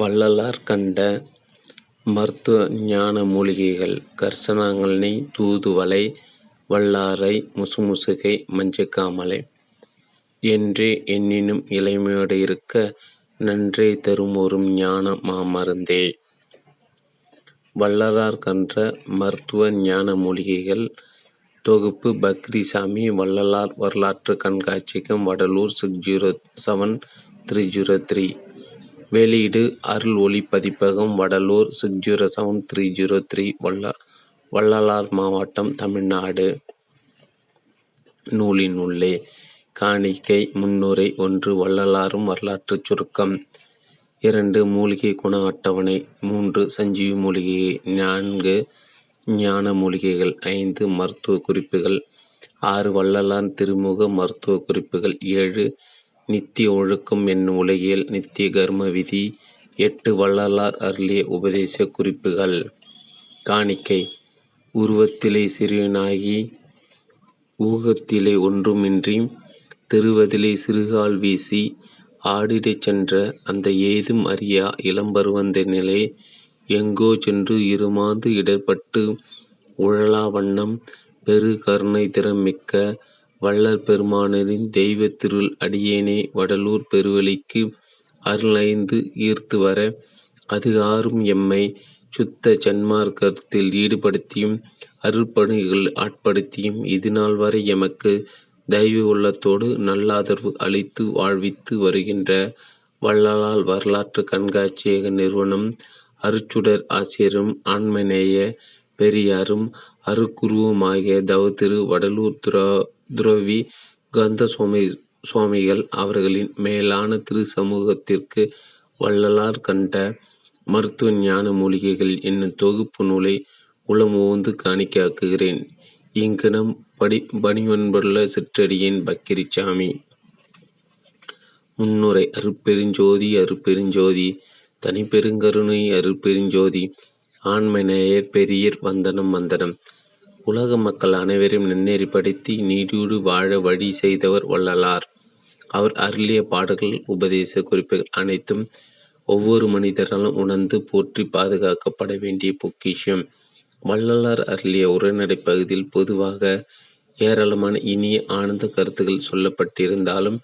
வள்ளலார் கண்ட மருத்துவ ஞான மூலிகைகள் கர்சனாங்கண்ணி, தூதுவளை, வல்லாரை, முசுமுசுகை, மஞ்சக்காமலை என்றே எண்ணினும் இளமையோடு இருக்க நன்றே தரும் ஒரு ஞான மாமருந்தே. வள்ளலார் கண்ட மருத்துவ ஞான மூலிகைகள் தொகுப்பு பக்ரிசாமி வள்ளலார் வரலாற்று கண்காட்சிக்கும் வடலூர் 607 303. வெளியீடு அருள் ஒளி பதிப்பகம், வடலூர் 607 303, வள்ளலார் மாவட்டம், தமிழ்நாடு. நூலின் உள்ளே காணிக்கை முன்னுரை 1 வள்ளலாரும் வரலாற்று சுருக்கம், 2 மூலிகை குண அட்டவணை, 3 சஞ்சீவி மூலிகை, 4 ஞான மூலிகைகள், 5 மருத்துவ குறிப்புகள், 6 வள்ளலார் திருமுக மருத்துவ குறிப்புகள், 7 நித்திய ஒழுக்கம் என்னும் உலகியல் நித்திய கர்ம விதி, 8 வள்ளலார் அருளிய உபதேச குறிப்புகள். காணிக்கை: உருவத்திலே சிறுவனாகி ஊகத்திலே ஒன்றுமின்றி திருவதிலே சிறுகால் வீசி ஆடிடச் சென்ற அந்த ஏதும் அறியா இளம்பருவந்த நிலை எங்கோ சென்று இருமாந்து இடர்பட்டு உழலா வண்ணம் பெரு கருணை திறமிக்க வள்ளல் பெருமானரின் தெய்வ திருள் அடியேனே வடலூர் பெருவெளிக்கு அருளைந்து ஈர்த்து வர அது ஆறும் எம்மை சுத்த சன்மார்க்கத்தில் ஈடுபடுத்தியும் அருட்பணிகள் ஆட்படுத்தியும் இதுநாள் வரை எமக்கு தெய்வ உள்ளத்தோடு நல்லாதரவு அளித்து வாழ்வித்து வருகின்ற வள்ளலார் வரலாற்று கண்காட்சியக நிறுவனம் அருச்சுடர் ஆசிரியரும் ஆண்மநேய பெரியாரும் அருக்குருவுமாகிய தவத்திரு வடலூர் துறவி கந்த சுவாமிகள் அவர்களின் மேலான திரு சமூகத்திற்கு வள்ளலார் கண்ட மருத்துவ ஞான மூலிகைகள் என்னும் தொகுப்பு நூலை உளமுவந்து காணிக்காக்குகிறேன். இங்கினம் பணிவன்புள்ள சிற்றடியின் பக்கிரிசாமி. முன்னுரை: அருப்பெருஞ்சோதி அருப்பெருஞ்சோதி தனிப்பெருங்கருணை அருப்பெருஞ்சோதி ஆண்மநேயர் பெரியர் வந்தனம் வந்தனம். உலக மக்கள் அனைவரையும் நன்னெறிப்படுத்தி நீடியோடு வாழ வழி செய்தவர் வள்ளலார். அவர் அருளிய பாடல்கள் உபதேச குறிப்புகள் அனைத்தும் ஒவ்வொரு மனிதராலும் உணர்ந்து போற்றி பாதுகாக்கப்பட வேண்டிய பொக்கிஷம். வள்ளலார் அருளிய உரைநடை பகுதியில் பொதுவாக ஏராளமான இனிய ஆனந்த கருத்துக்கள் சொல்லப்பட்டிருந்தாலும்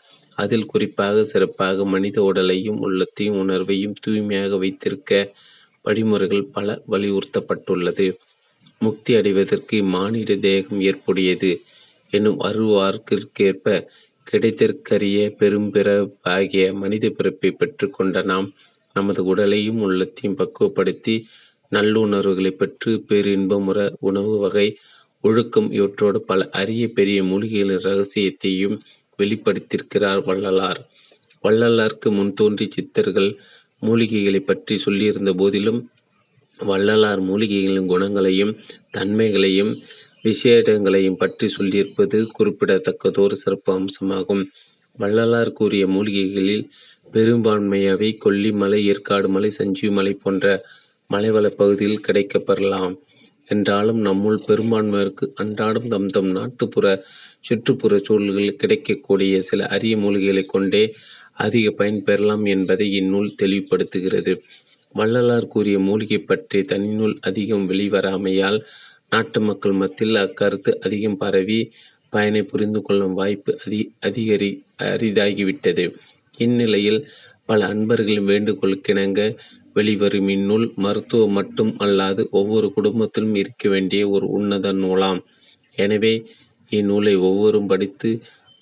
அதில் குறிப்பாக சிறப்பாக மனித உடலையும் உள்ளத்தையும் உணர்வையும் தூய்மையாக வைத்திருக்க வழிமுறைகள் பல வலியுறுத்தப்பட்டுள்ளது. முக்தி அடைவதற்கு மானிட தேகம் ஏற்புடையது எனும் அருவார்க்கிற்கேற்ப கிடைத்தற்கரிய பெரும்பிறப்பாகிய மனித பிறப்பை பெற்று கொண்ட நாம் நமது உடலையும் உள்ளத்தையும் பக்குவப்படுத்தி நல்லுணர்வுகளை பெற்று பேரின்பமுற உணவு வகை ஒழுக்கம் இவற்றோடு பல அரிய பெரிய மூலிகைகளின் இரகசியத்தையும் வெளிப்படுத்தியிருக்கிறார் வள்ளலார். வள்ளலாருக்கு முன்தோன்றி சித்தர்கள் மூலிகைகளை பற்றி சொல்லியிருந்த போதிலும் வள்ளலார் மூலிகைகளின் குணங்களையும் தன்மைகளையும் விசேடங்களையும் பற்றி சொல்லியிருப்பது குறிப்பிடத்தக்கதோர் சிறப்பு அம்சமாகும். வள்ளலார் கூறிய மூலிகைகளில் பெரும்பான்மையவை கொல்லிமலை, ஏற்காடு மலை, சஞ்சீவி மலை போன்ற மலைவளப் பகுதியில் கிடைக்கப்பெறலாம். என்றாலும் நம்முள் பெரும்பான்மையருக்கு அன்றாடம் தம் தம் நாட்டுப்புற சுற்றுப்புற சூழல்களில் கிடைக்கக்கூடிய சில அரிய மூலிகைகளை கொண்டே அதிக பயன் பெறலாம் என்பதை இந்நூல் தெளிவுபடுத்துகிறது. வள்ளலார் கூறிய மூலிகை பற்றி தனிநூல் அதிகம் வெளிவராமையால் நாட்டு மக்கள் மத்தியில் அக்கருத்து அதிகம் பரவி பயனை புரிந்து கொள்ளும் வாய்ப்பு அரிதாகிவிட்டது. இந்நிலையில் பல அன்பர்களின் வேண்டுகோளுக்கிணங்க வெளிவரும் இந்நூல் மருத்துவம் மட்டும் அல்லாது ஒவ்வொரு குடும்பத்திலும் இருக்க வேண்டிய ஒரு உன்னத நூலாம். எனவே இந்நூலை ஒவ்வொரும் படித்து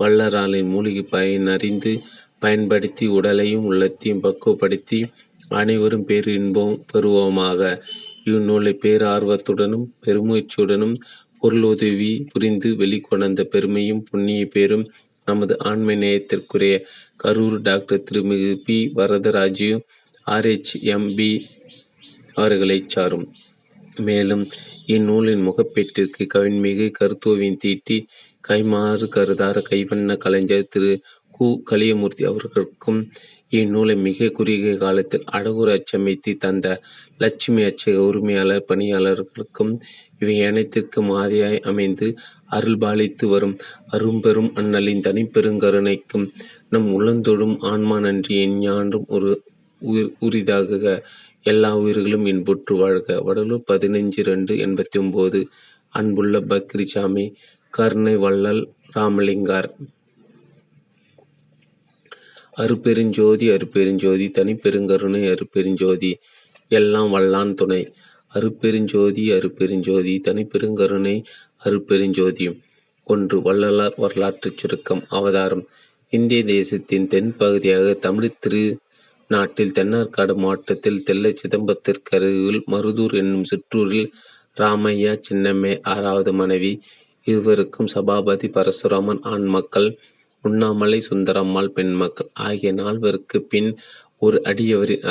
வள்ளலாரின் மூலிகை பயனறிந்து பயன்படுத்தி உடலையும் உள்ளத்தையும் பக்குவப்படுத்தி அனைவரும் பேரின்பம் பெறுவோமாக. இந்நூலை பேரார்வத்துடனும் பெருமுயற்சியுடனும் பொருளுதவி புரிந்து வெளிக்கொணர்ந்த பெருமையும் புண்ணிய பேரும் நமது ஆண்மை நேயத்திற்குரிய கரூர் டாக்டர் திருமிகு பி. வரதராஜு RHMB அவர்களை சாரும். மேலும் இந்நூலின் முகப்பேட்டிற்கு கவின்மிகு கருத்துவின் தீட்டி கைமாறு கருதார கைவண்ண கலைஞர் திரு கு. கலியமூர்த்தி அவர்களுக்கும் இந்நூலை மிக குறுகிய காலத்தில் அடகுறு அச்சமைத்து தந்த லட்சுமி அச்சக உரிமையாளர் பணியாளர்களுக்கும் இவை அனைத்திற்கும் ஆதியாய் அமைந்து அருள்பாலித்து வரும் அரும்பெரும் அண்ணலின் தனிப்பெருங்கருணைக்கும் நம் உளந்தொழும் ஆன்மா நன்றி எஞ்ஞான்றும் ஒரு உரிதாகுக, எல்லா உயிர்களும் இன்புற்று வாழ்க. வடலூர் 15/2/89. அன்புள்ள பக்ரிசாமி, கருணை வள்ளல் ராமலிங்கார். அருப்பெருஞ்சோதி அருப்பெருஞ்சோதி, தனிப்பெருங்கருணை அருப்பெருஞ்சோதி, எல்லாம் வல்லான் துணை. அருப்பெருஞ்சோதி அருப்பெருஞ்சோதி, தனிப்பெருங்கருணை அருப்பெருஞ்சோதி. 1. வள்ளலார் வரலாற்று சுருக்கம். அவதாரம். இந்திய தேசத்தின் தென்பகுதியாக தமிழ் திருநாட்டில் தென்னார்காடு மாவட்டத்தில் தெல்லை சிதம்பரத்திற்கு அருகில் மருதூர் என்னும் சிற்றூரில் ராமையா சின்னம்மை 6வது மனைவி இருவருக்கும் சபாபதி பரசுராமன் ஆண் மக்கள், உண்ணாமலை சுந்தரம்மாள் பெண் மக்கள் ஆகிய 4 பின் ஒரு அடியவரின்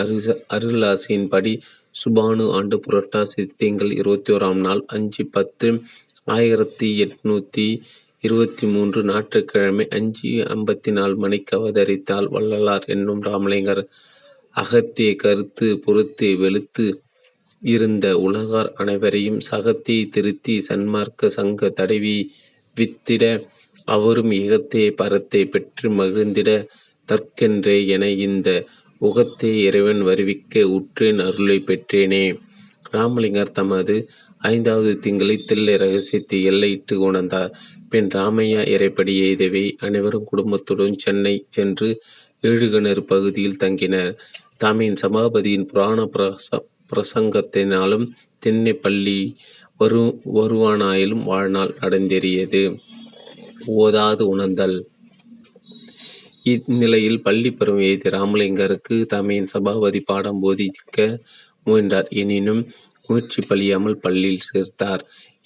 அருளாசியின்படி சுபானு ஆண்டு புரட்டாசி திங்கள் 21 நாள் 5/10/1823 ஞாயிற்றுக்கிழமை 5:54 மணிக்கு அவதரித்தாள் வள்ளலார் என்னும் ராமலிங்கர். அகத்திய கருத்து பொறுத்து வெளுத்து இருந்த உலகார் அனைவரையும் சகத்தை திருத்தி சன்மார்க்க சங்க தடவி வித்திட, அவரும் இகத்தே பரத்தை பெற்று மகிழ்ந்திட, தற்கென்றே என இந்த உகத்தை இறைவன் வருவிக்க உற்றேன் அருளை பெற்றேனே. ராமலிங்கர் தமது 5வது திங்களை தில்லை ரகசியத்தை எல்லையிட்டு உணர்ந்தார். பின் ராமையா இறைப்படி எய்தவை அனைவரும் குடும்பத்துடன் சென்னை சென்று ஏழுகிணறு பகுதியில் தங்கினர். தாமின் சபாபதியின் புராண பிரசங்கத்தினாலும் தென்னை பள்ளி வருவானாயிலும் வாழ்நாள் நடந்தேறியது. ஓதாது உணர்ந்தல். இந்நிலையில் பள்ளி பருவம் எய்திய ராமலிங்கருக்கு தாமின் சபாபதி பாடம் போதிக்க முயன்றார். எனினும் முயற்சி பழியாமல் பள்ளியில் சேர்த்தார்.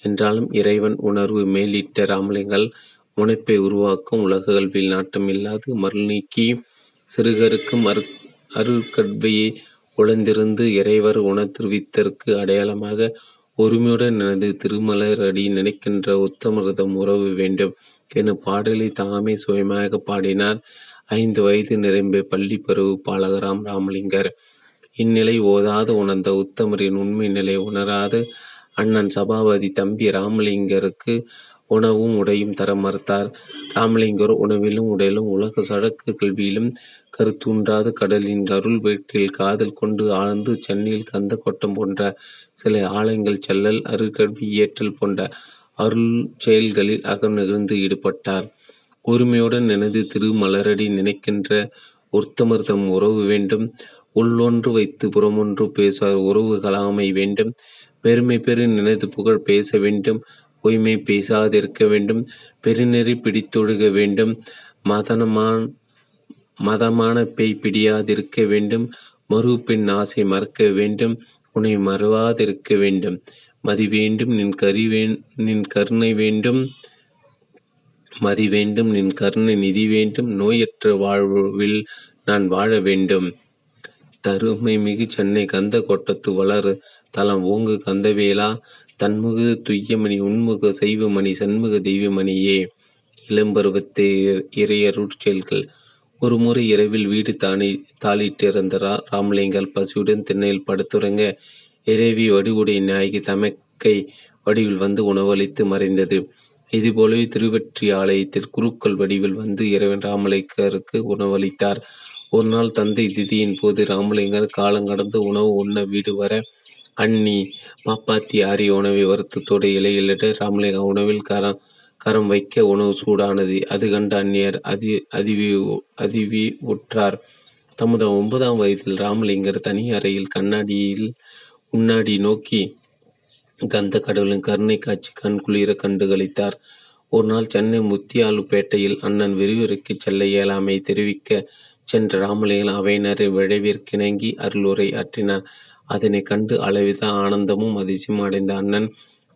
என்றாலும் இறைவன் உணர்வு மேலிட்ட ராமலிங்கர் முனைப்பை உருவாக்கும் உலக கல்வியில் நாட்டம் இல்லாது மறுநீக்கி சிறுகருக்கும் அருட்கட்பையை உழந்திருந்து இறைவர் உணர்வித்தற்கு அடையாளமாக ஒருமையுடன் எனது திருமலரடி நினைக்கின்ற உத்தமிருதம் உறவு வேண்டும் எனும் பாடலை தாமே சுயமாக பாடினார். 5 நிரம்பிய பள்ளி பருவ பாலகராம் ராமலிங்கர். இந்நிலை ஓதாது உணர்ந்த உத்தமரின் உண்மை நிலை உணராது அண்ணன் சபாபதி தம்பி ராமலிங்கருக்கு உணவும் உடையும் தர மறுத்தார். ராமலிங்கர் உணவிலும் உடையிலும் உலக சடக்கு கல்வியிலும் கருத்தூன்றாது கடலின் அருள் வேற்றில் காதல் கொண்டு ஆழ்ந்து சென்னையில் கந்த கொட்டம் போன்ற சில ஆலயங்கள் செல்லல் அருகல்வி இயற்றல் போன்ற அருள் செயல்களில் அகம் நிகழ்ந்து ஈடுபட்டார். ஒருமையுடன் எனது திருமலரடி நினைக்கின்ற உத்தமர்தம் உறவு வேண்டும், உள்ளொன்று வைத்து புறமொன்று பேசுவார் உறவுகளாமை வேண்டும், பெருமை பெரு நினைத்து புகழ் பேச வேண்டும், பொய்மை பேசாதிருக்க வேண்டும், பெருநெறி பிடித்தொழுக வேண்டும், மதமான பேய் பிடியாதிருக்க வேண்டும், மறு பெண் ஆசை மறக்க வேண்டும், உன்னை மறவாதிருக்க வேண்டும், மதி வேண்டும் நின் கருணை வேண்டும், மதி வேண்டும் நின் கருணை நிதி வேண்டும், நோயற்ற வாழ்வில் நான் வாழ வேண்டும். தருமை மிகு சென்னை கந்த கோட்டத்து வளர் தலம் ஓங்கு கந்தவேலா தன்முகு துய்யமணி உண்முக சைவமணி சண்முக தெய்வமணியே. இளம்பருவத்து இறையருட்செயல்கள். ஒரு முறை இரவில் வீடு தாளிட்டிருந்த ராமலிங்கர் பசியுடன் திண்ணையில் படுத்துறங்க இறைவி வடிவுடைய நாயகி தமக்கை வடிவில் வந்து உணவளித்து மறைந்தது. இதுபோலவே திருவெற்றி ஆலயத்தில் குருக்கள் வடிவில் வந்து இறைவன் ராமலிங்கருக்கு உணவளித்தார். ஒரு நாள் தந்தை திதியின் போது ராமலிங்கர் காலங்கடந்து உணவு உண்ண வீடு வர அண்ணி பாப்பாத்தி ஆரிய உணவை வருத்தத்தோடு இலையிலிட்டு ராமலிங்க உணவில் கரம் வைக்க உணவு சூடானது. அது கண்ட அந்நியர் அதிவி உற்றார். தமது 9 வயதில் ராமலிங்கர் தனி அறையில் கண்ணாடியில் உண்ணாடி நோக்கி கந்த கடவுளின் கருணை காட்சி கண்குளிர கண்டுகளித்தார். ஒரு நாள் சென்னை முத்தியாலுப்பேட்டையில் அண்ணன் விரிவிற்கு செல்ல இயலாமை தெரிவிக்க சென்ற ராமலிங்கர் அவையினரை விழைவிற்கிணங்கி அருளுரை ஆற்றினார். அதனை கண்டு அளவித ஆனந்தமும் அதிசயம் அடைந்த அண்ணன்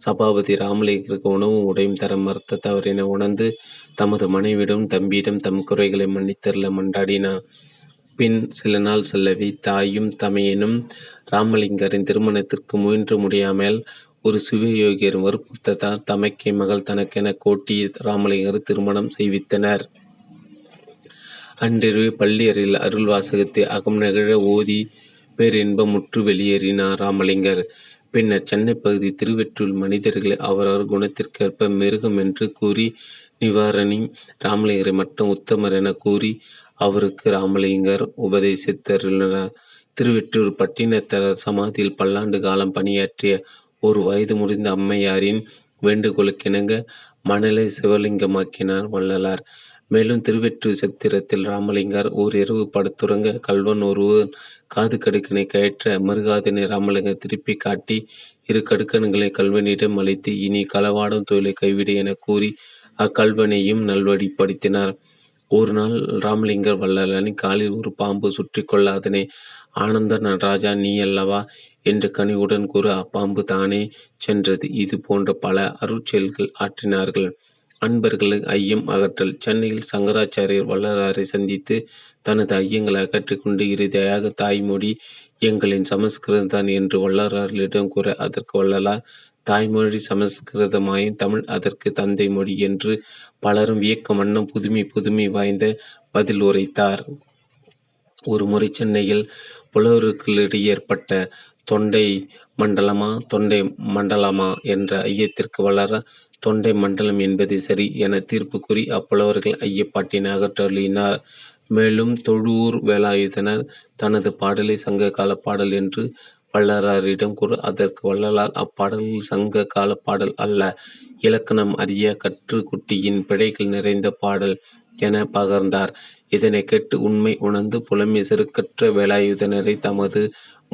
சபாபதி ராமலிங்கருக்கு உணவும் உடையும் தர மறுத்த தவறின உணர்ந்து தமது மனைவியிடம் தம்பியிடம் தம் குறைகளை மன்னித்தருள மண்டாடினார். பின் சில நாள் செல்லவே தாயும் தமையனும் ராமலிங்கரின் திருமணத்திற்கு முயன்று முடியாமல் ஒரு சுவயோகியர் வற்புறுத்ததால் தமக்கை மகள் தனக்கென கோட்டி ராமலிங்கர் திருமணம் செய்வித்தனர். அன்றிரவு பள்ளியறையில் அருள் வாசகத்தை அகம் நிகழ ஓதி பேரின்பமுற்று வெளியேறினார் ராமலிங்கர். பின்னர் சென்னை பகுதி திருவெற்றில் மனிதர்களை அவரவர் குணத்திற்கேற்ப மிருகம் என்று கூறி நிவாரணி ராமலிங்கரை மட்டும் உத்தமர் என கூறி அவருக்கு ராமலிங்கர் உபதேசித்தருளினார். திருவெற்றூர் பட்டினத்தர் சமாதியில் பல்லாண்டு காலம் பணியாற்றிய ஒரு வயது முடிந்த அம்மையாரின் வேண்டுகோளுக்கிணங்க மணலை சிவலிங்கமாக்கினார் வள்ளலார். மேலும் திருவெற்றூர் சத்திரத்தில் ராமலிங்கார் ஓரிரவு படுத்துறங்க கல்வன் ஒருவன் காது கடுக்கனை கயற்ற மறுகாதனை ராமலிங்க திருப்பி காட்டி இரு கடுக்கன்களை கல்வனிடம் அளித்து இனி களவாடும் தொழிலை கைவிடு என கூறி அக்கல்வனையும் நல்வழிப்படுத்தினார். ஒரு நாள் ராமலிங்கர் வள்ளலாரின் காலில் ஒரு பாம்பு சுற்றி கொள்ளாதனே ஆனந்த நடராஜா நீ அல்லவா என்று கனிவுடன் கூற அப்பாம்பு தானே சென்றது. இது போன்ற பல அருட்செயல்கள் ஆற்றினார்கள். அன்பர்களுக்கு ஐயம் அகற்றல். சென்னையில் சங்கராச்சாரியர் வள்ளலாரை சந்தித்து தனது ஐயங்களை அகற்றிக்கொண்டு இறுதியாக தாய்மொழி எங்களின் சமஸ்கிருதம் தான் என்று வள்ளலாரிடம் கூற அதற்கு வள்ளலார் தாய்மொழி சமஸ்கிருதமாயும் தமிழ் அதற்கு தந்தை மொழி என்று பலரும் வியக்க வண்ணம் புதுமை வாய்ந்த பதில் உரைத்தார். ஒரு முறை சென்னையில் புலவர்களுக்கிடையே ஏற்பட்ட தொண்டை மண்டலமா என்ற ஐயத்திற்கு வளர தொண்டை மண்டலம் என்பது சரி என தீர்ப்பு கூறி அப்புலவர்கள் ஐயப்பாட்டினை அகற்றலினார். மேலும் தொழுவூர் வேலாயுதனர் தனது பாடலை சங்க கால பாடல் என்று வள்ளலாரிடம் கூற அதற்கு வள்ளலார் அப்பாடல்கள் சங்க கால பாடல் அல்ல, இலக்கணம் அறிய கற்றுக்குட்டியின் பிழைகள் நிறைந்த பாடல் என பகர்ந்தார். இதனை கேட்டு உண்மை உணர்ந்து புலமை செருக்கற்ற வேலாயுதனரை தமது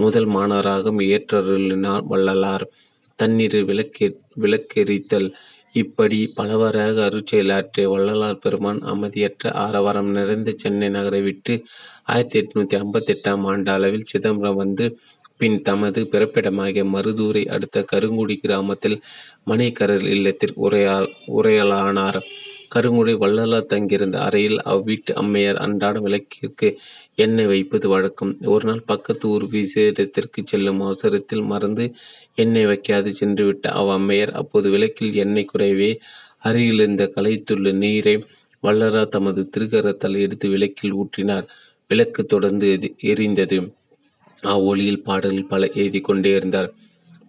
முதல் மாணவராக ஏற்றருளினார் வள்ளலார். தண்ணீர் விளக்கெரித்தல். இப்படி பலவாறாக அருட்செயலாற்றிய வள்ளலார் பெருமான் அமைதியற்ற ஆரவாரம் நிறைந்த சென்னை நகரை விட்டு 1858 ஆண்டு அளவில் சிதம்பரம் வந்து பின் தமது பிறப்பிடமாகிய மருதூரை அடுத்த கருங்குடி கிராமத்தில் மணிக்கரர் இல்லத்தில் உரையாளானார். கருங்குடி வள்ளலார் தங்கியிருந்த அறையில் அவ்வீட்டு அம்மையார் அன்றாடம் விளக்கிற்கு எண்ணெய் வைப்பது வழக்கம். ஒரு நாள் பக்கத்து ஊர் விசேடத்திற்கு செல்லும் அவசரத்தில் மறந்து எண்ணெய் வைக்காது சென்றுவிட்ட அவ்வையார் அப்போது விளக்கில் எண்ணெய் குறைவே அருகிலிருந்த கலைத்துள்ள நீரை வள்ளலார் தமது திருக்கரத்தால் எடுத்து விளக்கில் ஊற்றினார். விளக்கு தொடர்ந்து எரிந்தது. அவ்வொலியில் பாடல்கள் பல எழுதி கொண்டே இருந்தார்.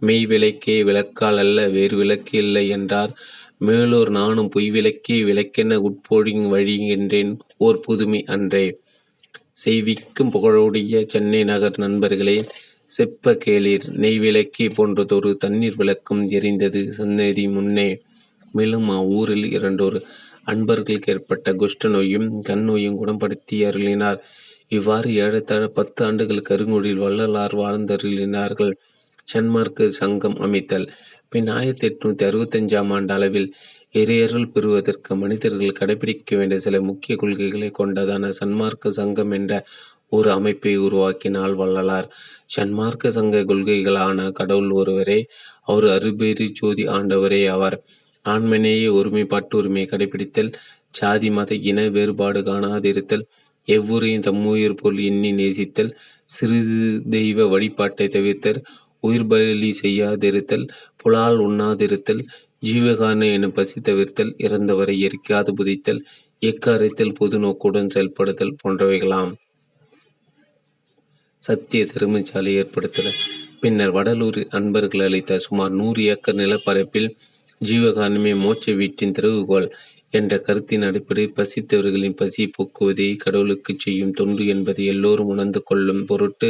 மெய் விளக்கே விளக்கால் அல்ல வேறு விளக்கு இல்லை என்றார். மேலோர் நானும் பொய் விளக்கே விளக்கென உட்போடிங் வழிகின்றேன் ஓர் புதுமை அன்றே. செய்விக்கும் புகழுடைய சென்னை நகர் நண்பர்களே, செப்ப கேளீர். நெய் விளக்கே போன்றதொரு தண்ணீர் விளக்கம் எரிந்தது சந்நிதி முன்னே. மேலும் அவ்வூரில் இரண்டொரு அன்பர்களுக்கு ஏற்பட்ட குஷ்ட நோயும் கண் நோயும் குணப்படுத்தி அருளினார். இவ்வாறு ஏறத்தாழ 10 ஆண்டுகள் கருங்குடியில் வள்ளலார் வாழ்ந்தருளினார்கள். சன்மார்க்க சங்கம் அமைத்தல். பின் 1865 ஆண்டு அளவில் இறையருள் பெறுவதற்கு மனிதர்கள் கடைபிடிக்க வேண்டிய சில முக்கிய கொள்கைகளை கொண்டதான சன்மார்க்க சங்கம் என்ற ஒரு அமைப்பை உருவாக்கினாள் வள்ளலார். சன்மார்க்க சங்க கொள்கைகளான கடவுள் ஒருவரே, அவர் அறுபேறு ஜோதி ஆண்டவரே ஆவார், ஆண்மனேயே ஒருமைப்பாட்டு உரிமையை கடைபிடித்தல், சாதி மத இன வேறுபாடு காணாதிருத்தல், எவ்வூரையும் தம்முயிர் போல் எண்ணி நேசித்தல், சிறு தெய்வ வழிபாட்டை தவிர்த்தல், உயிர் பலி செய்யாதிருத்தல், புலால் உண்ணாதிருத்தல், ஜீவகாரண எனும் பசி தவிர்த்தல், இறந்தவரை எரிக்காது புதைத்தல், எக்காரியத்தில் பொது நோக்குடன் செயல்படுதல் போன்றவைகளாம். சத்திய தருமசாலை ஏற்படுத்தல். பின்னர் வடலூரில் அன்பர்கள் அளித்த சுமார் 100 ஏக்கர் நிலப்பரப்பில் ஜீவகாரணமே மோட்ச வீட்டின் திறவுகோல் என்ற கருத்தின் அடிப்படையில் பசித்தவர்களின் பசியை போக்குவதை கடவுளுக்கு செய்யும் தொண்டு என்பதை எல்லோரும் உணர்ந்து கொள்ளும் பொருட்டு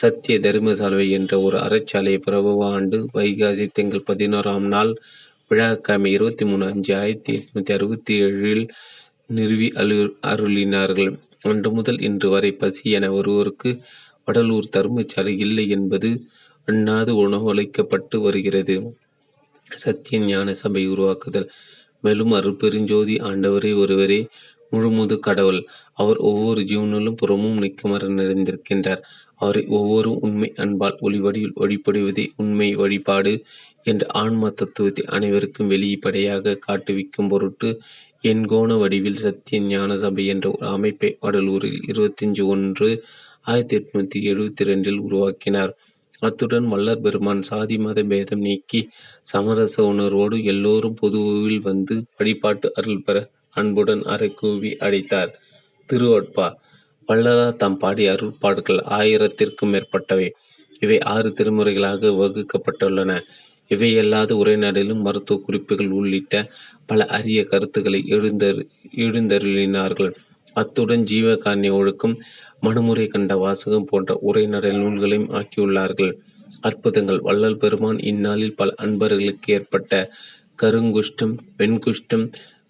சத்திய தர்மசாலை என்ற ஒரு அறச்சாலையை பிறவ ஆண்டு வைகாசி திங்கள் 11ஆம் நாள் விழாக்கிழமை 23/5/1867 நிறுவி அருளினார்கள். அன்று முதல் இன்று வரை பசி என ஒருவருக்கு வடலூர் தர்மசாலை இல்லை என்பது அண்ணாது உணவளிக்கப்பட்டு வருகிறது. சத்திய ஞான சபை உருவாக்குதல். மேலும் அருட்பெருஞ்சோதி ஆண்டவரே ஒருவரே முழுமுது கடவுள், அவர் ஒவ்வொரு ஜீவனிலும் புறமும் நிற்குமர நிறைந்திருக்கின்றார், அவரை ஒவ்வொரு உண்மை அன்பால் ஒளிவடியில் வழிபடுவதே உண்மை வழிபாடு என்ற ஆன்ம தத்துவத்தை அனைவருக்கும் வெளிப்படையாக காட்டுவிக்கும் பொருட்டு எண்கோண வடிவில் சத்திய ஞான சபை என்ற ஒரு அமைப்பை வடலூரில் 25/1/1872 உருவாக்கினார். அத்துடன் வள்ளலார் பெருமான் சாதி மத பேதம் நீக்கி சமரச உணர்வோடு எல்லோரும் பொதுவில் வந்து வழிபாட்டு அருள் பெற அன்புடன் அறைகூவி அடைத்தார். திருவொட்பா. வள்ளலார் தாம் பாடிய அருள்பாடுகள் 1000க்கும் மேற்பட்டவை. இவை 6 திருமுறைகளாக வகுக்கப்பட்டுள்ளன. இவை அல்லாத உரைநடையிலும் மருத்துவ குறிப்புகள் உள்ளிட்ட பல அரிய கருத்துக்களை எழுந்தருளினார்கள். அத்துடன் ஜீவகாரணி ஒழுக்கம், மனுமுறை கண்ட வாசகம் போன்ற உரைநடை நூல்களையும் ஆக்கியுள்ளார்கள். அற்புதங்கள். வள்ளல் பெருமான் இந்நாளில் பல அன்பர்களுக்கு ஏற்பட்ட கருங்குஷ்டம், பெண் குஷ்டம்,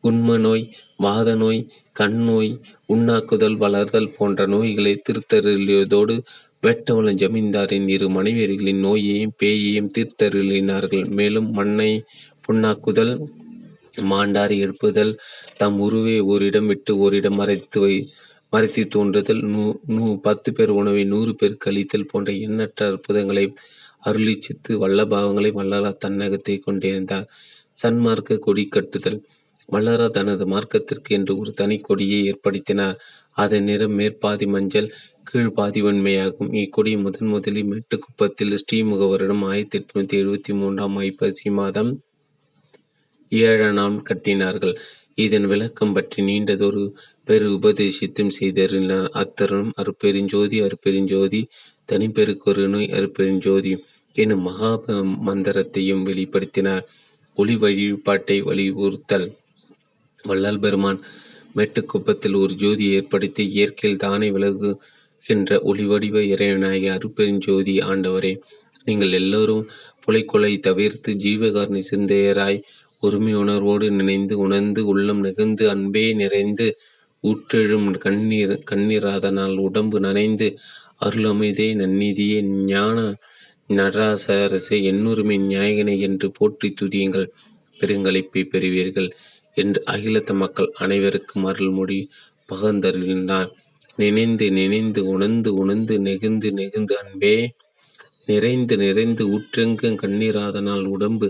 குண்ம நோய், வாத நோய், கண் நோய், உண்ணாக்குதல், வளர்தல் போன்ற நோய்களை திருத்தருளியதோடு வேட்டவளம் ஜமீன்தாரின் இரு மனைவியர்களின் நோயையும் பேயையும் தீர்த்தருளினார்கள். மேலும் மண்ணை புண்ணாக்குதல், மாண்டாரி எழுப்புதல், தம் உருவை ஓரிடம் விட்டு ஓரிடம் மறைத்து தோன்றுதல், 10 பேர் உணவை 100 பேர் கழித்தல் போன்ற எண்ணற்ற அற்புதங்களை அருளிச்சித்து வல்லபாவங்களை வல்லாரார் தன்னகத்தை கொண்டிருந்தார். சன்மார்க்க கொடி கட்டுதல். வல்லாரார் தனது மார்க்கத்திற்கு என்று ஒரு தனி கொடியை ஏற்படுத்தினார். அதன் நிறம் மேற்பாதி மஞ்சள், கீழ்பாதி வெண்மையாகும். இக்கொடி முதன் முதலில் மேட்டுக்குப்பத்தில் ஸ்ரீமுகவரிடம் 1873 ஐப்பசி மாதம் 7 கட்டினார்கள். இதன் விளக்கம் பற்றி நீண்டதொரு பெரு உபதேசித்தும் செய்தறினார். அத்தருணம் அருப்பெருஞ்சோதி அருப்பெருஞ்சோதி தனிப்பெருக்கொரு நோய் அருப்பெருஞ்சோதி எனும் மகா மந்திரத்தையும் வெளிப்படுத்தினார். ஒளி வழிபாட்டை வலியுறுத்தல். வல்லால் பெருமான் மேட்டுக்குப்பத்தில் ஒரு ஜோதியை ஏற்படுத்தி இயற்கையில் தானே விலகுகின்ற ஒளிவடிவ இறைவனாகிய அருப்பெருஞ்சோதி ஆண்டவரே, நீங்கள் எல்லோரும் புலைக்கொலை தவிர்த்து ஜீவகாரணி சிந்தையராய் உரிமை உணர்வோடு நினைந்து உணர்ந்து உள்ளம் நிகழ்ந்து அன்பே நிறைந்து ஊற்றெழும் கண்ணீராதனால் உடம்பு நனைந்து அருளமைதே நன்னிதியே ஞான நடராசரசே எண்ணுரிமை நியாயகனை என்று போற்றி துதியுங்கள், பெருங்களிப்பை பெறுவீர்கள் என்று அகிலத்த மக்கள் அனைவருக்கும் அருள்மொழி பகந்தருளினார். நினைந்து நினைந்து உணர்ந்து உணர்ந்து நெகுந்து நெகுந்து அன்பே நிறைந்து நிறைந்து ஊற்றெங்கும் கண்ணீராதனால் உடம்பு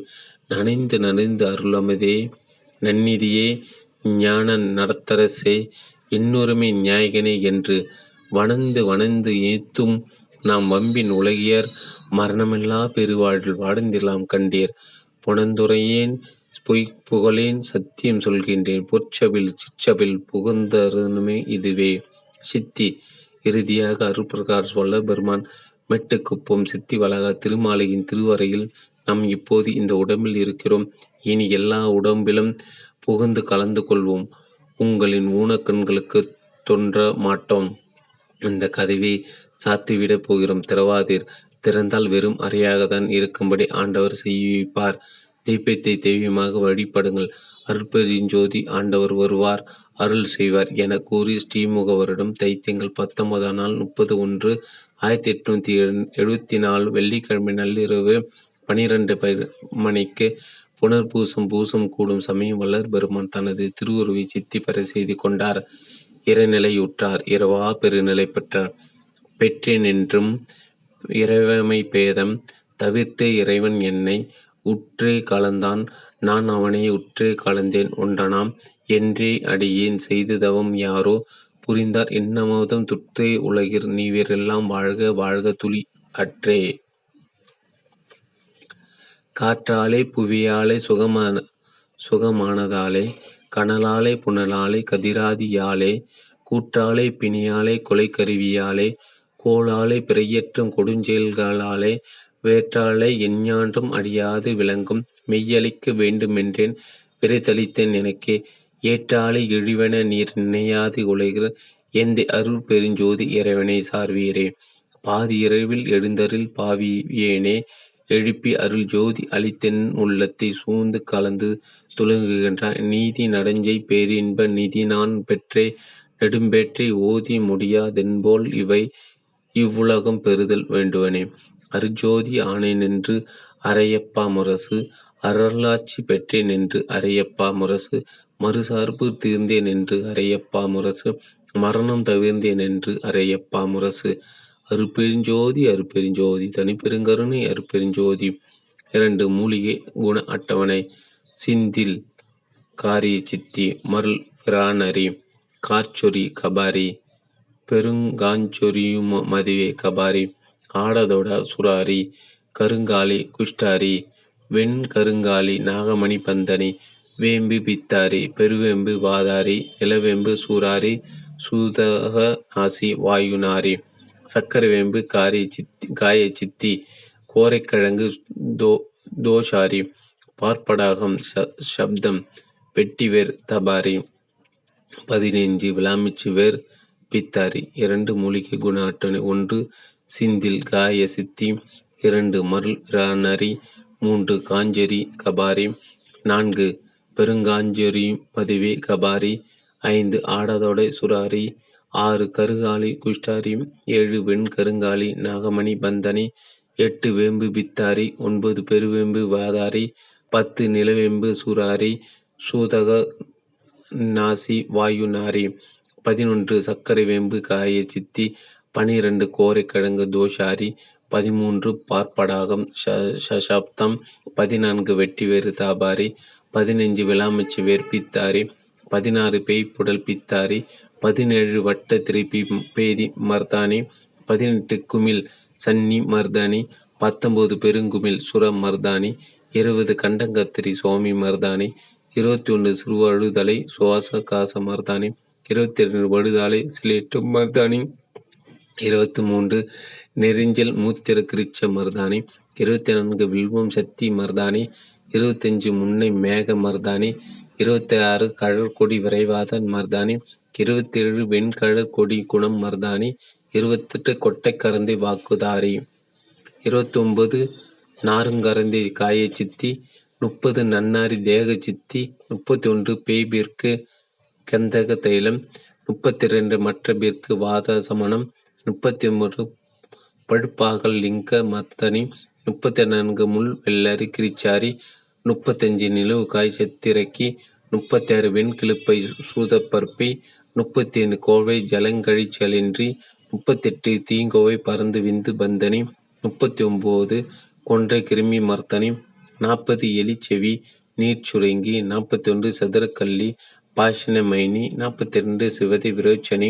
நனைந்து நனைந்து அருளமதே நன்னிதியே ஞான நடத்தரசே எண்ணுரிமை நியாயகனே என்று வணந்து வணந்து ஏத்தும் நாம் வம்பின் உலகியர் மரணமில்லா பெருவாழ்வில் வாழ்ந்திலாம் கண்டீர். புணந்துரையேன் பொய்ப்புகழேன் சத்தியம் சொல்கின்றேன், பொற்சபில் சிச்சபில் புகந்தருணுமே இதுவே சித்தி. இறுதியாக அருள்பிரகாஷ் வல்ல பெருமான் மெட்டுக்குப்பம் சித்தி வளாக திருமாலையின் திருவரையில் நாம் இப்போது இந்த உடம்பில் இருக்கிறோம், இனி எல்லா உடம்பிலும் புகுந்து கலந்து கொள்வோம், உங்களின் ஊனக்கண்களுக்கு தோன்ற மாட்டோம், இந்த கதவை சாத்திவிட போகிறோம், திறவாதீர், திறந்தால் வெறும் அறையாகத்தான் இருக்கும்படி ஆண்டவர் செய்விப்பார், தெய்வத்தை தெய்வமாக வழிபடுங்கள், அருட்பெருஞ்சோதி ஆண்டவர் வருவார் அருள் செய்வார் என கூறி ஸ்ரீமுகவரிடம் தைத்தியங்கள் 19 31 1874 வெள்ளிக்கிழமை நள்ளிரவு 12 மணிக்கு புனர்பூசம் பூசம் கூடும் சமயம் வல்லர் பெருமான் தனது திருவுருவை சித்தி பெற செய்து கொண்டார். இறைநிலையுற்றார். இரவா பெருநிலை பெற்றார். பெற்றேன் என்றும் இறைவமை பேதம் தவிர்த்தே இறைவன் என்னை உற்றே கலந்தான், நான் அவனை உற்றே கலந்தேன், ஒன்றனாம் என்றே அடியேன் செய்து தவம் யாரோ புரிந்தார், இன்னமோதம் துற்றே உலகிர் நீவீரெல்லாம் வாழ்க வாழ்க துளி அற்றே. காற்றாலே புவியாலே சுகமானதாலே கனலாலே புனலாலே கதிராதியாலே கூற்றாலே பிணியாலே கொலை கருவியாலே கோளாலே பிறையற்றும் கொடுஞ்செயல்களாலே வேற்றாலே எஞ்ஞான்றும் அடியாது விளங்கும் மெய்யளிக்க வேண்டுமென்றேன் விரைத்தளித்தேன் எனக்கே ஏற்றாலே இழிவன நீர் நினையாது உலகில் எந்தை அருள் பெருஞ்சோதி இறைவனை சார்வீரே. பாதி இரவில் எழுந்தரில் பாவியேனே எழுப்பி அருள் ஜோதி அளித்தென் உள்ளத்தை சூழ்ந்து கலந்து துலங்குகின்றான், நீதி நடஞ்சை பேரின்ப நிதி நான் பெற்றே நெடும்பேற்றை ஓதி முடியாதென்போல் இவை இவ்வுலகம் பெறுதல் வேண்டுவனே, அருஜோதி ஆணை நின்று அரையப்பா முரசு அருளாட்சி பெற்றேன் என்று அரையப்பா முரசு மறுசார்பு தீர்ந்தேன் என்று அரையப்பா முரசு மரணம் தவிர்ந்தேன் என்று அரையப்பா முரசு அருப்பெருஞ்சோதி அருப்பெருஞ்சோதி தனிப்பெருங்கருணை அருப்பெருஞ்சோதி. 2 மூலிகை குண அட்டவணை. சிந்தில் காரிய சித்தி மருள் பிராணரி காச்சொரி கபாரி பெருங்காஞ்சொரியும் மதுவே கபாரி ஆடதொட சுராரி கருங்காலி குஷ்டாரி வெண் கருங்காலி நாகமணி பந்தனி வேம்பு பித்தாரி பெருவேம்பு வாதாரி நிலவேம்பு சூராரி சூதக நாசி வாயுநாரி சக்கரவேம்பு காய சித்தி கோரைக்கிழங்கு தோஷாரி பார்ப்படாகம் சப்தம் வெட்டிவேர் தபாரி 15 விளாமிச்சு வேர் பித்தாரி. 2 மூலிகை குண அட்டவணை. 1 சிந்தில் காய சித்தி, 2 மருள்நரி, 3 காஞ்சரி கபாரி, 4 பெருங்காஞ்சரி மதுவே கபாரி, 5 ஆடாதோடை சுராரி, 6 கருங்காலி குஷ்டாரி, 7 வெண்கருங்காலி நாகமணி பந்தனி, 8 வேம்பு பித்தாரி, 9 பெருவேம்பு வாதாரி, 10 நிலவேம்பு சுராரி சூதக நாசி வாயு நாரி, 11 சர்க்கரை வேம்பு காய சித்தி, 12 கோரைக்கிழங்கு தோஷாரி, 13 பார்ப்படாகம் சசாப்தம், 14 வெட்டி வேறு தாபாரி, 15 விளாமச்சி வேர் பித்தாரி, 16 பேய்ப்புடல் பித்தாரி, 17 வட்ட திருப்பி பேதி மர்தானி, 18 குமிழ் சன்னி மர்தானி, 19 பெருங்குமிழ் சுர மர்தானி, 20 கண்டங்கத்திரி சுவாமி மர்தானி, 21 சிறுவழுதலை சுவாச காச மர்தானி, 22 வழுதாலை சிலேட்டு மர்தானி, 23 நெறிஞ்சல் மூத்திர கிரிச்ச மர்தானி, 24 வில்வம் சக்தி மர்தானி, 25 முன்னை மேக மர்தானி, 26 கடற்கொடி விரைவாத மர்தானி, 27 வெண்கடற்கொடி குணம் மர்தானி, 28 கொட்டைக்கரந்தை வாக்குதாரி, 29 நாருங்கரந்தை காய சித்தி, 30 நன்னாரி தேக சித்தி, 31 பேய்பிற்கு கந்தக தைலம், 32 மற்ற பிற்கு வாத சமணம், 31 பழுப்பாகல் லிங்க மத்தனி, 44 முள் வெள்ளரி கிரிச்சாரி, 35 நிலவு காய் சத்திரக்கி, 36 வெண்கிழப்பை சூதப்பற்பி, 37 கோவை ஜலங்கழி செலின்றி, 38 தீங்கோவை பறந்து விந்து பந்தனி, 39 கொன்றை கிருமி மர்த்தனி, 40 எலிச்செவி நீர்ச்சுருங்கி, 41 சதுரக்கல்லி பாஷணமைனி, 42 சிவதி விரோச்சனி,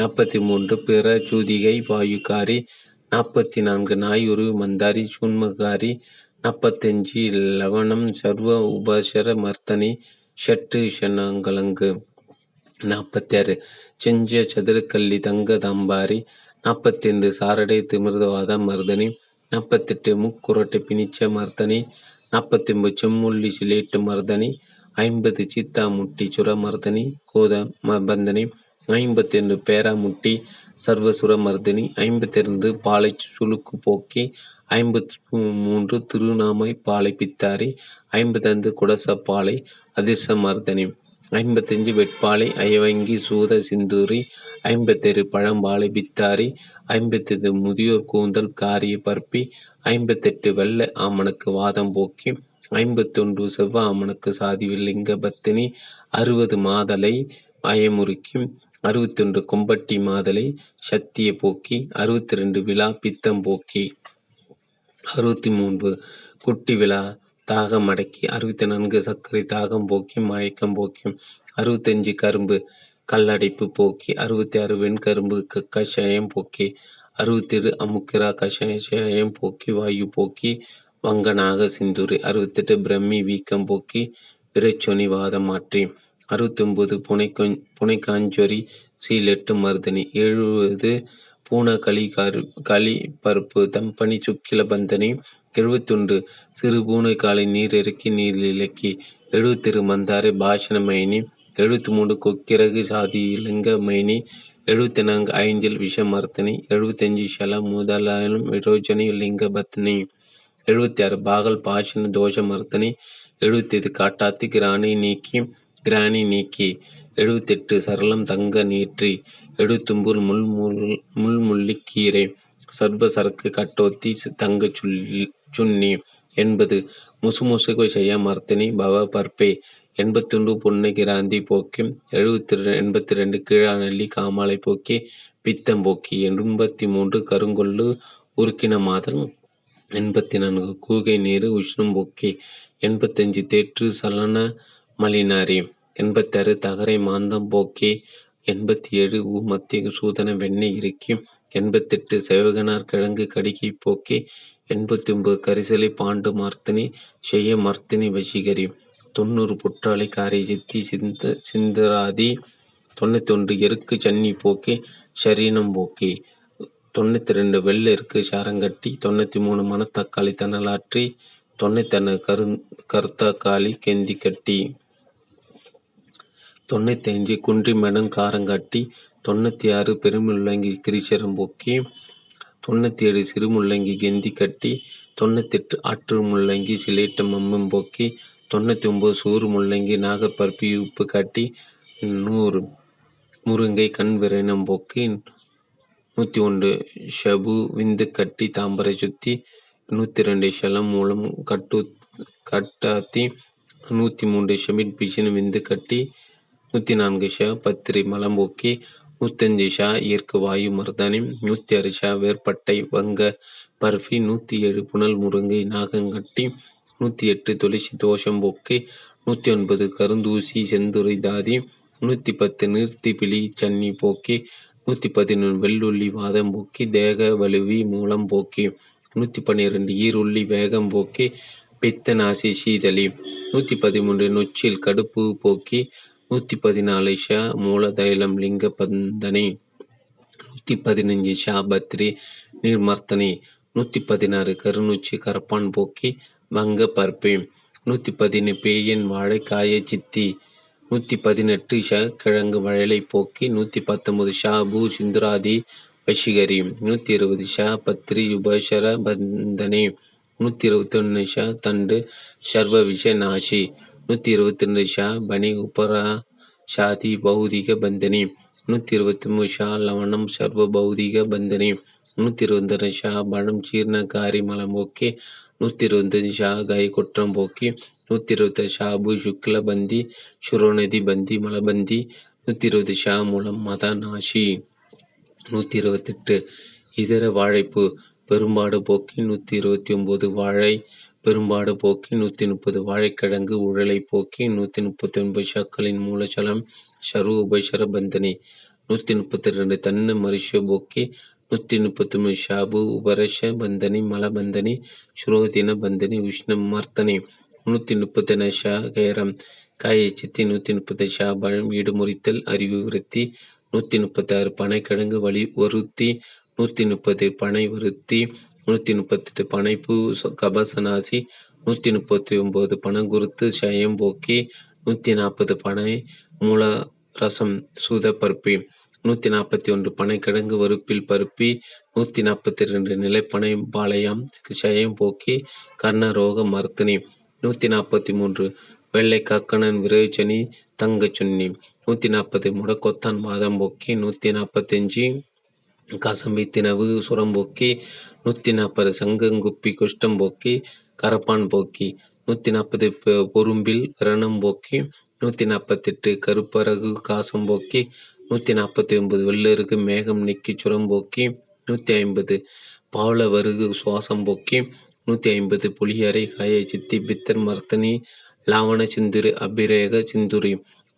43 பிற சூதிகை வாயுக்காரி, 44 நாயுரு மந்தாரி சூன்மகாரி, 45 லவணம் சர்வ உபாசர மர்த்தனி ஷட்டு ஷனங்கலங்கு, 46 செஞ்ச சதுரக்கல்லி தங்க தாம்பாரி, 45 சாரடை திமிர்தவாத மர்தனி, 48 முக்குரட்டை பிணிச்ச மர்த்தனி, 49 செம்முள்ளி சிலேட்டு மர்தனி, 50 சீத்தாமுட்டி சுரமர்தனி கோத மர்தனி, 51 பேராமுட்டி சர்வசுர மர்தனி, 52 பாலை சுழுக்கு போக்கி, 53 திருநாமை பாலை பித்தாரி, 55 குடச பாலை அதிர்ச மர்தனி, 55 வெட்பாலை அயவங்கி சூத சிந்தூரி, 57 பழம்பாலை பித்தாரி, 55 முதியோர் கூந்தல் காரிய பற்பி, 58 வெள்ளை ஆமனுக்கு வாதம் போக்கி, 51 செவ்வ ஆமனுக்கு சாதிவில் லிங்க பத்தினி, 60 மாதலை அயமுறுக்கி, 61 கொம்பட்டி மாதலை சத்திய போக்கி, 62 விழா பித்தம் போக்கி, 63 குட்டி விழா தாகம் அடக்கி, 64 சர்க்கரை தாகம் போக்கி மயக்கம் போக்கி, 65 கரும்பு கல்லடைப்பு போக்கி, 66 வெண்கரும்பு கஷாயம் போக்கி, 67 அமுக்கிரா கஷாயம் போக்கி வாயு போக்கி வங்கநாக சிந்தூரி, 68 பிரம்மி வீக்கம் போக்கி விரைச்சொனி வாதம் மாற்றி, 69 புனைக்காஞ்சொரி சீலெட்டு மருதனி, 70 பூனா களி பருப்பு தம்பனி சுக்கில பந்தனி, 71 சிறு பூனை காலை நீர் இறக்கி நீர் இலக்கி, 70 மந்தாரை பாஷண மைனி, 73 கொக்கிரகு சாதி இலங்க மைனி, 74 ஐஞ்சல் விஷ மர்த்தனி, 75 ஷல முதலாயம் விரோஜனி லிங்க பத்னி, 76 பாகல் பாஷண தோஷ மர்த்தனி, 75 காட்டாத்தி கிராணி நீக்கி, 78 சரளம் தங்க நீற்றி, 79 முள்முள்ளிக்கீரை சர்வ சரக்கு கட்டோத்தி தங்க சுன்னி, 80 முசுமுசுக செய்ய மர்த்தினி பவ பற்பே, 81 பொன்னை கிராந்தி போக்கி, 82 கீழநெல்லி காமாலை போக்கி பித்தம் போக்கி, 83 கருங்கொள்ளு உருக்கின மாதம், 84 கூகை நீர் உஷ்ணம் போக்கி, 85 தேற்று சலன மலினாரி, 86 தகரை மாந்தம் போக்கி, 87 மத்திய சூதன வெண்ணெய் இறுக்கி, 88 சேவகனார் கிழங்கு கடிகை போக்கி, 89 கரிசலை பாண்டு மார்த்தினி செய்ய மர்த்தினி வசீகரி, 90 புற்றாலை காரை சித்தி சிந்தராதி, 91 எருக்கு சன்னி போக்கி ஷரீனம் போக்கி, 92 வெள்ளை எருக்கு சாரங்கட்டி, 93 மணத்தக்காளி தனலாற்றி, 91 கர்த்தாக்காளி கெந்தி கட்டி, 95 குன்றி மடம் காரங்காட்டி, 96 பெருமுள்ளங்கி கிரிச்செரும்போக்கி, 97 சிறுமுள்ளங்கி கெந்தி கட்டி, 98 ஆற்று முள்ளங்கி சிலேட்டு மம்பம்போக்கி, 99 சூறு முள்ளங்கி நாகற்பருப்பி உப்பு காட்டி, 100 முருங்கை கண் விரைனம் போக்கி, 101 ஷபு விந்து கட்டி தாம்பரை சுத்தி, 102 ஷலம் மூலம் கட்டாத்தி, 103 ஷமிட் பிஷன் விந்து கட்டி, 104 ஷ பத்திரி மலம்போக்கி, 105 ஷா இயற்கு வாயு மருதானி, 106 ஷா வேர்பட்டை வங்க பர்ஃபி, 107 புனல் முருங்கை நாகங்கட்டி, 108 துளசி தோஷம் போக்கி, 109 கருந்தூசி செந்துரை தாதி, 110 நீர்த்தி பிளி சன்னி போக்கி, 111 வெள்ளுள்ளி வாதம் போக்கி தேக வலுவி மூலம் போக்கி, 112 ஈருள்ளி வேகம் போக்கி பித்தநாசி சீதளி, 113 நொச்சில் கடுப்பு போக்கி, 114 ஷா மூலதைலம் லிங்க பந்தனை, 115 ஷா பத்ரி நீர்மர்த்தனை, 116 கருநூச்சி கரப்பான் போக்கி வங்க பருப்பி, 117 பேயன் வாழைக்காய சித்தி, 118 ஷா கிழங்கு வயலை போக்கி, 119 ஷா பூ சிந்துராதி வசிகரி, 120 ஷா பத்ரி உபசர பந்தனை, 121 ஷா தண்டு சர்வ விஷ நாசி, 122 ஷா பனி உபரா ஷாதி பௌதிக பந்தனி, 123 ஷா லவணம் சர்வ பௌதிக பந்தனி, 122 ஷா பழம் சீர்ணகாரி மலம் போக்கி, 125 ஷா கை குற்றம் போக்கி, 126 ஷாபு சுக்ல பந்தி சுரோநதி பந்தி மலபந்தி, 120 ஷா மூலம் மத நாசி, 128 இதர வாழைப்பு பெரும்பாடு போக்கி, 129 வாழை பெரும்பாடு போக்கி, 130 வாழைக்கிழங்கு உழலை போக்கி, 139 ஷாக்களின் மூலச்சலம் ஷரு உபசர பந்தனி, 132 தன்னு மரிஷ போக்கி, 133 ஷாபு உபரஷ பந்தனி மலபந்தனி சுரோதின பந்தனி உஷ்ண மர்த்தனி, 130 ஷா கேரம் காயை சித்தி, 130 ஷா பழம் ஈடுமுறித்தல் அறிவு விருத்தி, 136 பனைக்கிழங்கு வலி ஒருத்தி, 130 பனை வருத்தி, 138 பனைப்பு கபசநாசி, 139 பனங்குருத்து சயம் போக்கி, 140 பனை மூல ரசம் சூத பருப்பி, 141 பனைக்கிழங்கு வறுப்பில் பருப்பி, 142 நிலைப்பனை பாளையம் சயம் போக்கி கர்ணரோக மர்த்தினி, 143 வெள்ளை காக்கணன் விரைச்சனி தங்க சுன்னி, 140 முடக்கொத்தான் வாதம் போக்கி, 145 கசம்பி தினவு சுரம்போக்கி, 140 சங்கங்குப்பி குஷ்டம் போக்கி கரப்பான் போக்கி, 140 பொரும்பில் விரணம் போக்கி, 148 கருப்பரகு காசம் போக்கி, 149 வெள்ளருக்கு மேகம் நீக்கி சுரம்போக்கி, 150 பாவல வருகு சுவாசம் போக்கி, 150 புளியரை காய சித்தி பித்தர் மர்த்தனி லாவண சிந்துரி அபிரேக சிந்துரி,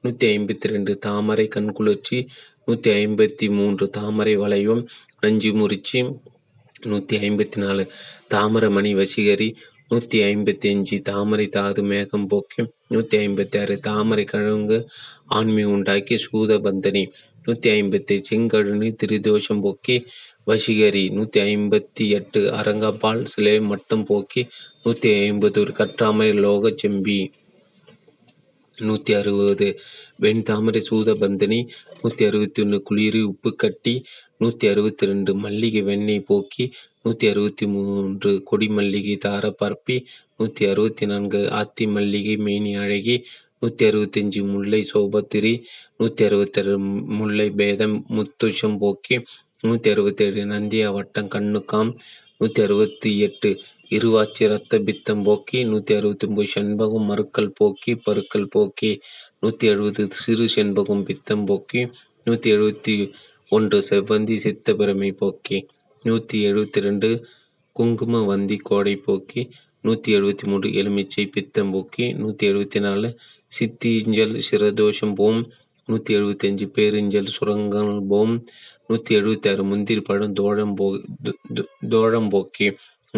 152 தாமரை கண்குளிர்ச்சி, 153 தாமரை வளையம் நஞ்சு முறிச்சி, 154 தாமரமணி வசிகரி, 155 தாமரை தாது மேகம் போக்கி, 156 தாமரை கிழங்கு ஆண்மை உண்டாக்கி சூத பந்தனி, 157 செங்கழுனி திரிதோஷம் போக்கி வசிகரி, 158 அரங்கப்பால் சிலை மட்டும் போக்கி, 151 கற்றாமரை லோக செம்பி, 160 வெண் தாமரை சூத பந்தனி, 161 குளிரி உப்பு கட்டி, 162 மல்லிகை வெண்ணெய் போக்கி, 163 கொடி மல்லிகை தார பரப்பி, 164 ஆத்தி மல்லிகை மேனி அழகி, 165 முல்லை சோபத்திரி, 166 முல்லை பேதம் முத்துஷம் போக்கி, 167 நந்தியா வட்டம் கண்ணுக்காம், 168 இருவாச்சி ரத்த பித்தம் போக்கி, 169 செண்பகம் மறுக்கல் போக்கி பருக்கல் போக்கி, 170 சிறு செண்பகம் பித்தம் போக்கி, 171 செவ்வந்தி சித்த பிரமை போக்கி, 172 குங்கும வந்தி கோடை போக்கி, 173 எலுமிச்சை பித்தம் போக்கி, 174 சித்தீஞ்சல் சிரதோஷம் போம், 175 பேரிஞ்சல் சுரங்கல் போம், 176 முந்திரி பழம் தோழம் போக்கி,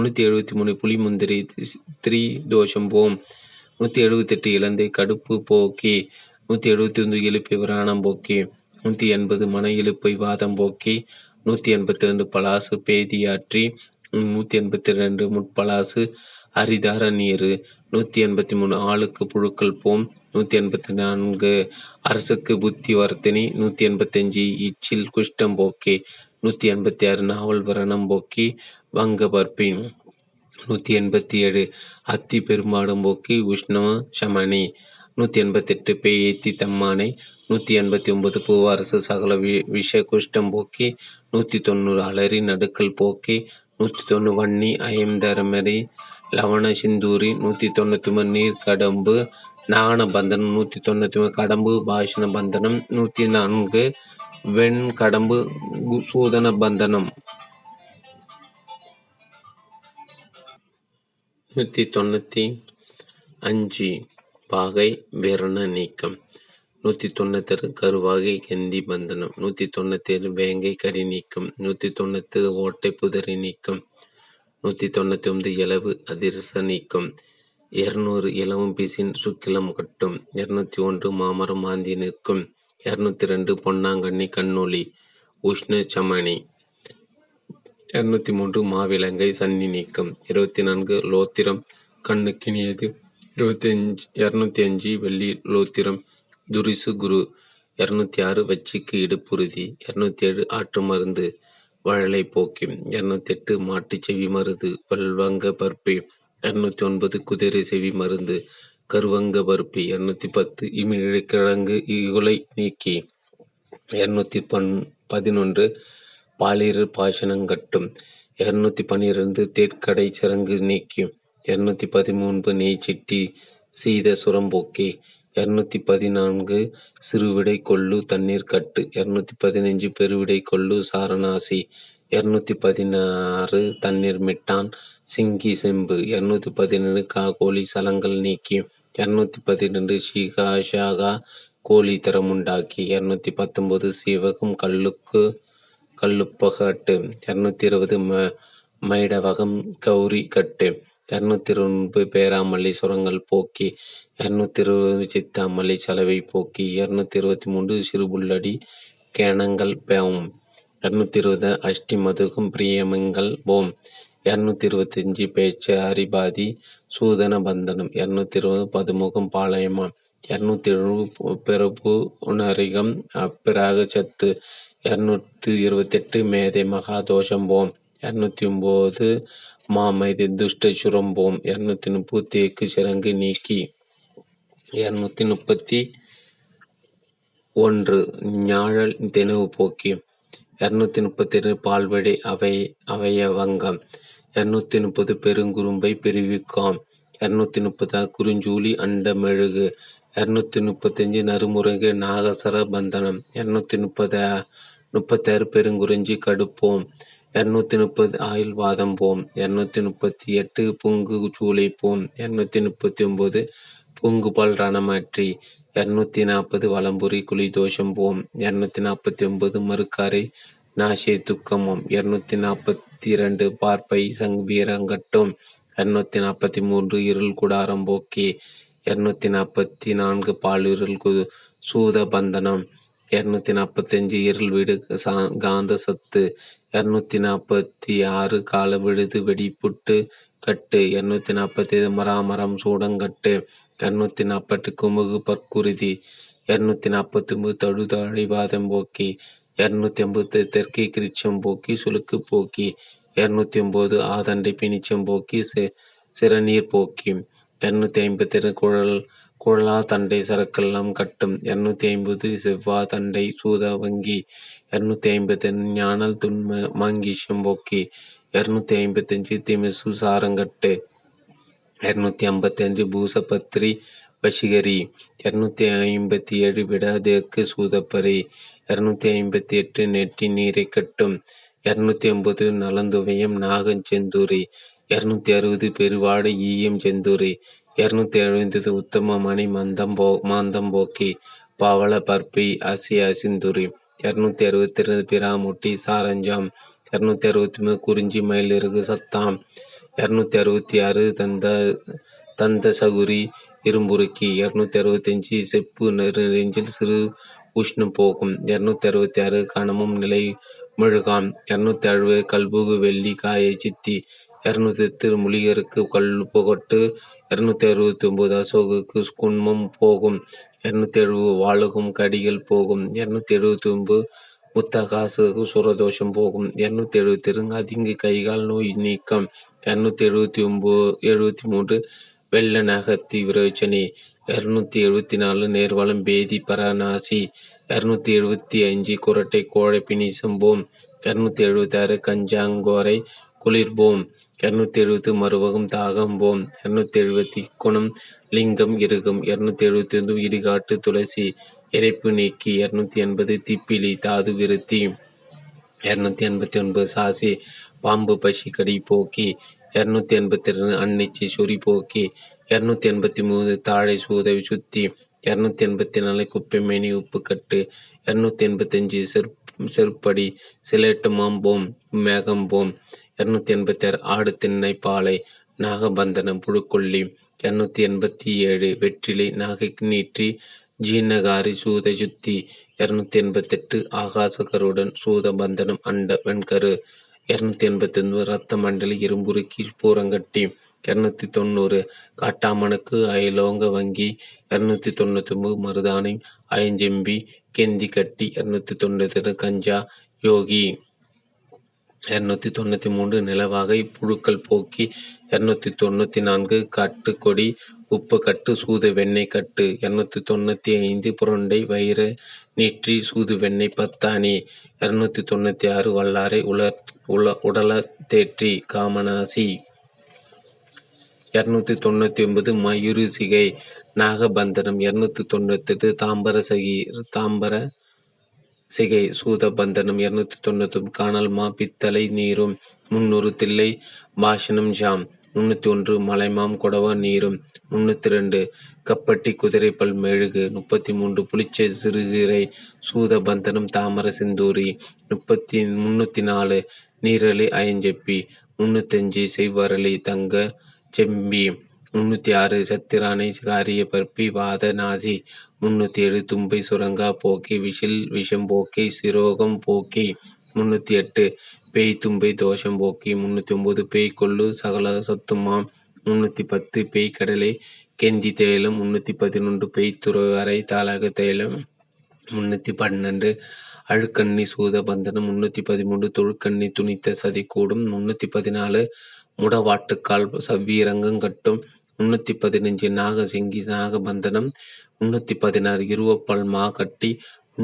173 புலி முந்திரி திரி தோஷம் போம், 178 இலந்தை கடுப்பு போக்கி, 171 இழுப்பை விராணம் போக்கி, 180 மன இழுப்பை வாதம் போக்கி, 182 பலாசு பேதியாற்றி, 182 முட்பலாசு அரிதார நீர் 183 ஆளுக்கு புழுக்கள் போம் 184 அரசுக்கு புத்தி வர்த்தினி 185 இச்சில் குஷ்டம் போக்கி 186 நாவல் வரணம் போக்கி வங்க பர்பின் 187 அத்தி பெருமாடும் போக்கி உஷ்ணவ சமணி 188 பேயத்தி தம்மானை 189 பூவாரசு சகல விஷ குஷ்டம் போக்கி 190 அலரி நடுக்கல் போக்கி 190 வன்னி அயம்தரமரி லவண சிந்தூரி 191 நீர் கடம்பு நாண பந்தனம் 191 கடம்பு பாஷண பந்தனம் 104 வெண் கடம்பு சூதன பந்தனம் 195 பாகை விரண நீக்கம் 196 கருவாகை கெந்தி பந்தனம் 197 வேங்கை கடி நீக்கம் 197 ஓட்டை புதறி நீக்கம் 199 இலவு அதிரச நீக்கம் 200 இலவும் பிசின் சுக்கிலம் கட்டும் 201 மாமரம் ஆந்தி நிற்கும் 202 பொன்னாங்கண்ணி கண்ணொளி உஷ்ண சமணி 203 மாவிலங்கை சன்னி நீக்கம் 24 லோத்திரம் கண்ணுக்கினியது 205 வெள்ளி லோத்திரம் துரிசு குரு 206 வச்சிக்கு இடுப்புறுதி 207 ஆற்று மருந்து வாழலை போக்கி 208 மாட்டு செவி மருந்து வல்வங்க பருப்பி 209 குதிரை செவி மருந்து கருவங்க பருப்பி 210 இமிழிக்கிழங்கு இகுலை நீக்கி 211 பாலிரு பாசனங்கட்டும் 212 தேட்கடை சரங்கு நீக்கி 213 நெய்ச்சிட்டி சீத சுரம்போக்கி 214 சிறுவிடை கொள்ளு தண்ணீர் கட்டு 215 பெருவிடை கொள்ளு சாரணாசி 216 தண்ணீர் மிட்டான் சிங்கி செம்பு 217 காகோலி சலங்கள் நீக்கி 212 ஷீகா ஷாகா கோழி தரம் உண்டாக்கி 219 சீவகம் கல்லுப்பகட்டு 220 மைடவகம் கௌரி கட்டு 209 பேராமல்லி சுரங்கள் போக்கி 220 சித்தாமல்லி சலவை போக்கி 223 சிறுபுள்ளடி கேணங்கள் பேவும் 220 அஷ்டி மதுகும் பிரியமங்கள் போம் 225 பேச்ச அரிபாதி சூதன பந்தனம் 220 பதுமுகம் பாளையமா 220 பிறப்பு உணரிகம் அப்பிராக சத்து 228 மேதை மகாதோஷம் போம் 209 மாமைதி துஷ்ட சுரம்போம் 230 தேக்கு சிறங்கு நீக்கி 231 ஞாழல் தெனவு போக்கி 232 பால்வழி அவயவங்கம் 230 பெருங்குறும்பை பிரிவிக்காம் 230 குறிஞ்சூலி அண்ட மெழுகு 235 நறுமுறங்கு நாகசர பந்தனம் 236 பெருங்குறிஞ்சி கடுப்போம் 230 ஆயுள் வாதம் போம் 238 பொங்கு சூளை போம் 239 பொங்கு பால் ரணமாற்றி 240 வலம்புரி குழி தோஷம் போம் 249 மறுக்காரை நாசே துக்கமும் 242 பார்ப்பை சங்கீரங்கட்டும் 243 இருள் குடாரம் போக்கி 244 பால் இருள் சூத பந்தனம் 245 இருள் வீடு காந்த சத்து 246 கால விழுது வெடிப்புட்டு கட்டு 247 மராமரம் சூடங்கட்டு 248 குமுகு பற்குருதி 249 தழுதாழிவாதம் போக்கி 250 தெற்கை கிரிச்சம் போக்கி சுளுக்கு போக்கி 209 ஆதண்டை பிணிச்சம் போக்கி சிறநீர் போக்கி 252 குழலா தண்டை சரக்கெல்லாம் கட்டும் 250 செவ்வா தண்டை சூதா வங்கி 250 ஞானல் துன்ம மங்கீஷம் போக்கி 255 திமிசு சாரங்கட்டு 255 பூசபத்ரி வசிகரி 257 விடாதேக்கு சூதப்பரி 258 நெட்டி நீரை கட்டும் 280 நலந்துவயம் நாகஞ்செந்தூரி 260 பெருவாடு ஈயம் செந்தூரி 270 உத்தம மணி மாந்தம்போக்கி பவள பற்பி அசியா சிந்துரி 262 பிராமுட்டி சாரஞ்சாம் 263 குறிஞ்சி மயிலிறகு சத்தாம் 266 தந்த சகுரி இரும்புருக்கி 265 செப்பு நெறிஞ்சில் சிறு உஷ்ணம் போகும் 266 கணமும் நிலை மெழுகாம் 270 கல்புகு வெள்ளி காயை சித்தி 208 முளிகருக்கு கல் புகட்டு, 269 அசோகுக்கு குன்மம் போகும், 270 வாழுகும் கடிகள் போகும், 279 புத்த காசுக்கு சுரதோஷம் போகும், 270 அதிங்கு கைகால் நோய் நீக்கம், 273 வெள்ள நகத்தி விரோச்சனை, 274 நேர்வளம் பேதி பராநாசி, 275 குரட்டை கோழை பிணிசம்போம், 276 கஞ்சாங்கோரை குளிர்போம், 270 மறுவகம் தாகம்போம், 270 குணம் லிங்கம் இருக்கும், 271 இடுகாட்டு துளசி இறைப்பு நீக்கி, 280 திப்பிலி தாது விருத்தி, 289 சாசி பாம்பு பசி கடி போக்கி, 282 அன்னிச்சை சொறி போக்கி, 283 தாழை சூதை சுத்தி, 284 குப்பை மேனி உப்புக்கட்டு, 285 செருப்படி சிலேட்டு மாம்போம் மேகம்போம், 286 ஆடு திண்ணை பாலை நாகபந்தனம் புழுக்கொல்லி, 287 வெற்றிலை நாகை நீற்றி ஜீனகாரி சூத சுத்தி, 288 ஆகாசகருடன் சூத பந்தனம் அண்ட வெண்கரு, 289 ரத்த மண்டலி இரும்புருக்கி பூரங்கட்டி, 290 காட்டாமனுக்கு அயலோங்க வங்கி, 291 மருதானை அயஞ்செம்பி கெந்தி கட்டி, 292 கஞ்சா யோகி, 293 நிலவாகை புழுக்கள் போக்கி, 294 கட்டுக்கொடி உப்பு கட்டு சூது வெண்ணெய் கட்டு, 295 புரண்டை வயிறு நீற்றி சூது வெண்ணெய் பத்தானி, 296 வல்லாரை உடல தேற்றி காமனாசி, 299 மயூரு சிகை நாகபந்தனம், 298 தாம்பர சிகை சூத பந்தனம், 290 காணல் மா பித்தளை நீரும், 300 தில்லை பாஷனம் ஜாம், 301 மலைமாம் கொடவா நீரும், 302 கப்பட்டி குதிரைப்பல் மெழுகு, 33 புளிச்சை சிறுகிரை சூத பந்தனம் தாமர சிந்தூரி, 304 நீரலி அயஞ்செப்பி, 305 செய்வரளி தங்க செம்பி, 306 சத்திரானை காரிய பற்பி வாத நாசி, 307 தும்பை சுரங்கா போக்கி விஷில் விஷம் போக்கி சிரோகம் போக்கி, 308 பேய் தும்பை தோஷம் போக்கி, 309 பேய் கொள்ளு சகல சத்துமா, 310 பேய் கடலை கெந்தி தைலம், 311 பேய் துறவரை தாளக தைலம், 312 அழுக்கண்ணி சூத பந்தனம், 313 தொழுக்கண்ணி துணித்த சதி கூடும், 314 முடவாட்டுக்கால் சவ்வீரங்கம் கட்டும், 315 நாகசிங்கி நாகபந்தனம், 316 இருவப்பால் மா கட்டி,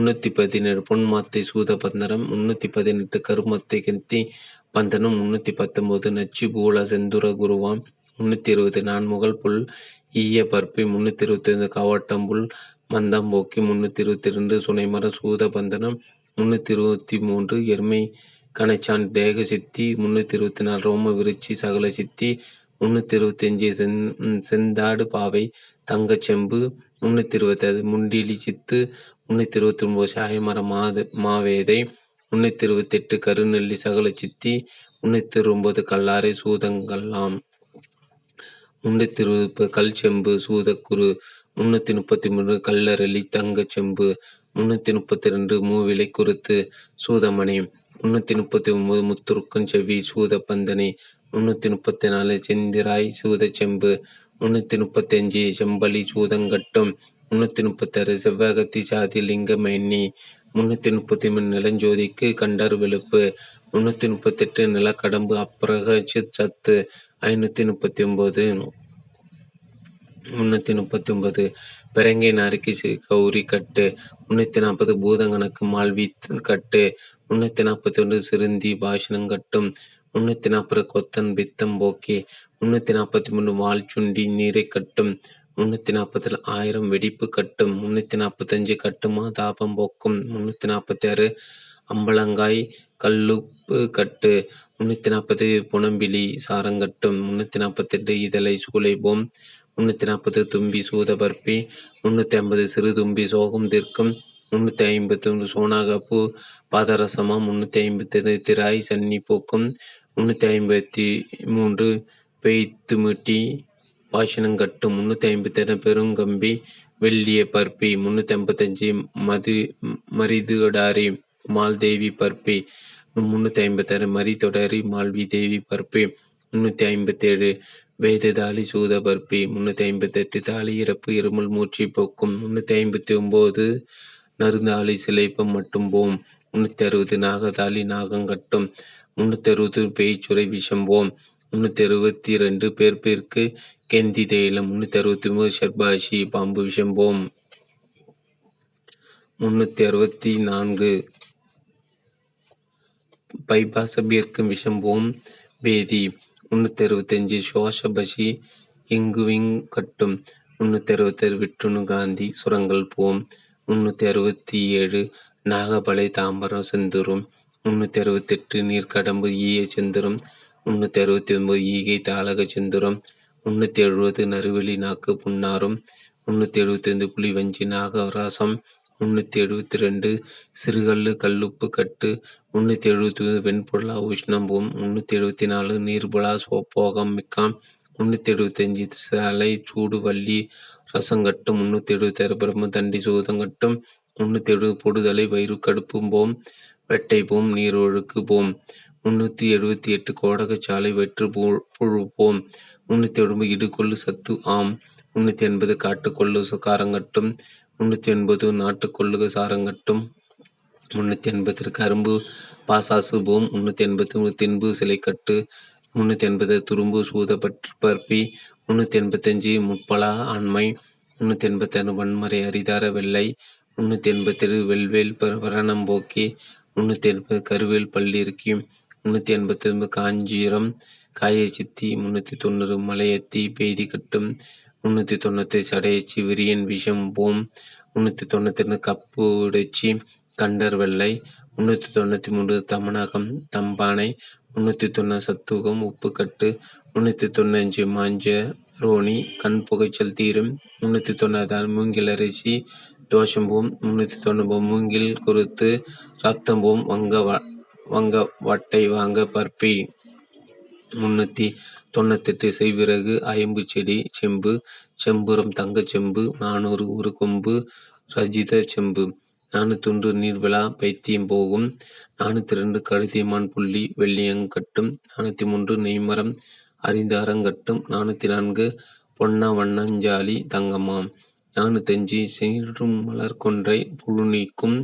317 பொன்மாத்தை சூத பந்தனம், 318 கருமத்தை கெந்தி பந்தனம், 319 நச்சு பூல செந்துர குருவாம், 320 நான்முகல் புல் ஈய பற்பி, 325 காவட்டம்புல் மந்தம்போக்கி, 322 சுனைமர சூத பந்தனம், 323 எருமை கணைச்சான் தேக சித்தி, 324 ரோம விருச்சி சகல சித்தி, 325 செந்தாடு பாவை தங்கச்செம்பு, 325 முண்டிலி சித்து, 329 சாயமர மாவேதை, 328 கருநெல்லி சகல சித்தி, 309 கல்லாரை சூதங்கல்லாம், 320 கல் செம்பு சூதக்குரு, 333 கல்லரளி தங்கச்செம்பு, 332 மூவிலை குருத்து சூதமணி, 339 முத்துருக்கன் செவி சூத பந்தனை, 334 செந்திராய் சூத செம்பு, 335 செம்பலி சூதங்கட்டும், 336 செவ்வகத்தி சாதி லிங்கமெண்ணி, 333 நிலஞ்சோதிக்கு கண்டர் வெளுப்பு, 338 நிலக்கடம்பு அப்ரக சத்து, 539 339 பெரங்கை நறுக்கி கௌரி கட்டு, 340 பூதங்கணக்கு மால்வி கட்டு, 341 சிறுந்தி பாஷணங்கட்டும், 340 கொத்தன் பித்தம் போக்கி, 343 வால்சுண்டி நீரை கட்டும், 340 1000 வெடிப்பு கட்டும், 345 கட்டுமா தாபம் போக்கும், 346 அம்பலங்காய் கல்லுப்பு கட்டு, 340 புனம்பிலி சாரங்கட்டும், 348 இதழை சூளைபோம், 340 தும்பி சூத பற்பி, 350 சிறு தும்பி சோகம் தீர்க்கும், 351 சோனாகப்பு பாதரசமா, 350 திராய் சன்னி போக்கும், 353 பெய்த்துமிட்டி பாஷணங்கட்டும், 357 பெருங்கம்பி வெள்ளிய பற்பி, 355 மரிதுடாரி மால்தேவி பற்பி, 356 மரிதொடரி மால்வி தேவி பற்பி, 357 வேத தாலி சூத பற்பி 358 தாலி இறப்பு இருமல் மூச்சு போக்கும் 359 நறுந்தாலி சிலைப்பம் மட்டும் போம் 360 நாகதாலி நாகங்கட்டும் 360 பேய்ச்சுரை விஷம்போம் 362 பேர்பிற்கு கெந்தி தேயிலம் 363 ஷர்பாஷி பாம்பு விஷம்போம் 364 பைபாசபிற்கு விஷம்போம் பேதி 365 சுவாசபசி இங்குவிங் கட்டும் 366 விட்டுணு காந்தி சுரங்கள் போம் 367 நாகபலை தாம்பரம் செந்துரும் 368 நீர்கடம்பு ஈய செந்துரும் 369 ஈகை தாளக செந்துரம் 370 நறுவெளி நாக்கு புன்னாரும் 375 புலி வஞ்சி நாகராசம் 372 சிறுகல்லு கல்லுப்பு கட்டு 371 வெண்பொருளா உஷ்ணம்பூம் 374 நீர்புலா சோப்போகம் மிக்காம் 375 சாலை சூடு வள்ளி ரசங்கட்டும் 376 பிரம்ம தண்டி சூதங்கட்டும் 370 பொடுதலை வயிறு கடுப்பும் போம் வெட்டை போம் நீரொழுக்கு போம் 378 கோடகச்சாலை வெற்று புழு போம் 370 இடுகொள்ளு சத்து ஆம் 380 காட்டுக்கொள்ளு சுகாரங்கட்டும் 380 நாட்டுக்கொள்ளுக சாரங்கட்டும் 380 கரும்பு பாசாசு போம் 380 தின்பு சிலைக்கட்டு 380 துரும்பு சூதப்பற்று பற்பி 385 முப்பலா ஆண்மை 386 வன்மறை அரிதார வெள்ளை 387 வெல்வேல் வரணம்போக்கி 380 கருவேல் பள்ளிருக்கி 389 காஞ்சீரம் காயை சித்தி 390 மலையத்தி பெய்தி கட்டும் 390 சடையச்சி விரியன் விஷம் போம் 392 கப்பு உடைச்சி கண்டர் வெள்ளை 393 தமனகம் தம்பானை 390 சத்துகம் உப்புக்கட்டு 395 மாஞ்ச ரோனி கண் புகைச்சல் தீரும் 396 மூங்கில் அரிசி தோஷம்போம் 390 மூங்கில் குருத்து ரத்தம்போம் வங்க வட்டை வாங்க பற்பி 398 செய்விறகு ஐம்பு செடி செம்பு செம்புரம் தங்கச்செம்பு 400 ஒரு கொம்பு ரஜித செம்பு 401 நீர்விழா பைத்தியம் போகும் 402 கழுதிமான் புள்ளி வெள்ளியங்கட்டும் 403 நெய்மரம் அறிந்தாரங்கட்டும் 404 பொன்னா வண்ணஞ்சாலி தங்கமாம் 405 சீரும் மலர் கொன்றை புழு நீக்கும்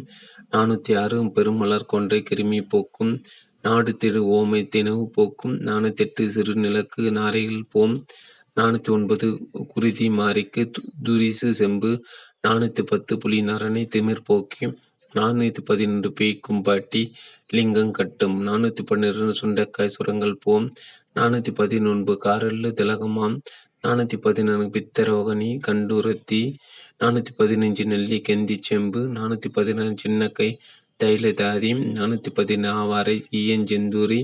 406 பெருமலர் கொன்றை கிருமி போக்கும் நாடு திரு ஓமை தினவு போக்கும் 408 சிறு நிலக்கு நாரைகள் போம் 409 குருதி மாறிக்கு துரிசு செம்பு 410 புலி நரணை திமிர் போக்கி 411 பேய் கும்பாட்டி லிங்கம் கட்டும் 412 சுண்டைக்காய் சுரங்கள் போம் 411 காரல்லு திலகமாம் 414 பித்தரோகணி கண்டூரத்தி 415 நெல்லி கெந்தி செம்பு 416 சின்னக்கை தைல தாதி 416 ஆவாரை ஈயஞ்செந்தூரி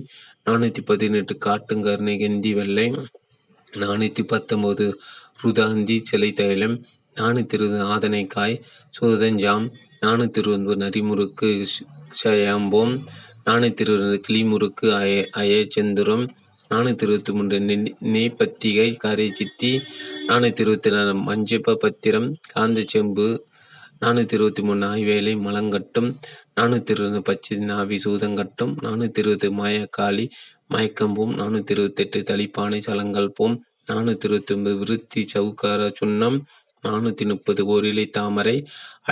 418 காட்டுங்கருணை கெந்தி வெள்ளை 419 ருதாந்தி சிலை தைலம் 420 ஆதனைக்காய் சூதஞ்சாம் 421 நரிமுறுக்கு ஷயாம்போம் 422 கிளிமுறுக்கு அயச்செந்துரம் 423 நெய்பத்திகை காரைச்சித்தி 424 மஞ்சப்ப பத்திரம் காந்தச்செம்பு 423 ஆய்வேலை மலங்கட்டும் 420 பச்சை நாவி சூதங்கட்டும் 420 மாயக்காளி மயக்கம்போம் 428 தளிப்பானை சலங்கள் போம் 429 விருத்தி சவுக்கார சுண்ணம் 430 ஓரிலை தாமரை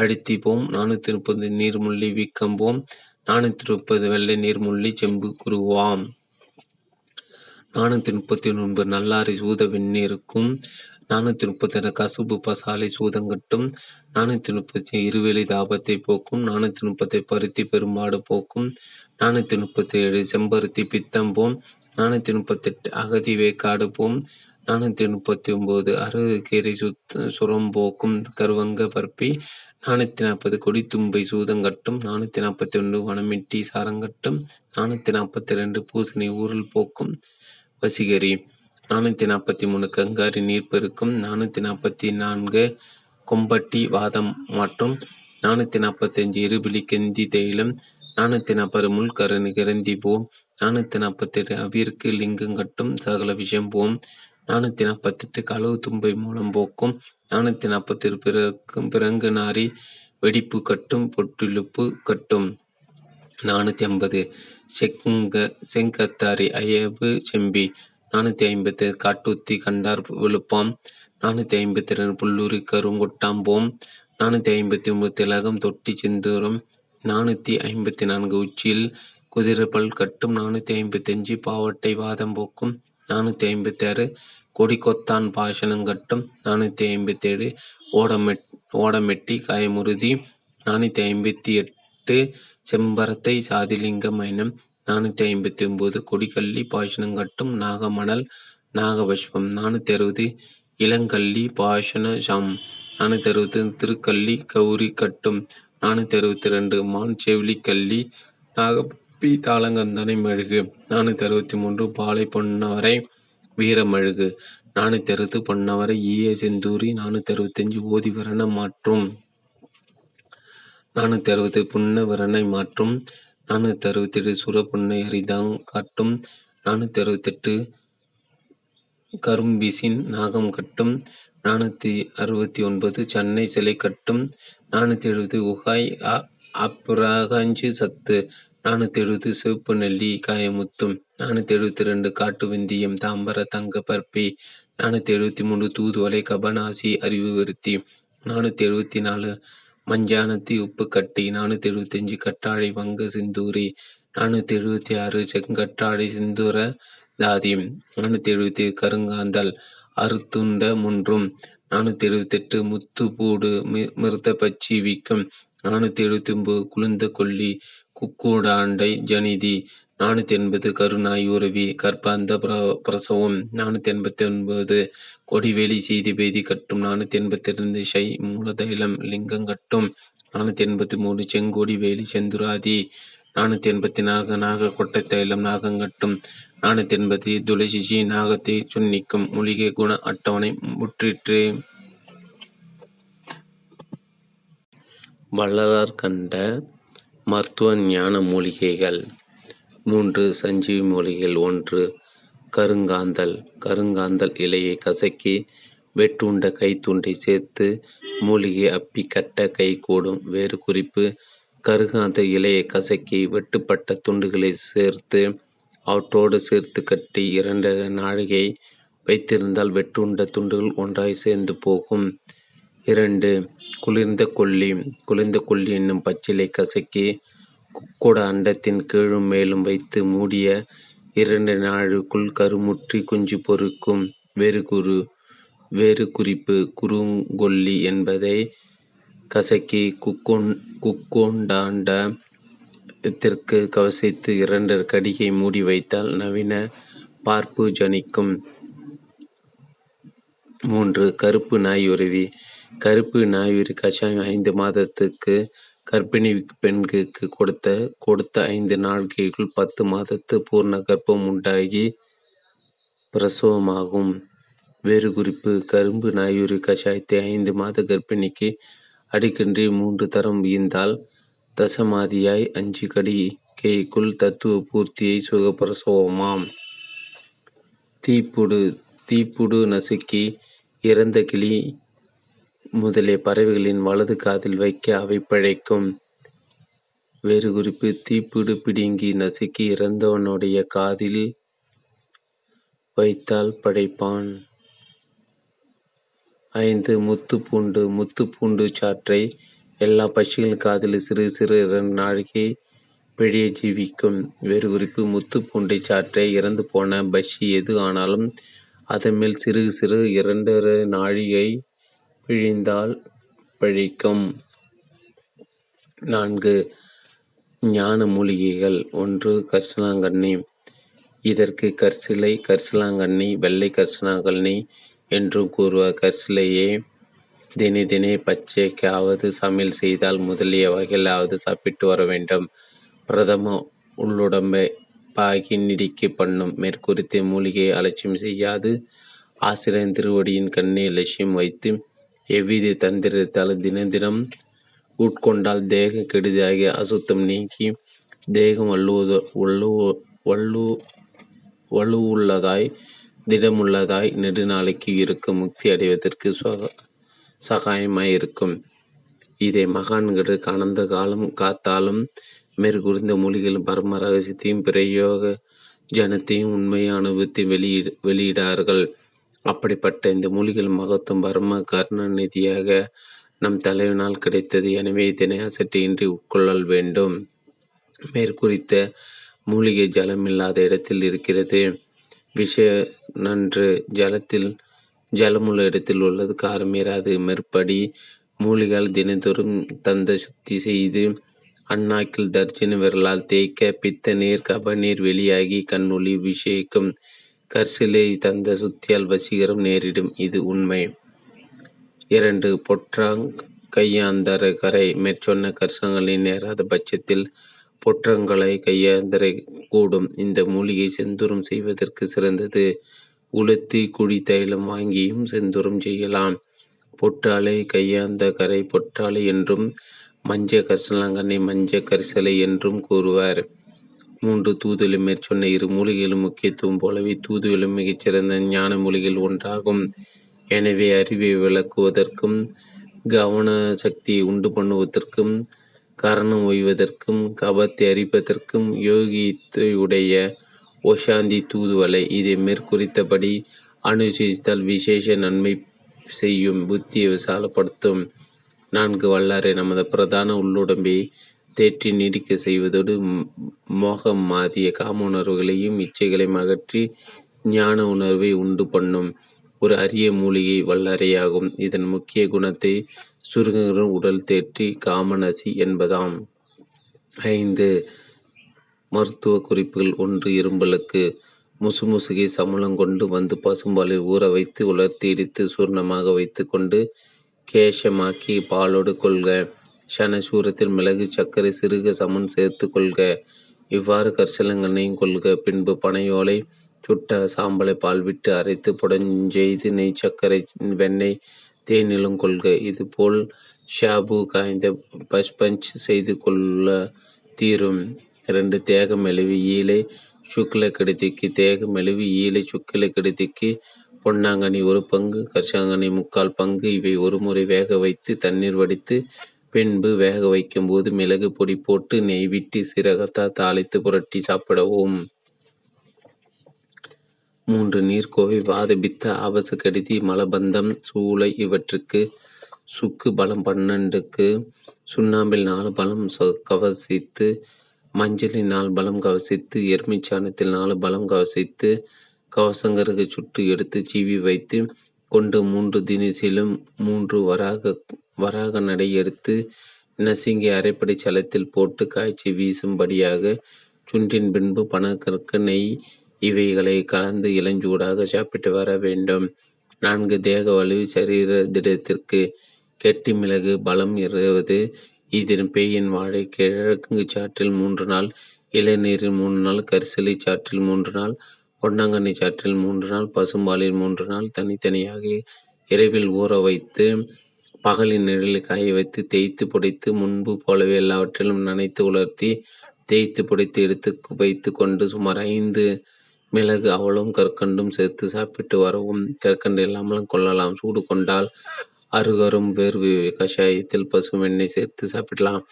அழுத்தி போம் 430 நீர்முள்ளி வீக்கம்போம் 430 வெள்ளை நீர்முள்ளி செம்பு குருவாம் 439 நல்லாரி சூத வெந்நீருக்கும் 430 கசுபு பசாலை சூதங்கட்டும் 430 இருவேலி தாபத்தை போக்கும் 430 பருத்தி பெரும்பாடு போக்கும் 437 செம்பருத்தி பித்தம்போம் 438 அகதி வேக்காடு போம் 439 அருகேரி சுரம்போக்கும் கருவங்க பற்பி 440 கொடித்தும்பை சூதங்கட்டும் 441 வனமிட்டி சாரங்கட்டும் 442 பூசணி ஊரல் போக்கும் வசிகரி 443 கங்காரி நீர்பெருக்கும் 444 கொம்பட்டி வாதம் மாற்றும் 445 இருபிலி கெந்தி தைலம் 440 முள்கரணி கிரந்தி போம் 447 அவிற்கு லிங்கங்கட்டும் சகல விஷம் போம் 448 களவு தும்பை மூலம் போக்கும் 440 பிறங்கு நாரி வெடிப்பு கட்டும் பொட்டிழுப்பு கட்டும் 450 செங்கத்தாரி அயவு செம்பி 450 காட்டுத்தி கண்டார் விழுப்பாம். 452 புல்லூரி கருங்கொட்டாம்போம். 453 திலகம் தொட்டி செந்தூரம். 454 உச்சியில் குதிரைப்பல் கட்டும். 455 பாவட்டை வாதம் போக்கும். 456 கொடிக்கொத்தான் பாஷணம் கட்டும். 457 ஓடமெட்டி காயமுறுதி. 458 செம்பரத்தை சாதிலிங்க மைனம். 459 கொடிக்கல்லி பாஷணம் கட்டும். நாகமணல் நாகபஷ்பம். 460 இளங்கல்லி பாஷண சாம். 460 திருக்கல்லி கௌரி கட்டும். 462 மான் செவிலி கல்லி நாகப்பி தாளங்கந்தனை மெழுகு. 463 பாலை பொன்னவரை வீரமழுகு. 460 பொன்னவரை ஈய செந்தூரி. 465 ஓதிவரண மாற்றும். 460 புன்னவரனை மாற்றும். 467 சுரப்புன்னை அரிதாங் காட்டும். 468 கரும்பிசின் நாகம் கட்டும். 469 சென்னை சிலை கட்டும். 470 உகாய் அப்ராகஞ்சி சத்து. 470 சிவப்பு நெல்லி காயமுத்தும். 472 காட்டு வெந்தியம் தாம்பர தங்க பற்பி. 473 தூதுவலை கபனாசி அறிவுறுத்தி. 474 மஞ்சானத்தி உப்பு கட்டி. 475 கட்டாழை வங்க சிந்தூரி. 476 செங்கட்டாழை சிந்தூர தாதியம். 477 கருங்காந்தல் அறுத்துண்ட முன்றும். 478 முத்துப்பூடு மிருத பச்சி விக்கும். 479 குளுந்த கொல்லி குக்கூடாண்டை ஜனிதி. 480 கருநாய் உறவி கற்பாந்த பிரசவம். 489 கொடிவேலி செய்தி பேதி கட்டும். 482 ஷை மூலதைலம் லிங்கம் கட்டும். 483 செங்கோடி வேலி செந்துராதி. 484 நாக கொட்டை தைலம் நாகங்கட்டும். 480 துளசிஜி நாகத்தை சுன்னிக்கும் மூலிகை குண அட்டவணை முற்றிற்று. வள்ளலார் கண்ட மருத்துவ ஞான மூலிகைகள் 3 சஞ்சீவி மூலிகைகள். 1 கருங்காந்தல். கருங்காந்தல் இலையை கசக்கி வெட்டுண்ட கை துண்டை சேர்த்து மூலிகை அப்பி கட்ட கை கூடும். வேறு குறிப்பு: கருங்காந்த இலையை கசக்கி வெட்டுப்பட்ட துண்டுகளை சேர்த்து அவற்றோடு சேர்த்து கட்டி 2 நாழிகை வைத்திருந்தால் வெட்டுண்ட துண்டுகள் ஒன்றாய் சேர்ந்து போகும். 2 குளிர்ந்த கொல்லி. குளிர்ந்த கொல்லி என்னும் பச்சிலை கசக்கி குக்கூட அண்டத்தின் கீழும் மேலும் வைத்து மூடிய 2 நாளுக்குள் கருமுற்றி குஞ்சு பொறுக்கும். வேறு குறிப்பு குறுங்கொல்லி என்பதை கசக்கி குக்கோண்டாண்டத்திற்கு கவசித்து 2 கடிகை மூடி வைத்தால் நவீன பார்ப்பு ஜனிக்கும். 3 கருப்பு நாயுருவி. கருப்பு நாயுருவி கஷாயம் 5 மாதத்துக்கு கர்ப்பிணி பெண்களுக்கு கொடுத்த 5 நாட்களுக்குள் 10 மாதத்து பூர்ண கர்ப்பம் உண்டாகி பிரசவமாகும். வேறு குறிப்பு: கரும்பு நாயுரு கஷாயத்தை 5 மாத கர்ப்பிணிக்கு அடிக்கன்றி 3 தரம் வீந்தால் தசமாதியாய் 5 கடிகைக்குள் தத்துவ பூர்த்தியை சுகப்பிரசவமாம். தீப்புடு நசுக்கி இறந்த கிளி முதலிய பறவைகளின் வலது காதில் வைக்க அவை பிழைக்கும். வேறு குறிப்பு: தீப்புடு பிடுங்கி நசுக்கி இறந்தவனுடைய காதில் வைத்தால் படைப்பான். 5 முத்துப்பூண்டு. முத்துப்பூண்டு சாற்றை எல்லா பட்சிகளின் காதில் சிறு 2 நாழிகை பிழைய ஜீவிக்கும். வேறு குறிப்பு: முத்துப்பூண்டை சாற்றை இறந்து போன பட்சி எது ஆனாலும் அதன் மேல் சிறு 2 நாழிகை பிழிந்தால் பழிக்கும். 4 ஞான மூலிகைகள். 1 கரிசலாங்கண்ணி. இதற்கு கற்சிலை, கரிசலாங்கண்ணி, வெள்ளை கரிசலாங்கண்ணி என்றும் கூறுவார். கற்சிலையே தினை பச்சைக்காவது சமையல் செய்தால் முதலிய வகையிலாவது சாப்பிட்டு வர வேண்டும். பிரதம உள்ளுடம்பை பாகி நிடிக்க பண்ணும். மேற்குறித்த மூலிகையை அலட்சியம் செய்யாது ஆசிரியர் திருவடியின் கண்ணை லட்சியம் வைத்து எவ்வித தந்திரத்தால் தினம் உட்கொண்டால் தேக கெடுதியாகிய அசுத்தம் நீக்கி தேகம் வலுவுள்ளதாய் திடமுள்ளதாய் நெடுநாளைக்கு இருக்கும். முக்தி அடைவதற்கு சகாயமாய் இருக்கும். இதை மகான்களுக்கு கடந்த காலம் காத்தாலும் மேற்குறிந்த மூலிகைகள் பரம ரகசியத்தையும் பிரயோக ஜனத்தையும் உண்மையான அனுபவத்தை வெளியிடார்கள். அப்படிப்பட்ட இந்த மூலிகள் மகத்துவம் பரம கருணாநிதியாக நம் தலைவனால் கிடைத்தது. எனவே இதனை அசட்டையின்றி உட்கொள்ளல் வேண்டும். மேற்குறித்த மூலிகை ஜலம் இல்லாத இடத்தில் இருக்கிறது. விஷ நன்று ஜலத்தில் ஜலமுள்ள இடத்தில் உள்ளது காரமேறாது. மேற்படி மூலிகால் தினந்தோறும் தந்த சுத்தி செய்து அண்ணாக்கில் தர்ஜன விரலால் தேய்க்க பித்த நீர் கபநீர் வெளியாகி கண்ணொளி விஷேக்கும். கற்சிலை தந்த சுத்தியால் வசீகரம் நேரிடும். இது உண்மை. 2. பொற்றாங் கையாந்தர கரை. மேற்சொன்ன கர்சங்களை நேராத பட்சத்தில் பொற்றங்களை கையாந்தர கூடும். இந்த மூலிகை செந்தூரம் செய்வதற்கு சிறந்தது. உளுத்தி குடி தைலம் வாங்கியும் செந்தூரம் செய்யலாம். பொற்றாலை கையாந்த கரை பொற்றாலை என்றும் மஞ்ச கரிசலாங்கண்ணை மஞ்ச கரிசலை என்றும் கூறுவார். 3. தூதுளி. மேற்சொன்ன இரு மூலிகைகளும் முக்கியத்துவம் போலவே தூதுளி மிகச்சிறந்த ஞான மூலிகைகள் ஒன்றாகும். எனவே அறிவை விளக்குவதற்கும் கவன சக்தியை உண்டு பண்ணுவதற்கும் காரணம் ஓய்வதற்கும் கபத்தை அரிப்பதற்கும் யோகித்தையுடைய ஓஷாந்தி தூதுவலை. இதை மேற்குறித்தபடி அனுசரித்தால் விசேஷ நன்மை செய்யும். புத்தியை விசாலப்படுத்தும். 4. வல்லாரை. நமது பிரதான உள்ளுடம்பை தேற்றி நீடிக்க செய்வதோடு மோகம் மாதிய காம உணர்வுகளையும் இச்சைகளையும் அகற்றி ஞான உணர்வை உண்டு பண்ணும் ஒரு அரிய மூலிகை வல்லரையாகும். இதன் முக்கிய குணத்தை சுருங்குகிற உடல் தேற்றி காமநசி என்பதாம். 5. மருத்துவ குறிப்புகள். 1. இரும்பலுக்கு முசுமுசுகை சமூலம் கொண்டு வந்து பசும்பாலில் ஊற வைத்து உலர்த்தி இடித்து சூர்ணமாக வைத்து கொண்டு கேஷமாக்கி பாலோடு கொள்க. சனசூரத்தில் மிளகு சர்க்கரை சிறுக சமன் சேர்த்து கொள்க. இவ்வாறு கரிசலங்கண்ணையும் கொள்க. பின்பு பனையோலை சுட்ட சாம்பலை பால் விட்டு அரைத்து புடஞ்செய்து நெய் சர்க்கரை வெண்ணெய் தேனிலும் கொள்க. இதுபோல் ஷாபு காய்ந்த பஸ்பஞ்ச் செய்து கொள்ள தீரும். 2. தேகம் எழுவி ஈலை சுக்கிலை கெடுத்திக்கு. தேகம் எழுவி ஈலை சுக்கிலை கெடுத்திக்கு பொன்னாங்கனி 1 பங்கு கரிசாங்கனி 3/4 பங்கு இவை ஒரு முறை வேக வைத்து தண்ணீர் வடித்து பின்பு வேக வைக்கும் போது மிளகு பொடி போட்டு நெய் விட்டு சீரகத்தா தாளித்து புரட்டி சாப்பிடவும். 3. நீர்க்கோவை வாதபித்த ஆபசு கடிதி மலபந்தம் சூளை இவற்றுக்கு சுக்கு பலம் 12க்கு சுண்ணாம்பில் 4 பலம் கவசித்து மஞ்சளில் 4 பலம் கவசித்து எருமிச்சாணத்தில் 4 பலம் கவசித்து கவசங்கருக்கு சுட்டு எடுத்து சீவி வைத்து கொண்டு 3 தினசிலும் 3 வராக நடை எடுத்து நசுங்கி அரைப்படி சலத்தில் போட்டு காய்ச்சி வீசும்படியாக சுண்டின் பின்பு பனக்கற்கு நெய் இவைகளை கலந்து இளஞ்சூடாக சாப்பிட்டு வர வேண்டும். 4. தேக வலிவு சரீர திடத்திற்கு. கெட்டி மிளகு பலம் 20. இதன் பேயின் வாழை கிழக்கு சாற்றில் 3 நாள் இளநீரில் 3 நாள் கரிசலை சாற்றில் 3 நாள் பொன்னாங்கண்ணி சாற்றில் 3 நாள் பசும்பாலில் 3 நாள் தனித்தனியாக இரவில் ஊற வைத்து பகலின் நிழலில் காய வைத்து தேய்த்து புடைத்து முன்பு போலவே எல்லாவற்றிலும் நனைத்து உலர்த்தி தேய்த்து புடைத்து எடுத்து வைத்து கொண்டு சுமார் 5 மிளகு அவளும் கற்கண்டும் சேர்த்து சாப்பிட்டு வரவும். கற்கண்டு இல்லாமலும் கொள்ளலாம். சூடு கொண்டால் அருகரும் வேர்வு கஷாயத்தில் பசு வெண்ணெய் சேர்த்து சாப்பிடலாம்.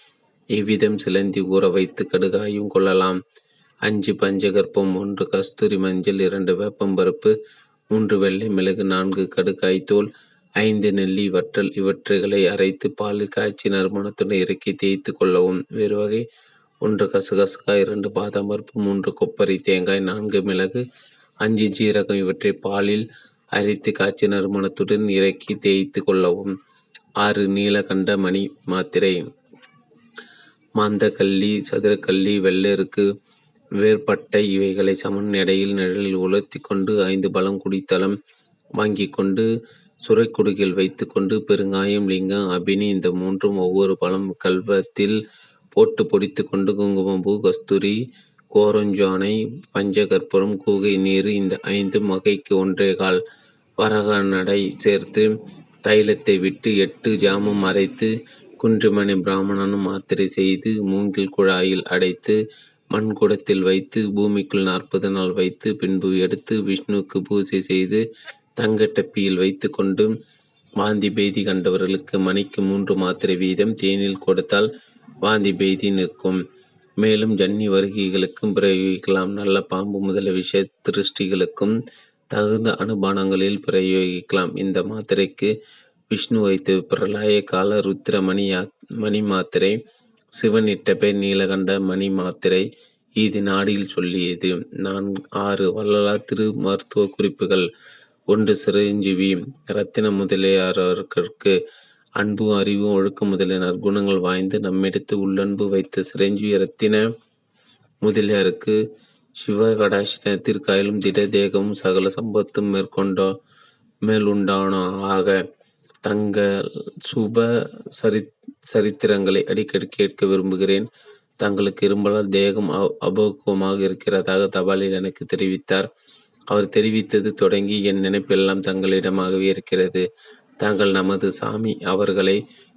இவ்விதம் சிலந்தி ஊற வைத்து கடுகாயும் கொள்ளலாம். 5. பஞ்சகற்பம். 1. கஸ்தூரி மஞ்சள், 2. வேப்பம்பருப்பு, 3 வெள்ளை மிளகு, 4 கடுகாய்த்தோல், 5 நெல்லி வற்றல் இவற்றைகளை அரைத்து பாலில் காய்ச்சி நறுமணத்துடன் இறக்கி தேய்த்து கொள்ளவும். வேறு வகை 1. கசகசக்காய், 2. பாதாம் பருப்பு, 3 கொப்பரை தேங்காய், 4 மிளகு, 5 ஜீரகம் இவற்றை பாலில் அரைத்து காய்ச்சி நறுமணத்துடன் இறக்கி தேய்த்து கொள்ளவும். 6. நீலகண்ட மணி மாத்திரை. மந்தக்கல்லி, சதுரக்கல்லி, வெள்ளருக்கு வேறுபட்ட இவைகளை சமன் எடையில் நிழலில் உலர்த்தி கொண்டு 5 பலம் குடித்தளம் வாங்கி கொண்டு சுரைக்குடுகில் வைத்து கொண்டு பெருங்காயம் லிங்கம் அபினி இந்த 3ம் 1 பலம் கல்வத்தில் போட்டு பொடித்து கொண்டு குங்குமம்பூ கஸ்தூரி கோரஞ்சானை பஞ்சகற்பூரம் கூகை நீர் இந்த 5 வகைக்கு 1.25 வரக நடை சேர்த்து தைலத்தை விட்டு 8 ஜாமம் அரைத்து குன்றிமணி பிராமணனும் மாத்திரை செய்து மூங்கில் குழாயில் அடைத்து மண்குடத்தில் வைத்து பூமிக்குள் 40 நாள் வைத்து பின்பு எடுத்து விஷ்ணுவுக்கு பூஜை செய்து தங்கட்டப்பியில் வைத்து கொண்டு வாந்தி பேதி கண்டவர்களுக்கு மணிக்கு 3 மாத்திரை வீதம் தேனில் கொடுத்தால் வாந்தி பேதி நிற்கும். மேலும் ஜன்னி வருகைகளுக்கும் பிரயோகிக்கலாம். நல்ல பாம்பு முதல விஷ திருஷ்டிகளுக்கும் தகுந்த அனுபானங்களில் பிரயோகிக்கலாம். இந்த மாத்திரைக்கு விஷ்ணு வைத்து பிரளய கால ருத்திர மணி மாத்திரை, சிவன் இட்டப்பே நீலகண்ட மணி மாத்திரை இது நாடியில் சொல்லியது. 4 6 வள்ளலார் திரு மருத்துவ குறிப்புகள். 1. சிரஞ்சீவி ரத்தின முதலியாரவர்களுக்கு அன்பு அறிவு ஒழுக்கம் முதலிய நற்குணங்கள் வாய்ந்து நம்மிடத்து உள்ளன்பு வைத்த சிரஞ்சீவி ரத்தின முதலியாருக்கு சிவகடாட்சத்திற்காயிலும் திட தேகமும் சகல சம்பத்தும் மேலுண்டான ஆக தங்கள் சுப சரித்திரங்களை அடிக்கடி கேட்க விரும்புகிறேன். தங்களுக்கு இரும்பலால் தேகம் அபோகமாக இருக்கிறதாக தபாலில் எனக்கு தெரிவித்தார். அவர் தெரிவித்தது தொடங்கி என் நினைப்பெல்லாம் தங்களிடமாகவே இருக்கிறது. தாங்கள் நமது சாமி அவர்களை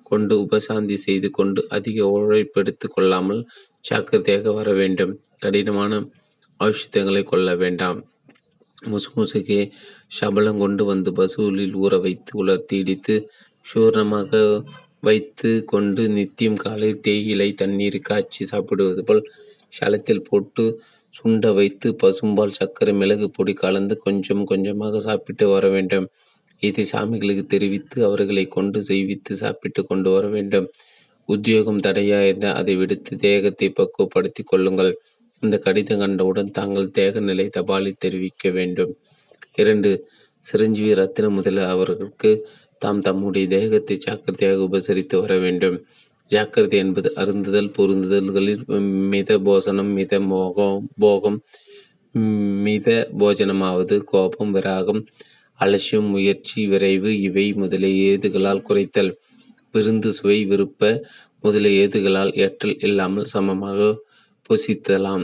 கொண்டு உபசாந்தி செய்து கொண்டு அதிக உழைப்பெடுத்து கொள்ளாமல் ஜாக்கிரதையாக வர வேண்டும். கடினமான ஔஷதங்களை கொள்ள வேண்டாம். முசுமுசுக்கே சபலம் கொண்டு வந்து பசூலில் ஊற வைத்து உலர்த்தி இடித்து சூர்ணமாக வைத்து கொண்டு நித்தியம் காலை தேயிலை தண்ணீர் காய்ச்சி சாப்பிடுவது போல் சலத்தில் போட்டு சுண்ட வைத்து பசும்பால் சர்க்கரை மிளகு பொடி கலந்து கொஞ்சம் கொஞ்சமாக சாப்பிட்டு வர வேண்டும். இதை சாமிகளுக்கு தெரிவித்து அவர்களை கொண்டு செய்வித்து சாப்பிட்டு கொண்டு வர வேண்டும். உத்தியோகம் தடையாயிருந்த அதை விடுத்து தேகத்தை பக்குவப்படுத்தி கொள்ளுங்கள். இந்த கடிதம் கண்டவுடன் தாங்கள் தேக நிலை தபாலில் தெரிவிக்க வேண்டும். 2. சிரஞ்சீவி ரத்தின முதல அவர்களுக்கு தாம் தம்முடைய தேகத்தை ஜாக்கிரதையாக உபசரித்து வர வேண்டும். ஜாக்கிரதை என்பது அருந்துதல் பொருந்துதல்களில் மித போசனம், மித போகம், மித போஜனமாவது, கோபம், விராகம், அலட்சியம், முயற்சி, விரைவு இவை முதலிய ஏதுகளால் குறைத்தல், விருந்து, சுவை, விருப்ப முதலிய ஏதுகளால் ஏற்றல் இல்லாமல் சமமாக புசித்தலாம்.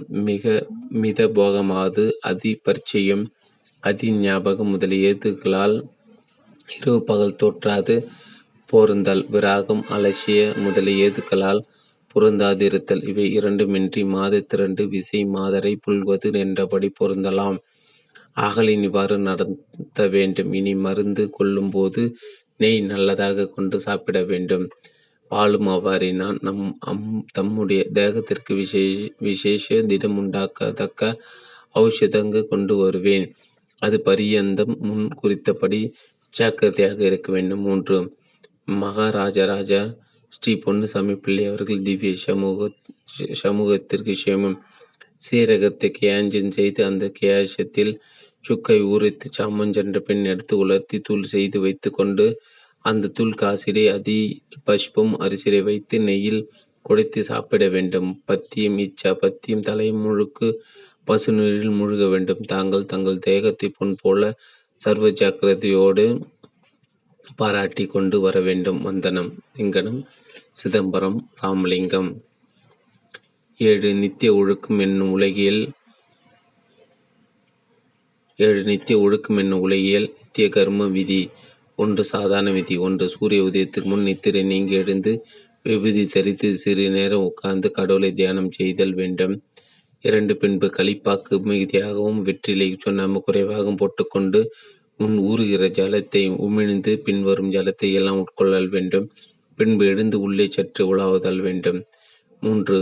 மித போகமாவது அதி பரிச்சயம், அதி ஞாபகம் முதலிய ஏதுகளால் இரவு பகல் தோற்றாது பொருந்தல், விராகம், அலட்சிய முதலிய ஏதுக்களால் பொருந்தாதிருத்தல் இவை 2மின்றி மாதத்திரண்டு விசை மாதரை புல்வது என்றபடி பொருந்தலாம். ஆகலின் இவ்வாறு நடத்த வேண்டும். இனி மருந்து கொள்ளும்போது நெய் நல்லதாக கொண்டு சாப்பிட வேண்டும். பாலும் அவ்வாறே நான் தம்முடைய தேகத்திற்கு விசேஷ திடமுண்டாக்கத்தக்க ஔஷதங்க கொண்டு வருவேன். அது பரியந்தம் முன் குறித்தபடி ஜாக்கிரதையாக இருக்க வேண்டும். 3. மகாராஜராஜா ஸ்ரீ பொன்னுசாமி பிள்ளை அவர்கள் திவ்ய சமூகத்திற்கு சேமம். சீரகத்தை கியாஞ்சன் செய்து அந்த கியாசத்தில் சுக்கை ஊறித்து சாமஞ்சென்ற பெண் எடுத்து உலர்த்தி தூள் செய்து வைத்து கொண்டு அந்த தூள் காசிடை அதி பஷ்பம் அரிசிடை வைத்து நெய்யில் குடைத்து சாப்பிட வேண்டும். பத்தியம் இச்சா பத்தியம் தலை முழுக்கு பசுநீரில் முழுக வேண்டும். தாங்கள் தங்கள் தேகத்தை பொன் போல சர்வ ஜாக்கிரதையோடு பாராட்டி கொண்டு வர வேண்டும். வந்தனம். இங்கனம் சிதம்பரம் ராமலிங்கம். 7. நித்திய ஒழுக்கம் என்னும் உலகியல். நித்திய கர்ம விதி. 1. சாதாரண விதி. 1. சூரிய உதயத்துக்கு முன் நித்திரை நீங்கி எழுந்து விபூதி தரித்து சிறு நேரம் உட்கார்ந்து கடவுளை தியானம் செய்தல் வேண்டும். 2. பின்பு களிப்பாக்கு மிகுதியாகவும் வெற்றிலை சுண்ணாம்பு குறைவாகவும் போட்டுக்கொண்டு முன் ஊறுகிற ஜலத்தை உமிழ்ந்து பின்வரும் ஜலத்தை எல்லாம் உட்கொள்ளல் வேண்டும். பின்பு எழுந்து உள்ளே சற்று உலாவுதல் வேண்டும். 3.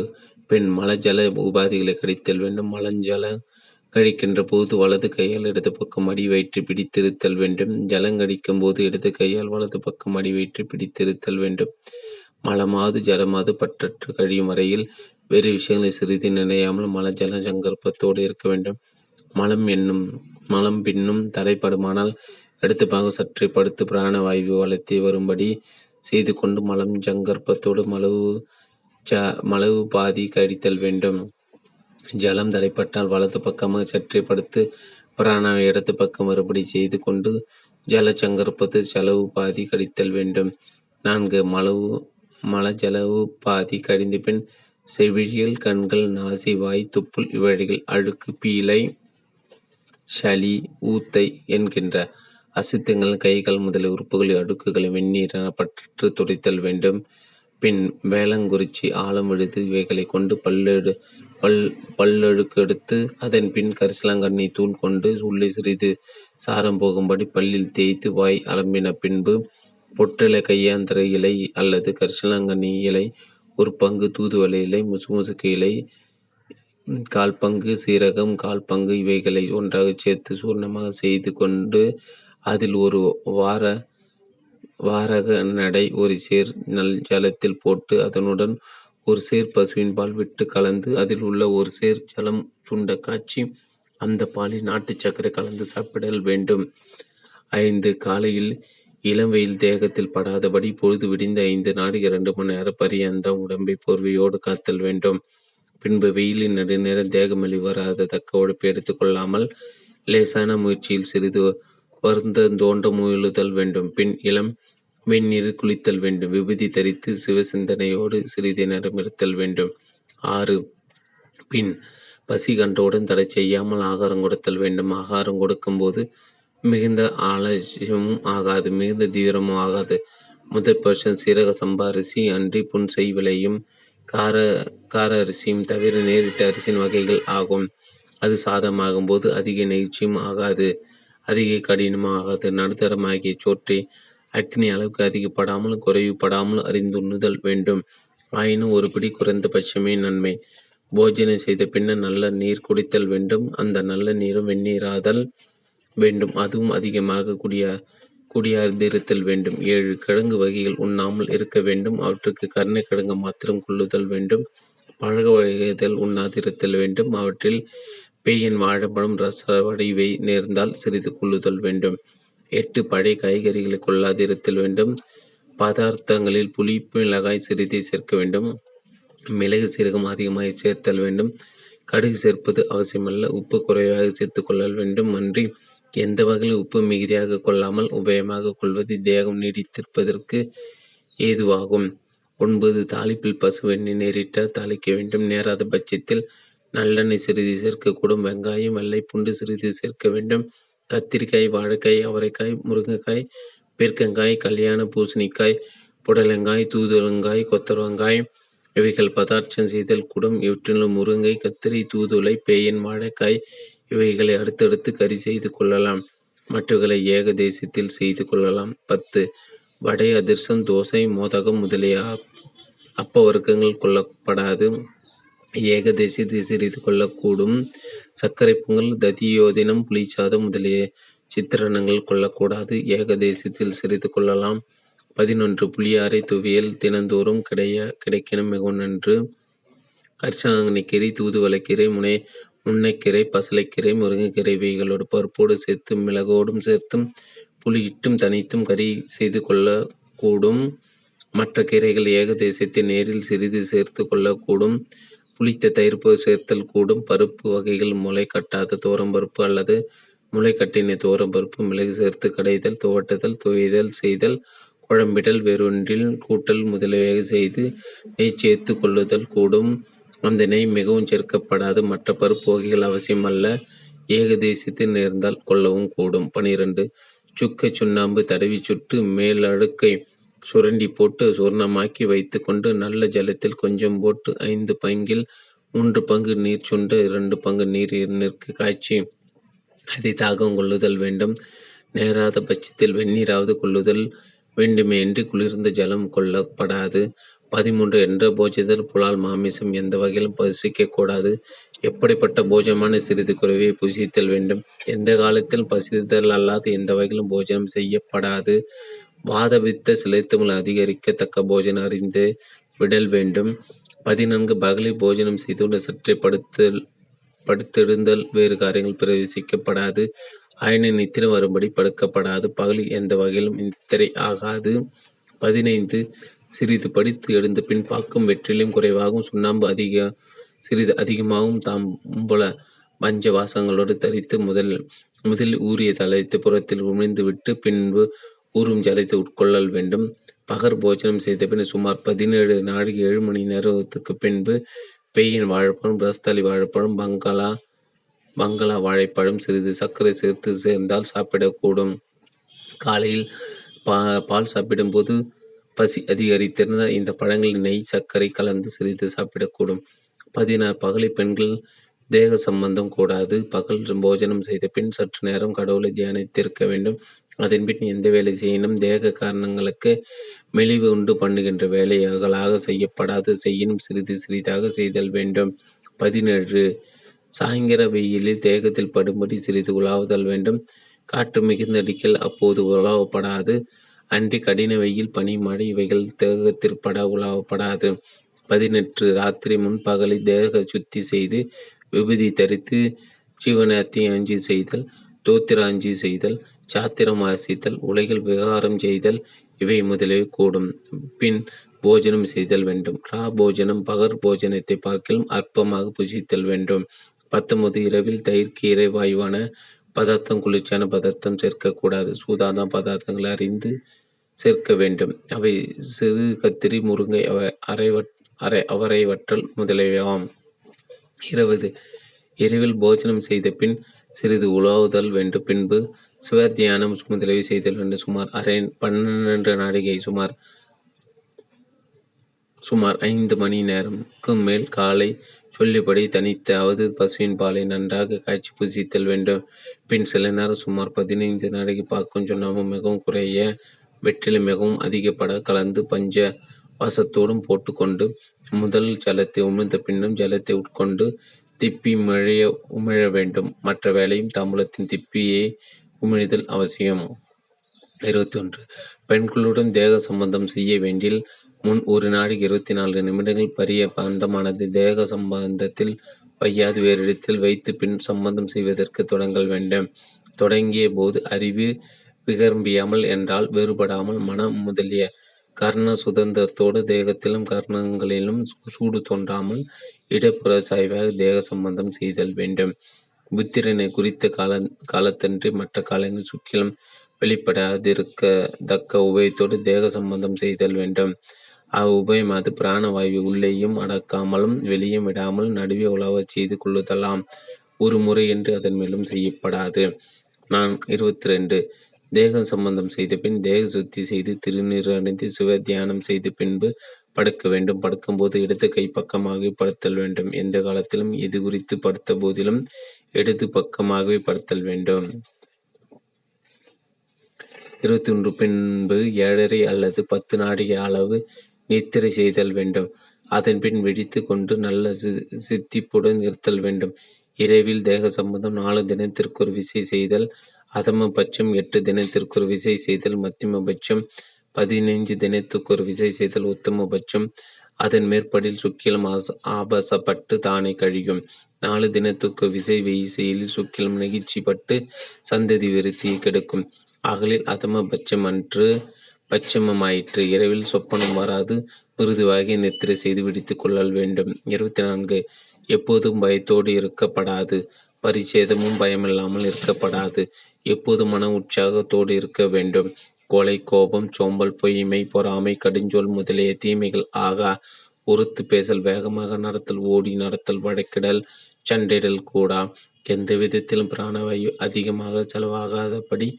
பின் மலஜல உபாதிகளை கழித்தல் வேண்டும். மலஞ்சலம் கழிக்கின்ற போது வலது கையால் இடது பக்கம் அடி வயிற்று பிடித்திருத்தல் வேண்டும். ஜலங்கடிக்கும் போது இடது கையால் வலது பக்கம் அடி வயிற்று பிடித்திருத்தல் வேண்டும். மலமாது ஜலமாது பற்றற்று கழியும் வரையில் வேறு விஷயங்களை சிறிது நினையாமல் மலஜல சங்கற்பத்தோடு இருக்க வேண்டும். மலம் பின்னும் தடைப்படுமானால் எடுத்துப்பாக சற்றை படுத்து பிராணவாயு வளர்த்தி வரும்படி செய்து கொண்டு மலம் சங்கற்பத்தோடு மலவு பாதி கழித்தல் வேண்டும். ஜலம் தடைப்பட்டால் வலது பக்கமாக சற்றை படுத்து பிராணாவை இடத்து பக்கம் வரும்படி செய்து கொண்டு ஜல சங்கற்பத்து செலவு பாதி கழித்தல் வேண்டும். 4. மலஜலவு பாதி கழிந்த பின் செவிழியல் கண்கள் நாசி வாய் துப்புள் இவழிகள் அழுக்கு பீலை சளி ஊத்தை என்கின்ற அசுத்தங்கள் கைகள் முதலிய உறுப்புகளின் அடுக்குகளை வெந்நீரென பற்று துடைத்தல் வேண்டும். பின் வேளங்குறிச்சி ஆழம் விடுத்து இவைகளை கொண்டு பல்லழுக்கு எடுத்து அதன் பின் கரிசலாங்கண்ணி தூள் கொண்டு உள்ளே சிறிது சாரம் போகும்படி பல்லில் தேய்த்து வாய் அலம்பின பின்பு பொற்றிலை கையாந்திர இலை அல்லது கரிசலாங்கண்ணி இலை 1 பங்கு தூதுவலை இலை முசுமுசுக்கு இலை கால் பங்கு சீரகம் கால் பங்கு இவைகளை ஒன்றாக சேர்த்து சூர்ணமாக செய்து கொண்டு அதில் ஒரு வாரக நடை ஒரு சேர் நல் ஜலத்தில் போட்டு அதனுடன் ஒரு சேர் பசுவின் பால் விட்டு கலந்து அதில் உள்ள ஒரு சேர் ஜலம் சுண்ட காய்ச்சி அந்த பாலில் நாட்டு சர்க்கரை கலந்து சாப்பிடல் வேண்டும். 5. காலையில் இளம் வெயில் தேகத்தில் படாதபடி பொழுது விடிந்த 5 நாடு 2 மணி நேர பரியந்த உடம்பை போர்வையோடு காத்தல் வேண்டும். பின்பு வெயிலின் நடுநேரம் தேகமெளி வராத தக்க உழைப்பு எடுத்துக்கொள்ளாமல் லேசான முயற்சியில் சிறிது வருந்த தோண்ட முயலுதல் வேண்டும். பின் இளம் வெந்நீரில் குளித்தல் வேண்டும். விபூதி தரித்து சிவசிந்தனையோடு சிறிது நேரம் இருத்தல் வேண்டும். 6. பின் பசி கண்டவுடன் தடை செய்யாமல் ஆகாரம் கொடுத்தல் வேண்டும். ஆகாரம் கொடுக்கும்போது மிகுந்த ஆலசியமும் ஆகாது, மிகுந்த தீவிரமும் ஆகாது. முதற் பட்சம் சீரக சம்பா அரிசி அன்றி புன்செய் விளையும் கார அரிசியும் தவிர நேரிட்ட அரிசியின் வகைகள் ஆகும். அது சாதமாகும் போது அதிக நெகிழ்ச்சியும் ஆகாது, அதிக கடினமும் ஆகாது. நடுத்தரமாகிய சோற்றை அக்னி அளவுக்கு அதிகப்படாமல் குறைவுபடாமல் அறிந்துண்ணுதல் வேண்டும். ஆயினும் ஒரு பிடி குறைந்தபட்சமே நன்மை. போஜனை செய்த பின்னர் நல்ல நீர் குடித்தல் வேண்டும். அந்த நல்ல நீரும் வெந்நீராதல் வேண்டும், அதுவும் அதிகமாக குடியாதிருத்தல் வேண்டும். 7. கிழங்கு வகைகள் உண்ணாமல் இருக்க வேண்டும். அவற்றுக்கு கருணைக்கிழங்கு மாத்திரம் கொள்ளுதல் வேண்டும். பழக வகைகள் உண்ணாதிருத்தல் வேண்டும். அவற்றில் பெயின் வாழைப்பழம் ரசவடைவை நேர்ந்தால் சிறிது கொள்ளுதல் வேண்டும். 8. பழைய காய்கறிகளை கொள்ளாதிருத்தல் வேண்டும். பதார்த்தங்களில் புளிப்பு மிளகாய் சிறிதை சேர்க்க வேண்டும். மிளகு சீரகம் அதிகமாக சேர்த்தல் வேண்டும். கடுகு சேர்ப்பது அவசியமல்ல. உப்பு குறைவாக சேர்த்துக்கொள்ளல் வேண்டும். அன்றி எந்த வகையில் உப்பு மிகுதியாக கொள்ளாமல் உபயமாக கொள்வது தேகம் நீடித்திருப்பதற்கு ஏதுவாகும். 9. தாளிப்பில் பசுவெண்ணெய் நேரிட்டால் தாளிக்க வேண்டும். நேராத பட்சத்தில் நல்லெண்ணெய் சிறிது சேர்க்கக்கூடும். வெங்காயம் வெள்ளை பூண்டு சிறிது சேர்க்க வேண்டும். கத்திரிக்காய் வாழைக்காய் அவரைக்காய் முருங்கைக்காய் பீர்க்கங்காய் கல்யாண பூசணிக்காய் புடலங்காய் தூதுவங்காய் கொத்தரவங்காய் இவைகள் பதார்த்தம் செய்தல் கூடும். இவற்றிலும் முருங்கை கத்திரி தூதுளை பேயன் வாழைக்காய் இவைகளை அடுத்தடுத்து கறி செய்து கொள்ளலாம். மற்றவர்களை ஏக தேசத்தில் செய்து கொள்ளலாம். 10. வடை அதிர்சம் தோசை மோதகம் முதலிய அப்ப வர்க்கங்கள் கொள்ளப்படாது. ஏக தேசத்தில் செய்து கொள்ளக்கூடும். சர்க்கரை பொங்கல் ததியோதினம் புளிச்சாதம் முதலிய சித்திரணங்கள் கொள்ளக்கூடாது. ஏக தேசத்தில் செய்து கொள்ளலாம். 11. புளியாரை துவியல் தினந்தோறும் கிடைக்கணும் மிகவும் நன்று. கரிசலாங்கண்ணிக்கீரை தூதுவளைக்கீரை முன்னைக்கீரை பசலைக்கீரை முருங்கைக்கீரை இவைகளோடு பருப்போடு சேர்த்தும் மிளகோடும் சேர்த்தும் புளியிட்டும் தனித்தும் கறி செய்து கொள்ளக்கூடும். மற்ற கீரைகள் ஏகதேசத்தை நேரில் சிறிது சேர்த்து கொள்ளக்கூடும். புளித்த தயிர் சேர்த்தல் கூடும். பருப்பு வகைகள் முளை கட்டாத தோரம்பருப்பு அல்லது முளை கட்டின தோரம்பருப்பு மிளகு சேர்த்து கடைதல் துவட்டுதல் துவைதல் செய்தல் குழம்பிடல் வேறொன்றில் கூட்டல் முதலியாக செய்து நெய் சேர்த்து கொள்ளுதல் கூடும். அந்த நெய் மிகவும் சேர்க்கப்படாது. மற்ற பருப்பு வகைகள் அவசியமல்ல. ஏகதேசத்தில் நேர்ந்தால் கொள்ளவும் கூடும். 12. சுக்கை சுண்ணாம்பு தடவி சுட்டு மேலடுக்கை சுரண்டி போட்டு சுர்ணமாக்கி வைத்து கொண்டு நல்ல ஜலத்தில் கொஞ்சம் போட்டு 5 பங்கில் 3 பங்கு நீர் சுண்ட 2 பங்கு நீர் நிற்க காய்ச்சி அதை தாகம் கொள்ளுதல் வேண்டும். நேராத பட்சத்தில் வெந்நீராவது கொள்ளுதல் வேண்டுமே என்று குளிர்ந்த ஜலம் கொள்ளப்படாது. 13. என்ற போஜத்தில் புலால் மாமிசம் எந்த வகையிலும் பசிக்கக்கூடாது. எப்படிப்பட்ட போஜமான சிறிது குறைவை புசித்தல் வேண்டும். எந்த காலத்தில் பசித்தல் அல்லாது எந்த வகையிலும் போஜனம் செய்யப்படாது. வாதபித்த சிலைத்தமிழ் அதிகரிக்கத்தக்க போஜன அறிந்து விடல் வேண்டும். 14. பகலில் போஜனம் செய்துள்ள சற்றே படுத்தெழுந்தல் வேறு காரியங்கள் பிரவேசிக்கப்படாது. ஆயினும் நித்திரை வரும்படி படுக்கப்படாது. பகலில் எந்த வகையிலும் நித்திரை ஆகாது. 15. சிறிது படித்து எழுந்த பின் பாக்கும் வெற்றிலையும் குறைவாகவும் சுண்ணாம்பு சிறிது அதிகமாகவும் தாம்புல பஞ்ச வாசங்களோடு தரித்து முதலில் ஊறிய தலைத்து புறத்தில் உமிழ்ந்து விட்டு பின்பு ஊறும் ஜலத்தை உட்கொள்ளல் வேண்டும். பகர் போஜனம் செய்த பின் சுமார் 17 நாடு 7 மணி நேரத்துக்கு பின்பு பெயின் வாழைப்பழம் ரஸ்தாலி வாழைப்பழம் பங்களா வாழைப்பழம் சிறிது சர்க்கரை சேர்த்து சேர்ந்தால் சாப்பிடக்கூடும். காலையில் பால் சாப்பிடும்போது பசி அதிகரித்திருந்தால் இந்த பழங்களில் நெய் சர்க்கரை கலந்து சிறிது சாப்பிடக்கூடும். 16. பகலை பெண்கள் தேக சம்பந்தம் கூடாது. பகல் போஜனம் செய்த பின் சற்று நேரம் கடவுளை தியானித்திருக்க வேண்டும். அதன்பின் எந்த வேலை செய்யணும் தேக காரணங்களுக்கு மெலிவு உண்டு பண்ணுகின்ற வேலைகளாக செய்யப்படாது. செய்யணும் சிறிதாக செய்தல் வேண்டும். 17. சாயங்கிற வெயிலில் தேகத்தில் படும்படி சிறிது உலாவுதல் வேண்டும். காற்று மிகுந்தடிக்கல் அப்போது உலாவப்படாது. அன்றி கடின வெயில், பனி, மழை இவைகள் தேகத்திற்பட உலாவப்படாது. 18. ராத்திரி முன்பகலை தேக சுத்தி செய்து விபதி தரித்து ஜீவனத்தை அஞ்சி செய்தல், தோத்திராஞ்சி செய்தல், சாத்திரம் ஆசித்தல், உலகில் விகாரம் செய்தல் இவை முதலில் கூடும். பின் போஜனம் செய்தல் வேண்டும். ரா போஜனம் பகர் போஜனத்தை பார்க்கலும் அற்பமாக புசித்தல் வேண்டும். 19. இரவில் தயிர், கீரை, வாயுவான பதார்த்தம், குளிர்ச்சியான பதார்த்தம் சேர்க்கக்கூடாது. சூதான பதார்த்தங்களை அறிந்து சேர்க்க வேண்டும். அவை சிறு கத்திரி, முருங்கை, அவரை வற்றல் முதலியவாம். 20. இரவில் போஜனம் செய்த பின் சிறிது உலாவுதல் வேண்டும். பின்பு சிவத்தியானம் முதலியவை செய்தல் வேண்டும். சுமார் 12 நாழிகை சுமார் 5 மணி நேரம்க்கு மேல் காலை சொல்லிபடி தனித்தாவது பசுவின் பாலை நன்றாக காய்ச்சி புசித்தல் வேண்டும். பின் சில நேரம் சுமார் 15 நாளைக்கு பார்க்கும் சுண்ணாமும் மிகவும் குறைய வெற்றிலை மிகவும் அதிகப்பட கலந்து பஞ்ச வாசத்தோடும் போட்டுக்கொண்டு முதல் ஜலத்தை உமிழ்ந்த பின்னும் ஜலத்தை உட்கொண்டு திப்பி உமிழ வேண்டும். மற்ற வேலையும் தாம்பூலத்தின் திப்பியை உமிழ்தல் அவசியம். 21. பெண்களுடன் தேக சம்பந்தம் செய்ய வேண்டியில் முன் 1 நாளைக்கு 24 நிமிடங்கள் பரிய பந்தமானது தேக சம்பந்தத்தில் வையாது வேறு இடத்தில் வைத்து பின் சம்பந்தம் செய்வதற்கு தொடங்க வேண்டும். தொடங்கிய போது அறிவு விகரம்பியாமல் என்றால் வேறுபடாமல் மனம் முதலிய கர்ண சுதந்திரத்தோடு தேகத்திலும் கர்ணங்களிலும் சூடு தோன்றாமல் இடப்புற சாய்வாக தேக சம்பந்தம் செய்தல் வேண்டும். புத்திரனை குறித்த காலத்தன்றி மற்ற காலங்களில் சுக்கிலும் வெளிப்படாதிருக்க தக்க உபயத்தோடு தேக சம்பந்தம் செய்தல் வேண்டும். அவ்வுபயமாவது பிராணவாயு உள்ளேயும் அடக்காமலும் வெளியும் விடாமல் நடுவே உலாவ செய்து கொள்ளுதலாம். ஒரு முறை என்று அதன் மேலும் செய்யப்படாது. 22. தேகம் சம்பந்தம் செய்த பின் தேக சுத்தி செய்து திருநீர் அணிந்து சிவ தியானம் செய்து பின்பு படுக்க வேண்டும். படுக்கும்போது இடது கை பக்கமாகவே படுத்தல் வேண்டும். எந்த காலத்திலும் எது குறித்து படுத்த போதிலும் இடது பக்கமாகவே படுத்தல் வேண்டும். 21. பின்பு 7.5 அல்லது 10 நாடிகை அளவு நித்திரை செய்தல் வேண்டும். அதன் பின் வெடித்து கொண்டு நல்ல சித்திப்புடன் இருத்தல் வேண்டும். இரவில் தேக சம்பந்தம் 4 தினத்திற்கு ஒரு விசை செய்தல், அதமபட்சம் 8 தினத்திற்கு ஒரு விசை செய்தல், மத்தியமபட்சம் 15 தினத்துக்கு ஒரு விசை செய்தல், உத்தமபட்சம் அதன் மேற்படில் சுக்கிலம் ஆபாசப்பட்டு தானே கழியும். 4 தினத்துக்கு விசை வெயில் சுக்கிலம் நெகிழ்ச்சி பட்டு சந்ததி விருத்தியை கெடுக்கும். அகலில் அதமபட்சம் அன்று பட்சமாயிற்று. இரவில் சொப்பனம் வராது. மிருதுவாகி நித்திரை செய்து விடுத்துக் கொள்ளல் வேண்டும். 24. எப்போதும் பயத்தோடு இருக்கப்படாது. பரிச்சேதமும் பயமில்லாமல் இருக்கப்படாது. எப்போதும் மன உற்சாகத்தோடு இருக்க வேண்டும். கொலை, கோபம், சோம்பல், பொய்மை, பொறாமை, கடுஞ்சொல் முதலிய தீமைகள் ஆகா. ஒருத்து பேசல், வேகமாக நடத்தல், ஓடி நடத்தல், வழக்கிடல், சண்டையிடல் கூடா. எந்த விதத்திலும் பிராணவாயு அதிகமாக செலவாகாதபடி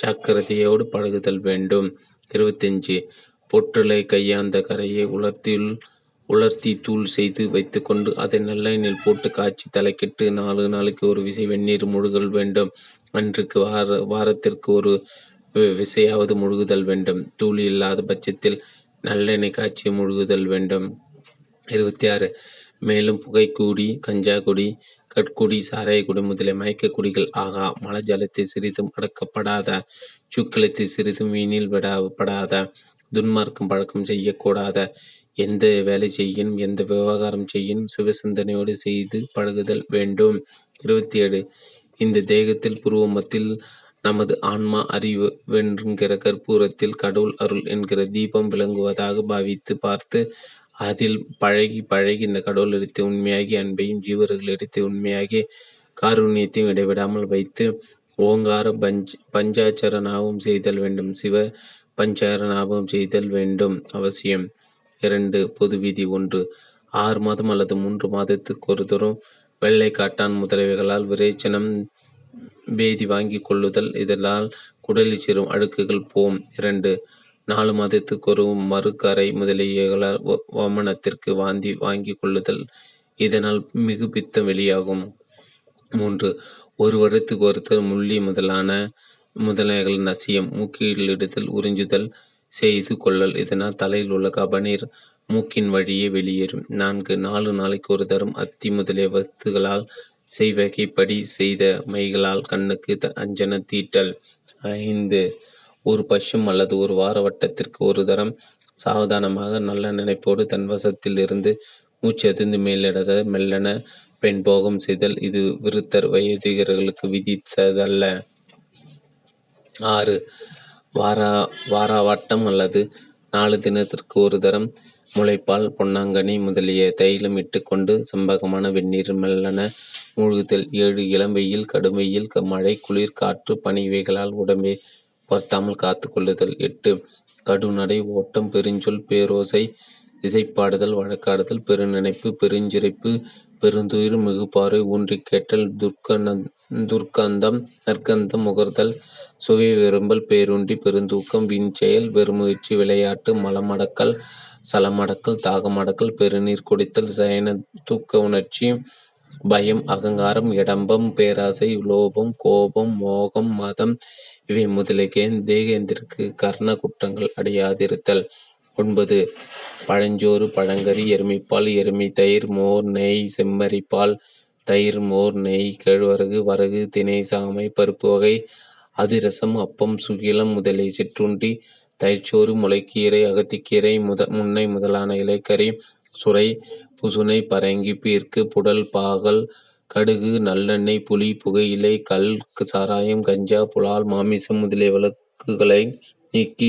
ஜாக்கிரதையோடு பழகுதல் வேண்டும். 25. பொற்றலை கையாந்த கரையை உலர்த்தி தூள் செய்து வைத்துக்கொண்டு அதை நல்லெண்ணில் போட்டு காய்ச்சி தலைக்கிட்டு 4 நாளுக்கு ஒரு விசை வெந்நீர் முழுகல் வேண்டும். அன்றுக்கு வாரத்திற்கு ஒரு விசையாவது முழுகுதல் வேண்டும். தூள் இல்லாத பட்சத்தில் நல்லெண்ணெய் காய்ச்சி முழுகுதல் வேண்டும். 26. மேலும் புகைக்குடி, கஞ்சாக்குடி, கட்குடி, சாராயக்குடி முதலிய மயக்க குடிகள் ஆகா. மழை ஜலத்தை சிறிதும் அடக்கப்படாத, சுக்கிலத்தை சிறிதும் வீணில் விடப்படாத, துன்மார்க்கம் பழக்கம் செய்யக்கூடாத, எந்த வேலை செய்யணும், எந்த விவகாரம் செய்யணும் சிவசிந்தனையோடு செய்து பழகுதல் வேண்டும். 27. இந்த தேகத்தில் புருவமத்தில் நமது ஆன்மா அறிவு வென்றுங்கிற கற்பூரத்தில் கடவுள் அருள் என்கிற தீபம் விளங்குவதாக பாவித்து பார்த்து அதில் பழகி பழகி இந்த கடவுள் எடுத்து உண்மையாகி அன்பையும் ஜீவர்கள் எடுத்து உண்மையாகி காருண்யத்தையும் இடைவிடாமல் வைத்து ஓங்கார பஞ்சாச்சரனாவும் செய்தல் வேண்டும். சிவ பஞ்சாரனாவும் செய்தல் வேண்டும் அவசியம். 2. பொது விதி 1. 6 மாதம் அல்லது 3 மாதத்துக்கு ஒரு தூரம் வெள்ளை, காட்டான் முதலியவைகளால் விரேச்சனம் பேதி வாங்கி கொள்ளுதல். இதனால் குடலில் சிறும் அழுக்குகள் போம். 2. 4 மாதத்துக்கு ஒரு மறுக்கரை முதலியவைகளால் வமனத்திற்கு வாந்தி வாங்கி கொள்ளுதல். இதனால் மிகு பித்தம் வெளியாகும். 3. 1 வருடத்துக்கு ஒருத்தர் முள்ளி முதலைகள் நசியம், மூக்கில் இடுதல், உறிஞ்சுதல் செய்து கொள்ளல். இதனால் தலையில் உள்ள கபநீர் மூக்கின் வழியே வெளியேறும். 4 நாளைக்கு ஒரு தரும் அத்தி முதலிய வஸ்துகளால் செய்வகைப்படி செய்த மைகளால் கண்ணுக்கு அஞ்சன தீட்டல். 5 ஒரு பசும் அல்லது ஒரு வார வட்டத்திற்கு ஒரு தரம் சாவதானமாக நல்ல நினைப்போடு தன் வசத்தில் இருந்து மூச்சு அதிர்ந்து மேலிடத மெல்லன பெண் போகம் செய்தல். இது விருத்தர் வயோதிகர்களுக்கு விதித்ததல்ல. 6 வாராவாட்டம் அல்லது 4 தினத்திற்கு ஒரு தரம் முளைப்பால் பொன்னாங்கனி முதலிய தைலம் இட்டு கொண்டு செம்பகமான வெந்நீர் மெல்லன மூழ்குதல். 7 இளம்பெயில் கடுமையில் மழை குளிர் காற்று பனி இவைகளால் உடம்பை பொருத்தாமல் காத்து கொள்ளுதல். 8 கடுநடை ஓட்டம் பெருஞ்சொல் பேரோசை இசைப்பாடுதல் வழக்காடுதல் பெருநினைப்பு பெருஞ்சிறைப்பு பெருந்துயிர் மிகுபாறை ஊன்றி கேட்டல் துர்க்கந்தம் நற்கந்தம் முகர்தல் சுவை விரும்பல் பேருண்டி பெருந்தூக்கம் விண்செயல் பெருமுயற்சி விளையாட்டு மலமடக்கல் சலமடக்கல் தாகமடக்கல் பெருநீர் குடித்தல் சயன தூக்க உணர்ச்சி பயம் அகங்காரம் இடம்பம் பேராசை லோபம் கோபம் மோகம் மதம் இவை முதலிய தேகேந்திரக்கு கர்ண குற்றங்கள் அடையாதிருத்தல். 9 பழஞ்சோறு பழங்கறி எருமைப்பால் எருமை தயிர் மோர் நெய் செம்மறிப்பால் தயிர் மோர் நெய் கேழ்வரகு வரகு தினை சாமை பருப்பு வகை அதிரசம் அப்பம் சுகிலம் முதலிய சிற்றுண்டி தயிர்ச்சோறு முளைக்கீரை அகத்திக்கீரை முன்னை முதலான இலைக்கறி சுரை புசுனை பரங்கி பீர்க்கு புடல் பாகல் கடுகு நல்லெண்ணெய் புலி புகையிலை கல் சாராயம் கஞ்சா புலால் மாமிசம் முதலிய விளக்குகளை நீக்கி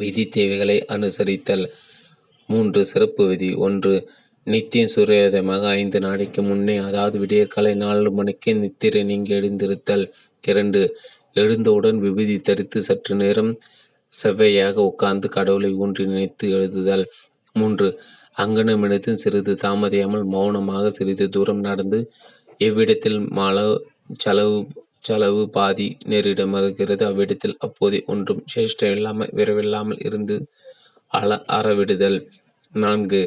விதி தேவைகளை அனுசரித்தல். 3 சிறப்பு விதி. 1 நித்தியம் சூரியோதயமாக 5 நாளைக்கு முன்னே அதாவது விடியற்காலை 4 மணிக்கு நித்திரை நீங்கி எழுந்திருத்தல். 2 எழுந்தவுடன் விபூதி தரித்து சற்று நேரம் செவ்வையாக உட்கார்ந்து கடவுளை ஊன்றி நினைத்து எழுதுதல். 3 அங்கனமிடத்து சிறிது தாமதியாமல் மௌனமாக சிறிது தூரம் நடந்து எவ்விடத்தில் செலவு பாதி நேரிடமறுகிறது அவ்விடத்தில் அப்போதே ஒன்றும் சேஷ்டம் இல்லாமல் விரைவில்லாமல் இருந்து அறவிடுதல். 4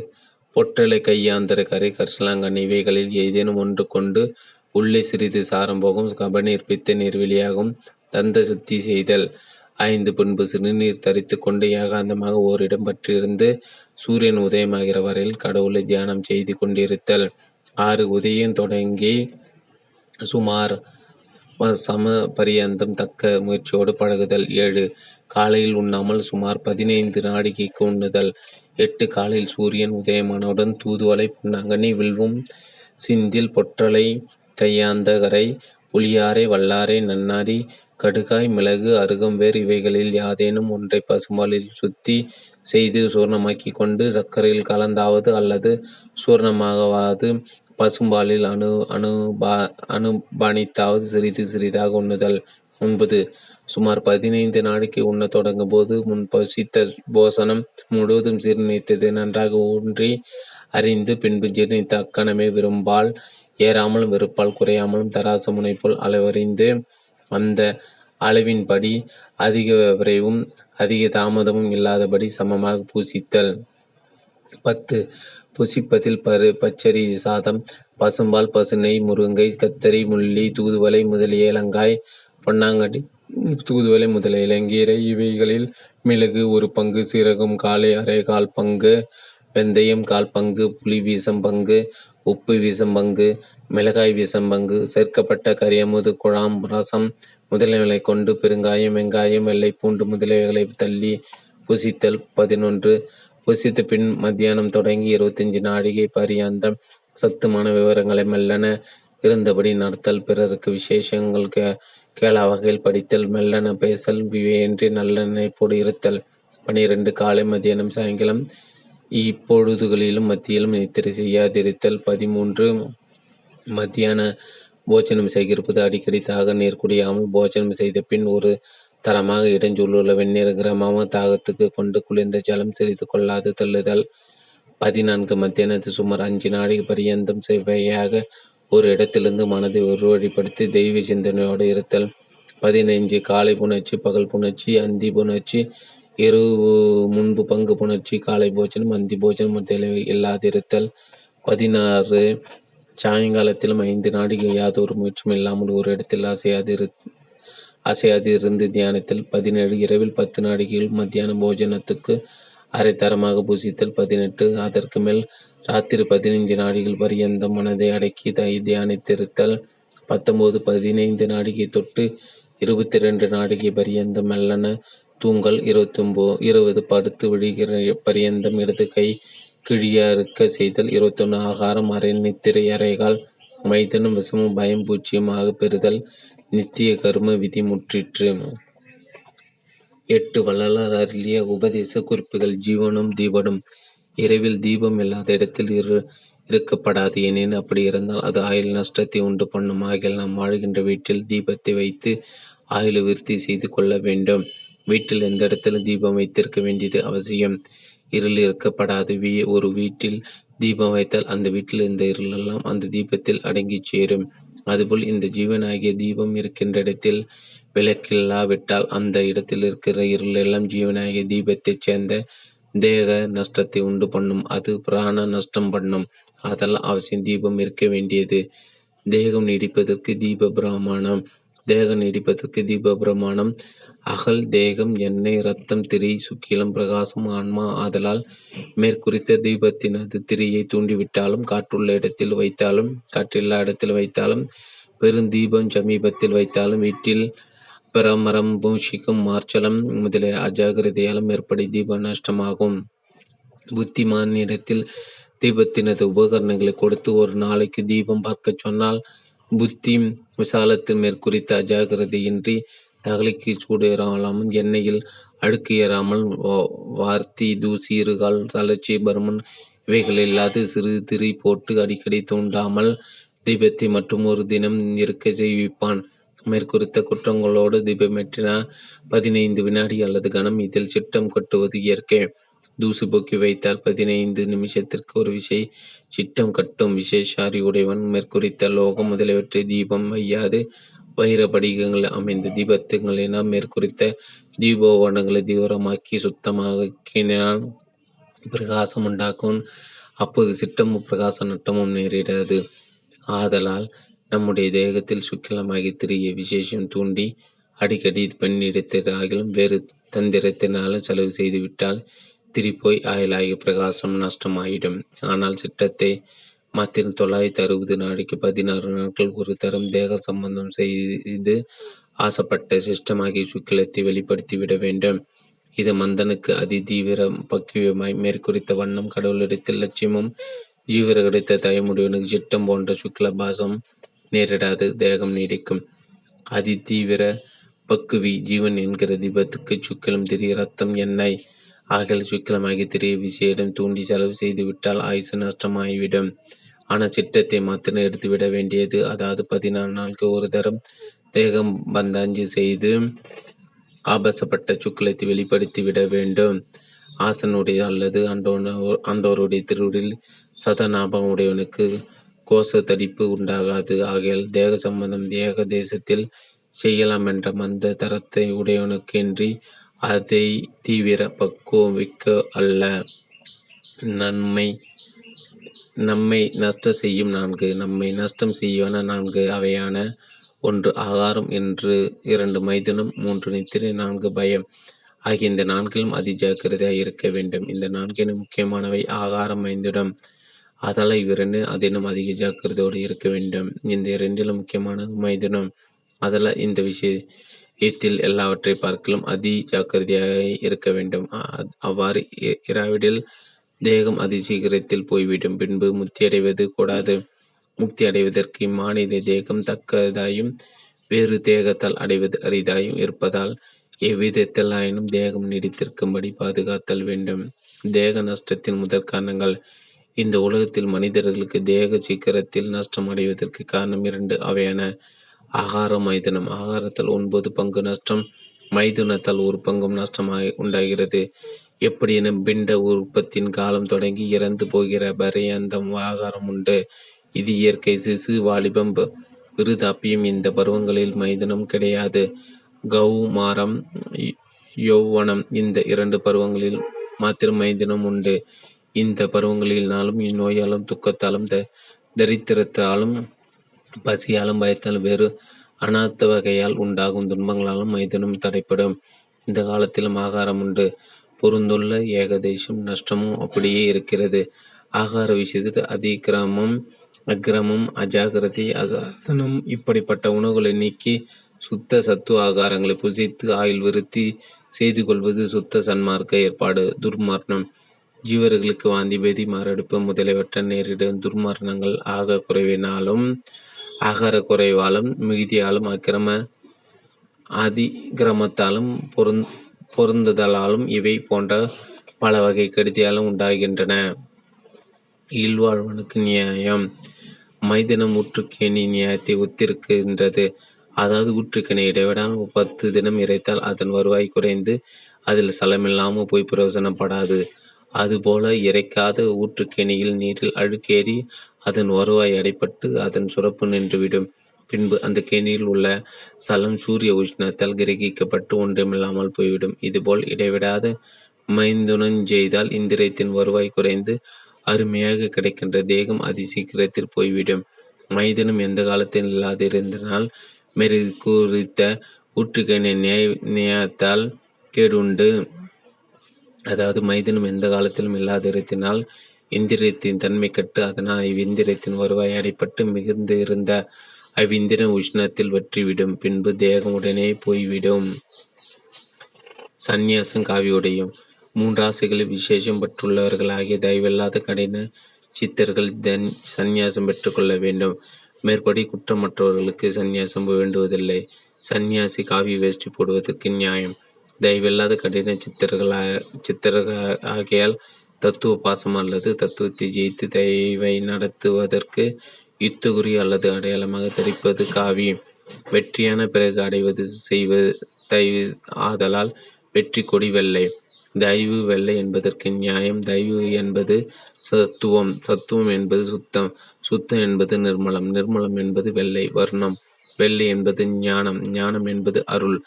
பொற்றலை கையாந்திர கரை கரிசலாங்கண்ணி இவைகளில் ஏதேனும் ஒன்று கொண்டு உள்ளே சிறிது சாரம் போகும் கபநீர் பித்த நீர்வெளியாகவும் தந்த சுத்தி செய்தல். 5 பின்பு சிறுநீர் தரித்து கொண்டு ஏகாந்தமாக ஓரிடம் பற்றியிருந்து சூரியன் உதயமாகிற வரையில் கடவுளை தியானம் செய்து கொண்டிருத்தல். 6 உதயம் தொடங்கி சுமார் சம பரியந்தம் தக்க முயற்சியோடு பழகுதல். 7 காலையில் உண்ணாமல் சுமார் 15 நாடிகைக்கு உண்ணுதல். 8 காலையில் சூரியன் உதயமானவுடன் தூதுவளை பொன்னாங்கண்ணி வில்வும் சிந்தில் பொற்றலை கையாந்தகரை புளியாரை வல்லாரை நன்னாரி கடுகாய் மிளகு அருகம்பேர் இவைகளில் யாதேனும் ஒன்றை பசும்பாலில் சுத்தி செய்து சூர்ணமாக்கி கொண்டு சர்க்கரையில் கலந்தாவது அல்லது சூர்ணமாகவாது பசும்பாலில் அனுபானித்தாவது சிறிது சிறிதாக உண்ணுதல். 9 சுமார் 15 நாளைக்கு உண்ண தொடங்கும் போது முன் பசித்த போசனம் முழுவதும் ஜீர்ணித்ததை நன்றாக ஊன்றி அறிந்து பின்பு ஜீர்ணித்த அக்கணமே விரும்பால் ஏறாமலும் வெறுப்பால் குறையாமலும் தராச முனைப்போல் அளவறிந்து அந்த அளவின்படி அதிக விரைவும் அதிக தாமதமும் இல்லாதபடி சமமாக பூசித்தல். 10 புசிப்பதில் பச்சரி சாதம் பசும்பால் பசுநெய் முருங்கை கத்தரி முள்ளி தூதுவளை முதலிய இலங்காய் பொன்னாங்கடி தூதுவளை முதலிய இலங்கீரை இவைகளில் மிளகு 1 பங்கு சீரகம் காலை அரை 1/4 பங்கு வெந்தயம் 1/4 பங்கு புளி 20 பங்கு உப்பு 20 பங்கு மிளகாய் 20 பங்கு சேர்க்கப்பட்ட கரியமுது குழாம் ரசம் முதலியவைகளை கொண்டு பெருங்காயம் வெங்காயம் வெள்ளை பூண்டு முதலியவைகளை தள்ளி புசித்தல். 11 புசித்த பின் மத்தியானம் தொடங்கி 25 நாழிகை பரியந்தம் சத்துமான விவரங்களை மெல்லன இருந்தபடி நடத்தல். பிறருக்கு விசேஷங்கள் கேளா வகையில் படித்தல் மெல்லன பேசல் விவேயின்றி நல்ல நினைப்போடு இருத்தல். 12 காலை மத்தியானம் சாயங்காலம் இப்பொழுதுகளிலும் மத்தியிலும் நித்திரை செய்யாதிருத்தல். 13 மத்தியான போஜனம் செய்கிருப்பது அடிக்கடி தாக நீர் குடியாமல் போஜனம் செய்த பின் ஒரு தரமாக இடஞ்சூழலுள்ள வெந்நீர் கிரமமாக தாகத்துக்கு கொண்டு குளிர்ந்த ஜலம் சிறிது கொள்ளாது தள்ளுதல். 14 மத்தியானத்து சுமார் 5 நாளைக்கு பரியந்தம் செய்வையாக ஒரு இடத்திலிருந்து மனதை ஒருவழிப்படுத்தி தெய்வ சிந்தனையோடு இருத்தல். 15 காலை புணர்ச்சி பகல் புணர்ச்சி அந்தி புணர்ச்சி 2 முன்பு பங்கு புணர்ச்சி காலை போஜனம் அந்தி போஜனம் இல்லாதிருத்தல். 16 சாயங்காலத்திலும் 5 நாடிகை யாதொரு முயற்சியும் இல்லாமல் ஒரு இடத்தில் அசையாது இருந்து தியானத்தில். 17 இரவில் 10 நாடிகைகள் மத்தியான போஜனத்துக்கு அரைத்தரமாக பூசித்தல் 18. அதற்கு மேல் ராத்திரி 15 நாடிகள் பரியந்தம் மனதை அடக்கி தியானித்திருத்தல் 19. 15 நாடிகை தொட்டு 22 நாடிகை பரியந்தம் மெல்லன தூங்கல் 20. படுத்து விழுகிற பரியந்தம் இடது கை கிழியறுக்க செய்தல் 21. ஆகாரம் அரை நித்திரை அறைகால் மைதனும் விஷமும் பயம் பூச்சியமாக பெறுதல் நித்திய கர்ம விதி முற்றிற்று. 8. வள்ளலார் அருளிய உபதேச குறிப்புகள். ஜீவனும் தீபனும். இரவில் தீபம் இல்லாத இடத்தில் இருக்கப்படாது. ஏனெனில் அப்படி இருந்தால் அது ஆயுள் நஷ்டத்தை உண்டு பண்ணும். ஆகிய நாம் வாழ்கின்ற வீட்டில் தீபத்தை வைத்து ஆயுள் விருத்தி செய்து கொள்ள வேண்டும். வீட்டில் எந்த இடத்திலும் தீபம் வைத்திருக்க வேண்டியது அவசியம். இருள் இருக்கப்படாது. ஒரு வீட்டில் தீபம் வைத்தால் அந்த வீட்டில் இந்த இருளெல்லாம் அந்த தீபத்தில் அடங்கி சேரும். அதுபோல் இந்த ஜீவனாகிய தீபம் இருக்கின்ற இடத்தில் விளக்கில்லாவிட்டால் அந்த இடத்தில் இருக்கிற இருள் எல்லாம் ஜீவனாகிய தீபத்தைச் சேர்ந்த தேக நஷ்டத்தை உண்டு பண்ணும். அது பிராண நஷ்டம் பண்ணும். அதெல்லாம் அவசியம் தீபம் இருக்க வேண்டியது. தேகம் நீடிப்பதற்கு தீப பிரமாணம். அகல் தேகம் எண்ணெய் இரத்தம் திரி சுக்கிலம் பிரகாசம் ஆன்மா. ஆதலால் மேற்குறித்த தீபத்தினது திரியை தூண்டிவிட்டாலும் காற்றுள்ள இடத்தில் வைத்தாலும் காற்றில்லா இடத்தில் வைத்தாலும் பெருந்தீபம் சமீபத்தில் வைத்தாலும் வீட்டில் பிரமரம் பூஷிக்கும் மார்ச்சலம் முதலிய அஜாகிரதையாலும் ஏற்படி தீப நஷ்டமாகும். புத்திமான் இடத்தில் தீபத்தினது உபகரணங்களை கொடுத்து ஒரு நாளைக்கு தீபம் பார்க்க சொன்னால் புத்தி விசாலத்தில் மேற்குறித்த அஜாகிரதையின்றி தகலைக்கு சூடு ஏறாமலும் எண்ணெயில் அழுக்கு ஏறாமல் வார்த்தி தூசி இருகால் தளர்ச்சி பருமன் இவைகள் இல்லாது சிறு திரி போட்டு அடிக்கடி தூண்டாமல் தீபத்தை மட்டும் ஒரு தினம் இருக்க செய்விப்பான். மேற்குறித்த குற்றங்களோடு தீபமேற்றினால் 15 வினாடி அல்லது கணம். இதில் சிட்டம் கட்டுவது இயற்கை. தூசு போக்கி வைத்தால் 15 நிமிஷத்திற்கு ஒரு விசை சிட்டம் கட்டும். விசேஷாரி உடையவன் மேற்குறித்த லோகம் முதலியவற்றை தீபம் வையாது வைர படிகங்கள் அமைந்த தீபத்துங்களினால் மேற்குறித்த தீபோவனங்களை தீவிரமாக்கி சுத்தமாக்கினால் பிரகாசம் உண்டாக்கும். அப்போது சிட்டமும் பிரகாச நட்டமும் நேரிடாது. ஆதலால் நம்முடைய தேகத்தில் சுக்கிலமாகி திரிய விசேஷம் தூண்டி அடிக்கடி பெண்ணிடத்தினாலும் வேறு தந்திரத்தினாலும் செலவு செய்துவிட்டால் திரிப்போய் ஆயிலாகி பிரகாசம் நஷ்டமாயிடும். ஆனால் சிட்டத்தை மாத்திரம் 960 நாளைக்கு 16 நாட்கள் ஒரு தரம் தேக சம்பந்தம் செய்து ஆசைப்பட்ட சிஷ்டமாகி சுக்கிலத்தை வெளிப்படுத்திவிட வேண்டும். இது மந்தனுக்கு அதி தீவிரம் பக்குவமாய் மேற்குறித்த வண்ணம் கடவுளிடத்தில் லட்சியமும் ஜீவர கிடைத்த தயமுடையவனுக்கு சிட்டம் போன்ற சுக்லபாசம் நேரிடாது தேகம் நீடிக்கும். அதி தீவிர பக்குவி ஜீவன் என்கிற தீபத்துக்கு சுக்கிலம் திரிய ரத்தம் எண்ணெய் ஆகிய சுக்கிலமாகி திரிய விசேடம் தூண்டி செலவு செய்துவிட்டால் ஆயுசு நஷ்டமாகிவிடும். ஆனால் சிட்டத்தை மாத்திரம் எடுத்துவிட வேண்டியது. அதாவது 14 நாளுக்கு ஒரு தரம் தேகம் பந்தாஞ்சி செய்து ஆபாசப்பட்ட சுக்கிலத்தை வெளிப்படுத்தி விட வேண்டும். ஆசனுடைய அல்லது ஆண்டோருடைய திருவுடில் சத ஞாபகம் உடையவனுக்கு கோஷ தடிப்பு உண்டாகாது. ஆகையால் தேக சம்பந்தம் தேக தேசத்தில் செய்யலாம் என்ற மந்த தரத்தை உடையவனுக்கின்றி அதை தீவிர பக்குவிக்க அல்ல. நம்மை நஷ்டம் செய்யும் 4. நம்மை நஷ்டம் செய்வன 4 அவையான: 1. ஆகாரம், 2. மைதனம், 3. நித்திரை, 4. பயம். ஆகிய இந்த 4லும் அதி ஜாக்கிரதையாக இருக்க வேண்டும். இந்த 4 முக்கியமானவை. ஆகாரம் மைந்துடம். அதனால் இவ்விரண்டு அதிலும் அதிக ஜாக்கிரதையோடு இருக்க வேண்டும். இந்த 2லும் முக்கியமானது மைதுனம். அதனால் இந்த விஷயத்தில் எல்லாவற்றை பார்க்கலும் அதி ஜாக்கிரதையாக இருக்க வேண்டும். அவ்வாறு இராவிடில் தேகம் அதி சீக்கிரத்தில் போய்விடும். பின்பு முக்தியடைவது கூடாது. முக்தி அடைவதற்கு இம்மானிட தேகம் தக்கதாயும் வேறு தேகத்தால் அடைவது அரிதாயும் இருப்பதால் எவ்விதத்தில் ஆயினும் தேகம் நீடித்திருக்கும்படி பாதுகாத்தல் வேண்டும். தேக நஷ்டத்தின் முதற் காரணங்கள். இந்த உலகத்தில் மனிதர்களுக்கு தேக சீக்கிரத்தில் நஷ்டம் அடைவதற்கு காரணம் 2 அவையான: ஆகாரம், மைதனம். ஆகாரத்தால் 9 பங்கு நஷ்டம், மைதுனத்தால் 1 பங்கும் நஷ்டமாக உண்டாகிறது. எப்படியென பிண்ட உற்பத்தியின் காலம் தொடங்கி இறந்து போகிற பரியந்தம் ஆகாரம் உண்டு. இது இயற்கை. சிசு, வாலிபம், விருதாப்பியம் இந்த பருவங்களில் மைதனம் கிடையாது. கௌமாரம், யௌவனம் இந்த 2 பருவங்களில் மாத்திரம் மைதனம் உண்டு. இந்த பருவங்களினாலும் இந்நோயாலும் துக்கத்தாலும் தரித்திரத்தாலும் பசியாலும் பயத்தாலும் வேறு அநாத்த வகையால் உண்டாகும் துன்பங்களாலும் மைதனம் தடைப்படும். இந்த காலத்திலும் ஆகாரம் உண்டு. பொருந்துள்ள ஏகதேசம் நஷ்டமும் அப்படியே இருக்கிறது. ஆகார விஷயத்தில் அதிகிரமம், அக்கிரமம், அஜாகிரதை, அசாதனம் இப்படிப்பட்ட உணவுகளை நீக்கி சுத்த சத்து ஆகாரங்களை புசித்து ஆயுள் விருத்தி செய்து கொள்வது சுத்த சன்மார்க்க ஏற்பாடு. துர்மரணம் ஜீவர்களுக்கு வாந்தி, பேதி, மாரடைப்பு முதலியவற்ற நேரிடும் துர்மரணங்கள் ஆக குறைவினாலும் ஆகார குறைவாலும் மிகுதியாலும் அக்கிரம அதிகிரமத்தாலும் பொருந்துதலாலும் இவை போன்ற பல வகை கெடுதியாலும் உண்டாகின்றன. இல்வாழ்வனுக்கு நியாயம் மைதினம் ஊற்றுக்கேணி நியாயத்தை ஒத்திருக்கின்றது. அதாவது ஊற்றுக்கணி இடைவிடாமல் 10 தினம் இறைத்தால் அதன் வருவாய் குறைந்து அதில் சலமில்லாமல் போய் பிரயோசனப்படாது. அதுபோல இறைக்காத ஊற்றுக்கேணியில் நீரில் அழுக்கேறி அதன் வருவாய் அடைப்பட்டு அதன் சுரப்பு நின்றுவிடும். பின்பு அந்த கேணியில் உள்ள சலம் சூரிய உஷ்ணத்தால் கிரகிக்கப்பட்டு ஒன்றுமில்லாமல் போய்விடும். இதுபோல் இடைவிடாத மைந்துணன் செய்தால் இந்திரியத்தின் வருவாய் குறைந்து அருமையாக கிடைக்கின்ற தேகம் அதி சீக்கிரத்தில் போய்விடும். மைதனம் எந்த காலத்தில் இல்லாதிருந்தனால் மெருகு குறித்த ஊற்றுக்கணி நியாயத்தால் கேடுண்டு. அதாவது மைதனம் எந்த காலத்திலும் இல்லாதிருத்தினால் இந்திரியத்தின் தன்மை கட்டு அதனால் இவ்விந்திரியத்தின் வருவாய் அடைப்பட்டு மிகுந்து இருந்த அவ்விந்திரம் உஷ்ணத்தில் வெற்றிவிடும். பின்பு தேகம் உடனே போய்விடும். சந்நியாசம் காவியுடையும் 3 ஆசைகளில் விசேஷம் பெற்றுள்ளவர்களாகிய தயவில்லாத கடின சித்தர்கள் சந்நியாசம் பெற்றுக்கொள்ள வேண்டும். மேற்படி குற்றமற்றவர்களுக்கு சந்நியாசம் வேண்டுவதில்லை. சந்நியாசி காவி வேஷ்டி போடுவதற்கு நியாயம். தயவில்லாத கடின சித்தர்கள் ஆகையால் தத்துவ பாசம் அல்லது தத்துவத்தை ஜெயித்து தயவை நடத்துவதற்கு யுத்தகுறி அல்லது அடையாளமாக தெரிப்பது காவி. வெற்றியான பிறகு அடைவது செய்வது தயவு. ஆதலால் வெற்றி கொடி வெள்ளை, தயவு வெள்ளை என்பதற்கு நியாயம். தயவு என்பது சத்துவம், சத்துவம் என்பது சுத்தம், சுத்தம் என்பது நிர்மலம், நிர்மலம் என்பது வெள்ளை வர்ணம், வெள்ளை என்பது ஞானம், ஞானம் என்பது அருள்,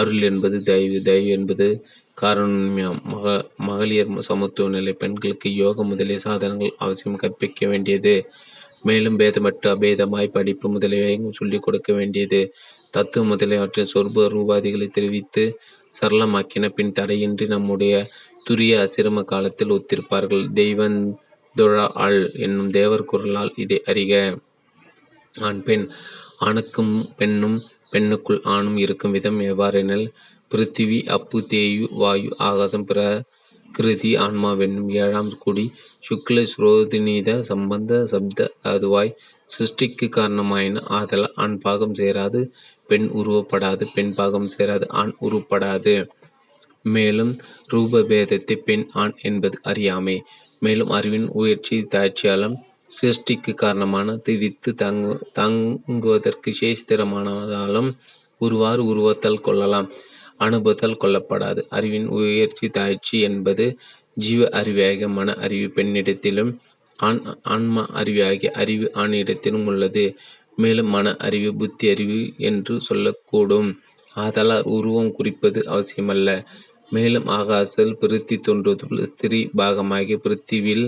அருள் என்பது தயவு, தயவு என்பது காரண்யம். மகளிர் சமத்துவ நிலை, பெண்களுக்கு யோக முதலிய சாதனங்கள் அவசியம் கற்பிக்க வேண்டியது. மேலும் பேதமற்ற அபேதமாய் படிப்பு முதலியவையும் சொல்லிக் கொடுக்க வேண்டியது. தத்துவ முதலியவற்றின் சொற்ப ரூபாதிகளை தெரிவித்து சரளமாக்கின பின் தடையின்றி நம்முடைய துரிய அசிரம காலத்தில் ஒத்திருப்பார்கள். தெய்வந்தொழா ஆள் என்னும் தேவர் குரலால் இதை அறிக. ஆண் பெண், ஆணுக்கும் பெண்ணும் பெண்ணுக்குள் ஆணும் இருக்கும் விதம் எவ்வாறெனில் பிருத்திவி, அப்பு, தேயு, வாயு, ஆகாசம், பிற கிருதி, ஆன்மா வெண்ணும் 7ஆம் குடி சுக்ல சுரோதிநீத சம்பந்த சப்த அதுவாய் சிருஷ்டிக்கு காரணமாயின. ஆதல் ஆண் பாகம் சேராது, பெண் உருவப்படாது, பெண் பாகம் சேராது, ஆண் உருவப்படாது. மேலும் ரூபபேதத்தை பெண் ஆண் என்பது அறியாமை. மேலும் அறிவின் உயர்ச்சி தாட்சியாலும் சிருஷ்டிக்கு காரணமான திரித்து தங்குவதற்கு சேஸ்திரமானதாலும் ஒருவாறு உருவத்தால் கொள்ளலாம், அனுபவத்தால் கொல்லப்படாது. அறிவின் உயர்ச்சி தாய்ச்சி என்பது ஜீவ அறிவாகிய மன அறிவு பெண்ணிடத்திலும் ஆன்மா அறிவாகிய அறிவு ஆணிடத்திலும் உள்ளது. மேலும் மன அறிவு புத்தி அறிவு என்று சொல்லக்கூடும். ஆதலால் உருவம் குறிப்பது அவசியமல்ல. மேலும் ஆகாசில் பிரித்தி தோன்றுவதுள் ஸ்திரீ பாகமாகிய பிரித்திவில்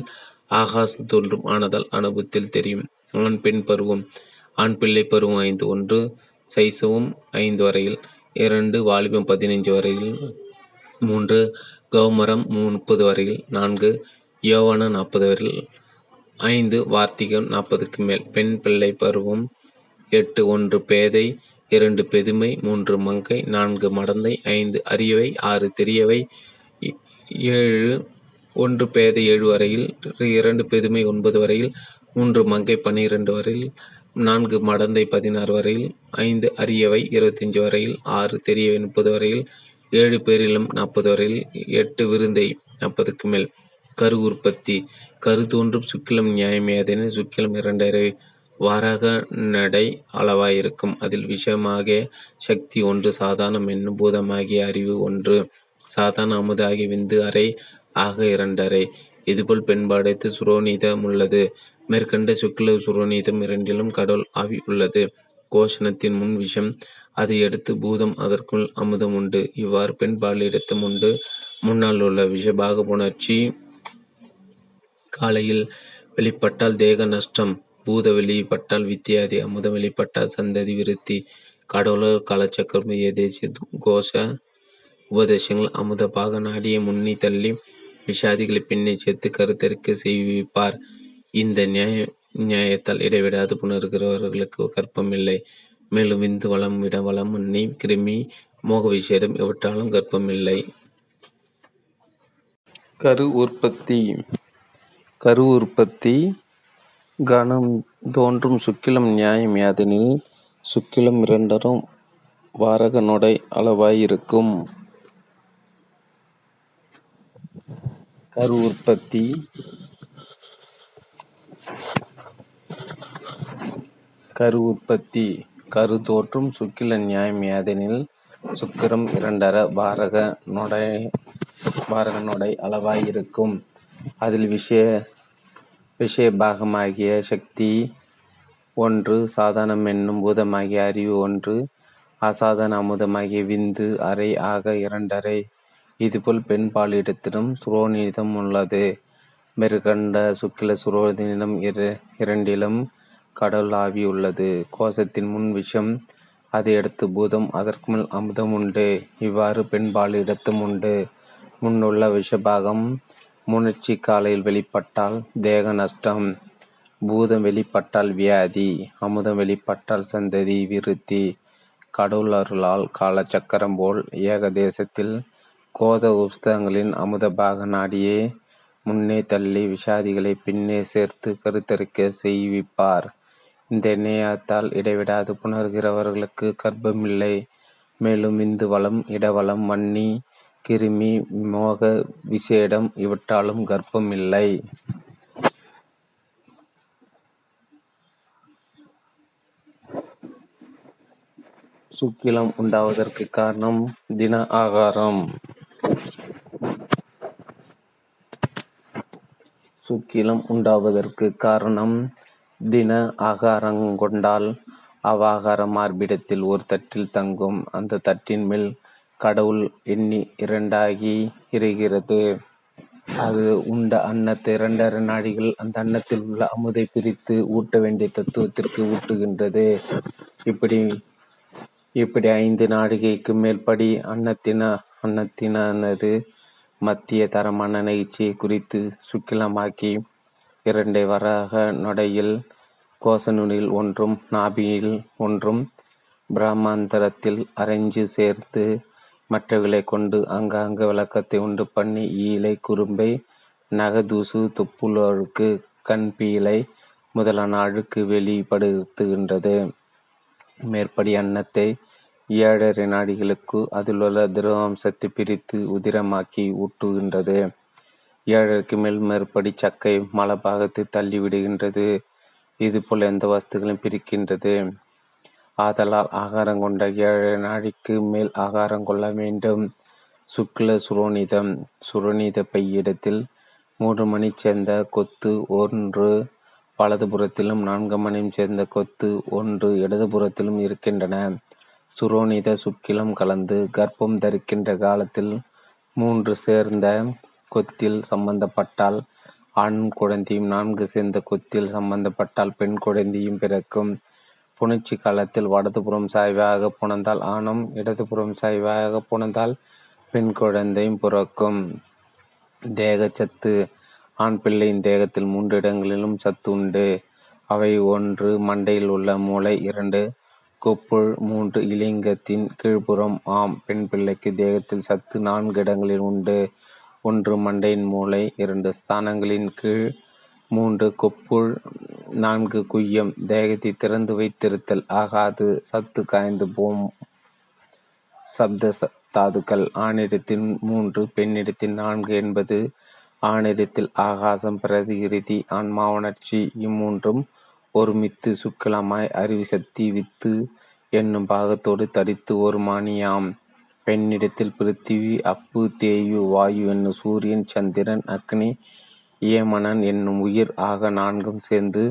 ஆகாசம் தோன்றும். ஆனதால் அனுபவத்தில் தெரியும். ஆண் பெண் பருவம், ஆண் பிள்ளை பருவம் 5 1 சைசவம் 5 வரையில், 2 வாலிபம் 15 வரையில், 3 கௌமரம் 30 வரையில், 4 யோவானம் 40 வரையில், 5 வார்த்திகம் 40க்கு மேல். பெண் பிள்ளை பருவம் 8 1 பேதை, 2 பெதுமை, 3 மங்கை, 4 மடந்தை, 5 அரியவை, 6 தெரியவை, 7 1 பேதை 7 வரையில், 2 பெதுமை 9 வரையில், 3 மங்கை 12 வரையில், 4 மடந்தை 16 வரையில், 5 அரியவை 25 வரையில், 6 தெரியவை 30 வரையில், 7 பேரிலும் 40 வரையில், 8 விருந்தை 40க்கு மேல். கரு உற்பத்தி கரு தோன்றும் சுக்கிலம் நியாயமேதனை. சுக்கிலம் 2 வாராக நடை அளவாயிருக்கும். அதில் விஷயமாக சக்தி 1, சாதாரணம் என்னும் பூதமாகிய அறிவு 1, சாதாரண அமுதாகிய விந்து அறை ஆக 2 அறை. இதுபோல் பெண்பாடைத்து சுரோநீதம் உள்ளது. மேற்கண்ட சுக்கில சுரோநீதம் 2லும் கடவுள் ஆவி உள்ளது. கோஷணத்தின் முன் விஷம், அதை அடுத்து பூதம், அதற்குள் அமுதம் உண்டு. இவ்வாறு பெண்பாலிடத்தும் உண்டு. முன்னால் உள்ள விஷபாக புணர்ச்சி காலையில் வெளிப்பட்டால் தேக நஷ்டம், பூத வெளிப்பட்டால் வித்தியாதி, அமுதம் வெளிப்பட்டால் சந்ததி விருத்தி. கடவுள் காலச்சக்கரம் தேசிய கோஷ உபதேசங்கள் அமுதப்பாக நாடியை முன்னி தள்ளி விஷாதிகளை பின்னே சேர்த்து கருத்தரிக்க செய்விப்பார். இந்த நியாயத்தால் இடைவிடாது புணர்கிறவர்களுக்கு கற்பமில்லை. மேலும் விந்து வளம் விட வளம் முன்னி கிருமி மோக விஷேதம் இவற்றாலும் கற்பமில்லை. கரு உற்பத்தி கனம் தோன்றும் சுக்கிலம் நியாயம் யாதெனில் சுக்கிலம் இரண்டரும் வாரகனுடை அளவாயிருக்கும். கரு உற்பத்தி கரு தோற்றும் சுக்கில நியாயம் யாதெனில் சுக்கிரம் இரண்டர வாரகனுடை அளவாயிருக்கும். அதில் விஷய பாகமாகிய சக்தி ஒன்று, சாதாரணம் என்னும் பூதமாகிய அறிவு ஒன்று, அசாதாரண அமுதமாகிய விந்து அறை ஆக இரண்டரை. இதுபோல் பெண் பாலிடத்திலும் சுரோனிடம் உள்ளது. மேற்கண்ட சுக்கில சுரோனிடம் இரண்டிலும் கடவுள் ஆவி உள்ளது. கோஷத்தின் முன் விஷம், அதை அடுத்து பூதம், அதற்கு மேல் அமுதம் உண்டு. இவ்வாறு பெண் பாலிடத்தும் உண்டு. முன்னுள்ள விஷபாகம் முணர்ச்சி காலையில் வெளிப்பட்டால் தேக நஷ்டம், பூதம் வெளிப்பட்டால் வியாதி, அமுதம் வெளிப்பட்டால் சந்ததி விருத்தி. கடவுள் அருளால் காலச்சக்கரம் போல் ஏகதேசத்தில் கோத உஸ்தகங்களின் அமுதபாக நாடியே முன்னே தள்ளி விஷாதிகளை பின்னே சேர்த்து கருத்தரிக்க செய்விப்பார். இந்த நேயத்தால் இடைவிடாது புணர்கிறவர்களுக்கு கர்ப்பமில்லை. மேலும் இந்து வளம் இடவளம் மன்னி கிருமி மோக விசேடம் இவற்றாலும் கர்ப்பமில்லை. சுக்கிலம் உண்டாவதற்கு காரணம் தின ஆகாரம். கொண்டால் அவ்வாகார மார்பிடத்தில் ஒரு தட்டில் தங்கும். அந்த தட்டின் மேல் கடவுள் எண்ணி இரண்டாகி இருக்கிறது. அது உண்ட அன்னத்தை இரண்டரை நாடிகள் அந்த அன்னத்தில் உள்ள அமுதை பிரித்து ஊட்ட வேண்டிய தத்துவத்திற்கு ஊட்டுகின்றது. இப்படி 5 நாடிகைக்கு மேல்படி அன்னத்தினது மத்திய தரமான நெகிழ்ச்சியை குறித்து சுக்கிலமாக்கி இரண்டை வராக நொடையில் கோசனுனில் ஒன்றும் நாபியில் ஒன்றும் பிராமாந்தரத்தில் அரைஞ்சு சேர்த்து மற்றவர்களை கொண்டு அங்காங்க விளக்கத்தை உண்டு பண்ணி ஈலை, குறும்பை, நகதூசு, துப்புலழுக்கு, கண் பீலை முதலான அழுக்கு வெளிப்படுத்துகின்றது. மேற்படி அன்னத்தை 7 நாடிகளுக்கு அதிலுள்ள திரவம்சத்தை பிரித்து உதிரமாக்கி ஊட்டுகின்றது. 7க்கு மேல் மேற்படி சக்கை மலபாகத்தை தள்ளிவிடுகின்றது. இதுபோல் எந்த வஸ்துகளும் பிரிக்கின்றது. ஆதலால் ஆகாரம் கொண்ட 7 நாடிக்கு மேல் ஆகாரம் கொள்ள வேண்டும். சுக்ல சுரோனித பையிடத்தில் 3 மணி சேர்ந்த கொத்து ஒன்று வலதுபுறத்திலும் 4 மணியும் சேர்ந்த கொத்து ஒன்று இடதுபுறத்திலும் இருக்கின்றன. சுரோனித சுக்கிலம் கலந்து கர்ப்பம் தரிக்கின்ற காலத்தில் 3 சேர்ந்த கொத்தில் சம்பந்தப்பட்டால் ஆண் குழந்தையும், 4 சேர்ந்த கொத்தில் சம்பந்தப்பட்டால் பெண் குழந்தையும் பிறக்கும். புணர்ச்சி காலத்தில் வடதுபுறம் சாய்வாக புணர்ந்தால் ஆணும், இடதுபுறம் சாய்வாக புணர்ந்தால் பெண் குழந்தையும் பிறக்கும். தேகச்சத்து. ஆண் பிள்ளையின் தேகத்தில் 3 இடங்களிலும் சத்து உண்டு. அவை 1 மண்டையில் உள்ள மூளை, 2 கொப்புள், 3 இலிங்கத்தின் கீழ்ப்புறம். ஆம், பெண் பிள்ளைக்கு தேகத்தில் சத்து 4 இடங்களில் உண்டு. 1 மண்டையின் மூளை, 2 ஸ்தானங்களின் கீழ், 3 கொப்புள், 4 குய்யம். தேகத்தை திறந்து வைத்திருத்தல் ஆகாது. சத்து காய்ந்து போம். சப்த தாதுக்கள். ஆணிடத்தின் 3, பெண்ணிடத்தின் 4 என்பது. ஆணிடத்தில் ஆகாசம், பிரதிகிருதி, ஆன்மா உணர்ச்சி இம்மூன்றும் ஒருமித்து சுக்கிலமாய் அறிவு சக்தி வித்து என்னும் பாகத்தோடு தடித்து ஒரு மானியாம். பெண்ணிடத்தில் பிருத்திவி, அப்பு, தேயு, வாயு என்னும் சூரியன், சந்திரன், அக்னி, ஏமனன் என்னும் உயிர் ஆக 4 சேர்ந்து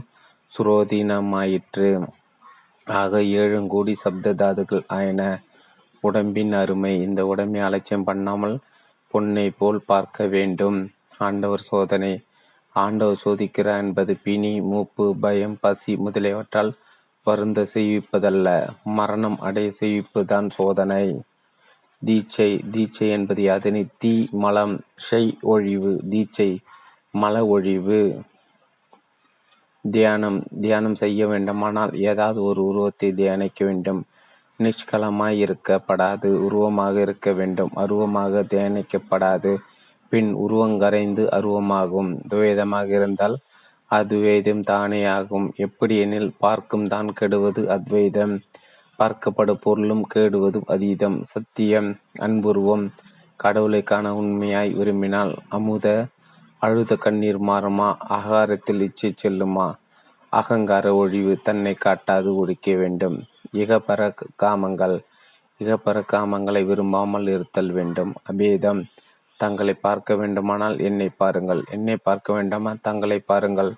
சுரோதீனமாயிற்று. ஆக 7 கோடி சப்த தாதுக்கள் ஆயின. உடம்பின் அருமை. இந்த உடம்பை அலட்சியம் பண்ணாமல் பொன்னை போல் பார்க்க வேண்டும். ஆண்டவர் சோதனை. ஆண்டவர் சோதிக்கிறார் என்பது பிணி, மூப்பு, பயம், பசி முதலியவற்றால் வருந்த செய்விப்பதல்ல, மரணம் அடைய செய்விப்புதான் சோதனை. தீட்சை. தீட்சை என்பது யாதனை தீ மலம் ஷை ஒழிவு. தீட்சை மல ஒழிவு. தியானம். தியானம் செய்ய வேண்டுமானால் ஏதாவது ஒரு உருவத்தை தியானிக்க வேண்டும். நிஷ்கலமாய் இருக்கப்படாது, உருவமாக இருக்க வேண்டும். அருவமாக தியானிக்கப்படாது, பின் உருவங்கரைந்து அருவமாகும். துவேதமாக இருந்தால் அத்வைதம் தானே ஆகும். எப்படி எனில், பார்க்கும் தான் கெடுவது அத்வைதம், பார்க்கப்படும் பொருளும் கேடுவது அதீதம். சத்தியம் அன்புருவம். கடவுளை காண உண்மையாய் விரும்பினால் அமுத அழுத கண்ணீர் மாறுமா? அகாரத்தில் இச்சை செல்லுமா? அகங்கார ஒழிவு. தன்னை காட்டாது ஒழிக்க வேண்டும். இகப்பர காமங்கள். இகப்பர காமங்களை விரும்பாமல் இருத்தல் வேண்டும். அபேதம். தங்களை பார்க்க வேண்டுமானால் என்னை பாருங்கள், என்னை பார்க்க வேண்டாமா தங்களை பாருங்கள்,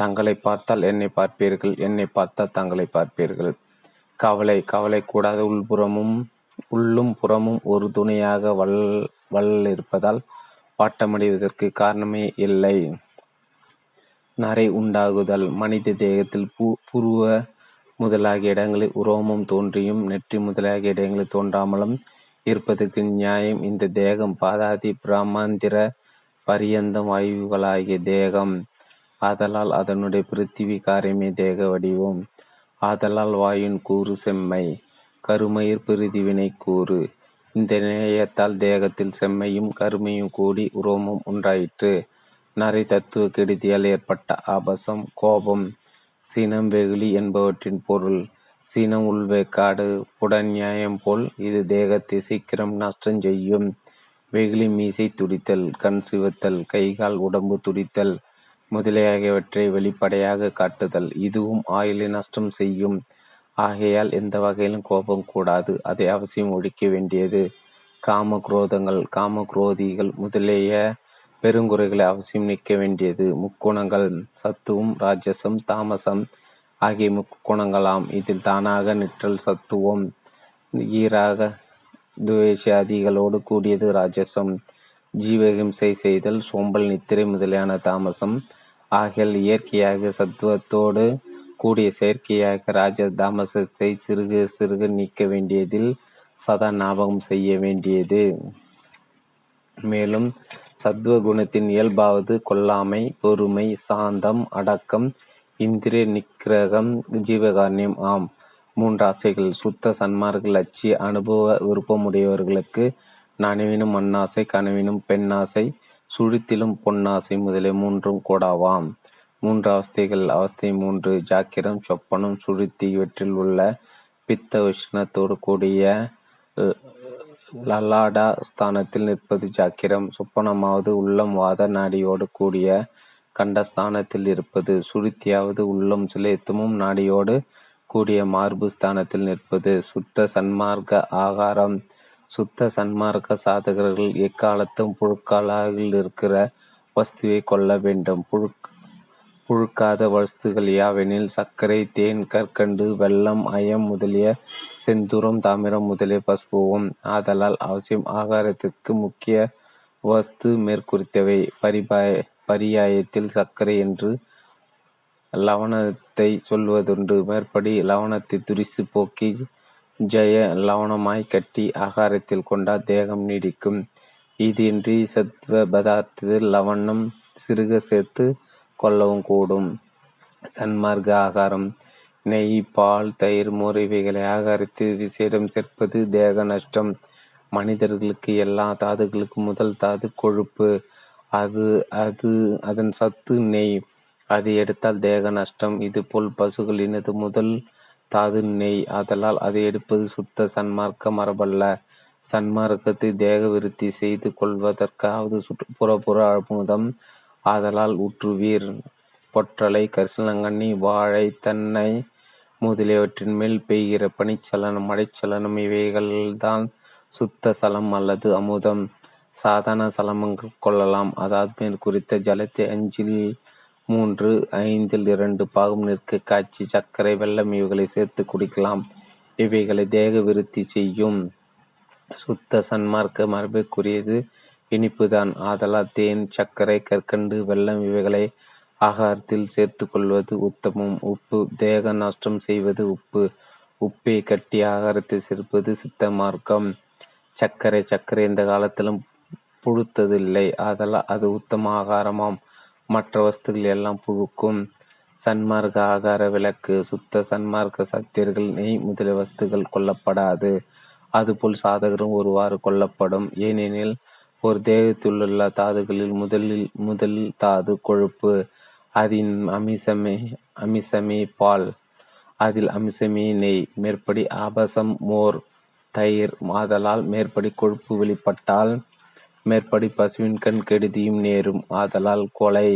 தங்களை பார்த்தால் என்னை பார்ப்பீர்கள், என்னை பார்த்தால் தங்களை பார்ப்பீர்கள். கவலை. கவலை கூடாத உள்புறமும் உள்ளும் புறமும் ஒரு துணையாக வள்ளல் இருப்பதால் பாட்டமடைவதற்கு காரணமே இல்லை. நரை உண்டாகுதல். மனித தேகத்தில் புருவ முதலாகிய இடங்களில் உரோமம் தோன்றியும் நெற்றி முதலாகிய இடங்களில் தோன்றாமலும் இருப்பதற்கு நியாயம். இந்த தேகம் பாதாதி பிராமாந்திர பரியந்தம் வாயுகளாகிய தேகம். ஆதலால் அதனுடைய பிருத்திவி காரியமே தேக வடிவம். ஆதலால் வாயுன் கூறு செம்மை, கருமயிர் பிரிதிவினை கூறு. இந்த நேயத்தால் தேகத்தில் செம்மையும் கருமையும் கூடி உரோமம் உண்டாயிற்று. நரை தத்துவ கெடுதியால் ஏற்பட்ட ஆபாசம், கோபம், சினம், வெகுளி என்பவற்றின் பொருள். சீனம் உள்வேக்காடு புடன் நியாயம் போல் இது தேகத்தை சீக்கிரம் நஷ்டம் செய்யும். வெகுளி மீசை துடித்தல், கண் சிவத்தல், கைகால் உடம்பு துடித்தல் முதலியாகியவற்றை வெளிப்படையாக காட்டுதல் இதுவும் ஆயுளை நஷ்டம் செய்யும். ஆகையால் எந்த வகையிலும் கோபம் கூடாது, அதை அவசியம் ஒழிக்க வேண்டியது. காம குரோதங்கள், காம குரோதிகள் முதலிய பெருங்குறைகளை அவசியம் நீக்க வேண்டியது. முக்குணங்கள் சத்துவம், ராஜசம், தாமசம் ஆகிய முக்குணங்களாம். இதில் தானாக நிற்றல் சத்துவம், ஈராக துவேஷாதிகளோடு கூடியது ராஜசம், ஜீவஹிம்சை செய்தல், சோம்பல், நித்திரை முதலியான தாமசம். ஆகியால் இயற்கையாக சத்துவத்தோடு கூடிய செயற்கையாக ராஜ தாமசத்தை சிறுகு சிறுகு நீக்க வேண்டியதில் சதா ஞாபகம் செய்ய வேண்டியது. மேலும் சத்துவ குணத்தின் இயல்பாவது கொல்லாமை, பொறுமை, சாந்தம், அடக்கம், இந்திரிய நிக்கிரகம், ஜீவகாரண்யம் ஆம். மூன்று ஆசைகள். சுத்த சன்மார்கள் லட்சிய அனுபவ விருப்பமுடையவர்களுக்கு நனவினும் மண்ணாசை, கனவினும் பெண்ணாசை, சுழித்திலும் பொன்னாசை முதலிய மூன்றும் கூடாவாம். மூன்று அவஸ்தைகள். அவஸ்தை மூன்று. ஜாக்கிரம், சொப்பனம், சுழித்தி இவற்றில் உள்ள பித்த உஷ்ணத்தோடு கூடிய லலாடா ஸ்தானத்தில் நிற்பது ஜாக்கிரம். சொப்பனமாவது உள்ளம் வாத நாடியோடு கூடிய கண்டஸ்தானத்தில் இருப்பது. சுழித்தியாவது உள்ளம் சிலைத்துமும் நாடியோடு கூடிய மார்பு ஸ்தானத்தில் நிற்பது. சுத்த சன்மார்க்க ஆகாரம். சுத்த சன்மார்க்க சாதகர்கள் எக்காலத்தும் புழுக்காலாக இருக்கிற வஸ்துவை கொள்ள வேண்டும். புழுக்காத வஸ்துகள் யாவெனில் சர்க்கரை, தேன், கற்கண்டு, வெல்லம், அயம் முதலிய செந்தூரம், தாமிரம் முதலிய பசுவும். ஆதலால் அவசியம் ஆகாரத்திற்கு முக்கிய வஸ்து மேற்குறித்தவை. பரியாயத்தில் சர்க்கரை என்று லவணத்தை சொல்வதுண்டு. மேற்படி லவணத்தை துரிசு போக்கி ஜய லவணமாய் கட்டி ஆகாரத்தில் கொண்டால் தேகம் நீடிக்கும். இதின்றி சத்வ பதார்த்தத்தில் லவணம் சிறுக சேர்த்து கொள்ளவும் கூடும். சன்மார்க்க ஆகாரம். நெய், பால், தயிர், மோர் இவைகளை ஆகாரத்தில் விசேடம் சேர்ப்பது தேக நஷ்டம். மனிதர்களுக்கு எல்லா தாதுகளுக்கும் முதல் தாது கொழுப்பு. அதன் சத்து நெய். அது எடுத்தால் தேக நஷ்டம். இதுபோல் பசுகளினது முதல் தாது நெய். ஆதலால் அதை எடுப்பது சுத்த சன்மார்க்க மரபல்ல. சன்மார்க்கத்தை தேக விருத்தி செய்து கொள்வதற்காவது புறப்புற அமுதம். ஆதலால் ஊற்றுவீர். பொற்றலை, கரிசனங்கண்ணி, வாழை, தென்னை முதலியவற்றின் மேல் பெய்கிற பனிச்சலனம், மழைச்சலனம் இவைகள்தான் சுத்த சலம் அல்லது அமுதம். சாதாரண சலமங்கள் கொள்ளலாம். அதாவது மேற்குறித்த ஜலத்தை அஞ்சில் மூன்று ஐந்தில் இரண்டு பாகம் நிற்க காய்ச்சி சர்க்கரை, வெல்லம் இவைகளை சேர்த்து குடிக்கலாம். இவைகளை தேக விருத்தி செய்யும். சுத்த சன்மார்க்க மரபுக்குரியது இனிப்புதான். ஆதலால் தேன், சர்க்கரை, கற்கண்டு, வெல்லம் இவைகளை ஆகாரத்தில் சேர்த்து கொள்வது உத்தமம். உப்பு. தேக நஷ்டம் செய்வது உப்பு. உப்பை கட்டி ஆகாரத்தில் சேர்ப்பது சித்த மார்க்கம். சர்க்கரை இந்த காலத்திலும் புழுத்ததில்லை, ஆதலால் அது உத்தம ஆகாரமாம். மற்ற வஸ்துகள் எல்லாம் புழுக்கும். சன்மார்க்க ஆகார விளக்கு, சுத்த சன்மார்க்க சத்தியர்கள், நெய் முதலிய வஸ்துகள் கொல்லப்படாது. அதுபோல் சாதகரும் ஒருவாறு கொல்லப்படும். ஏனெனில் ஒரு தேகத்திலுள்ள தாதுகளில் முதல் தாது கொழுப்பு, அதின் அமிசமே பால், அதில் அமிசமே நெய், மேற்படி ஆபாசம் மோர் தயிர். ஆதலால் மேற்படி கொழுப்பு வெளிப்பட்டால் மேற்படி பசுவின் கண் கெடுதியும் நேரும். ஆதலால் கொலை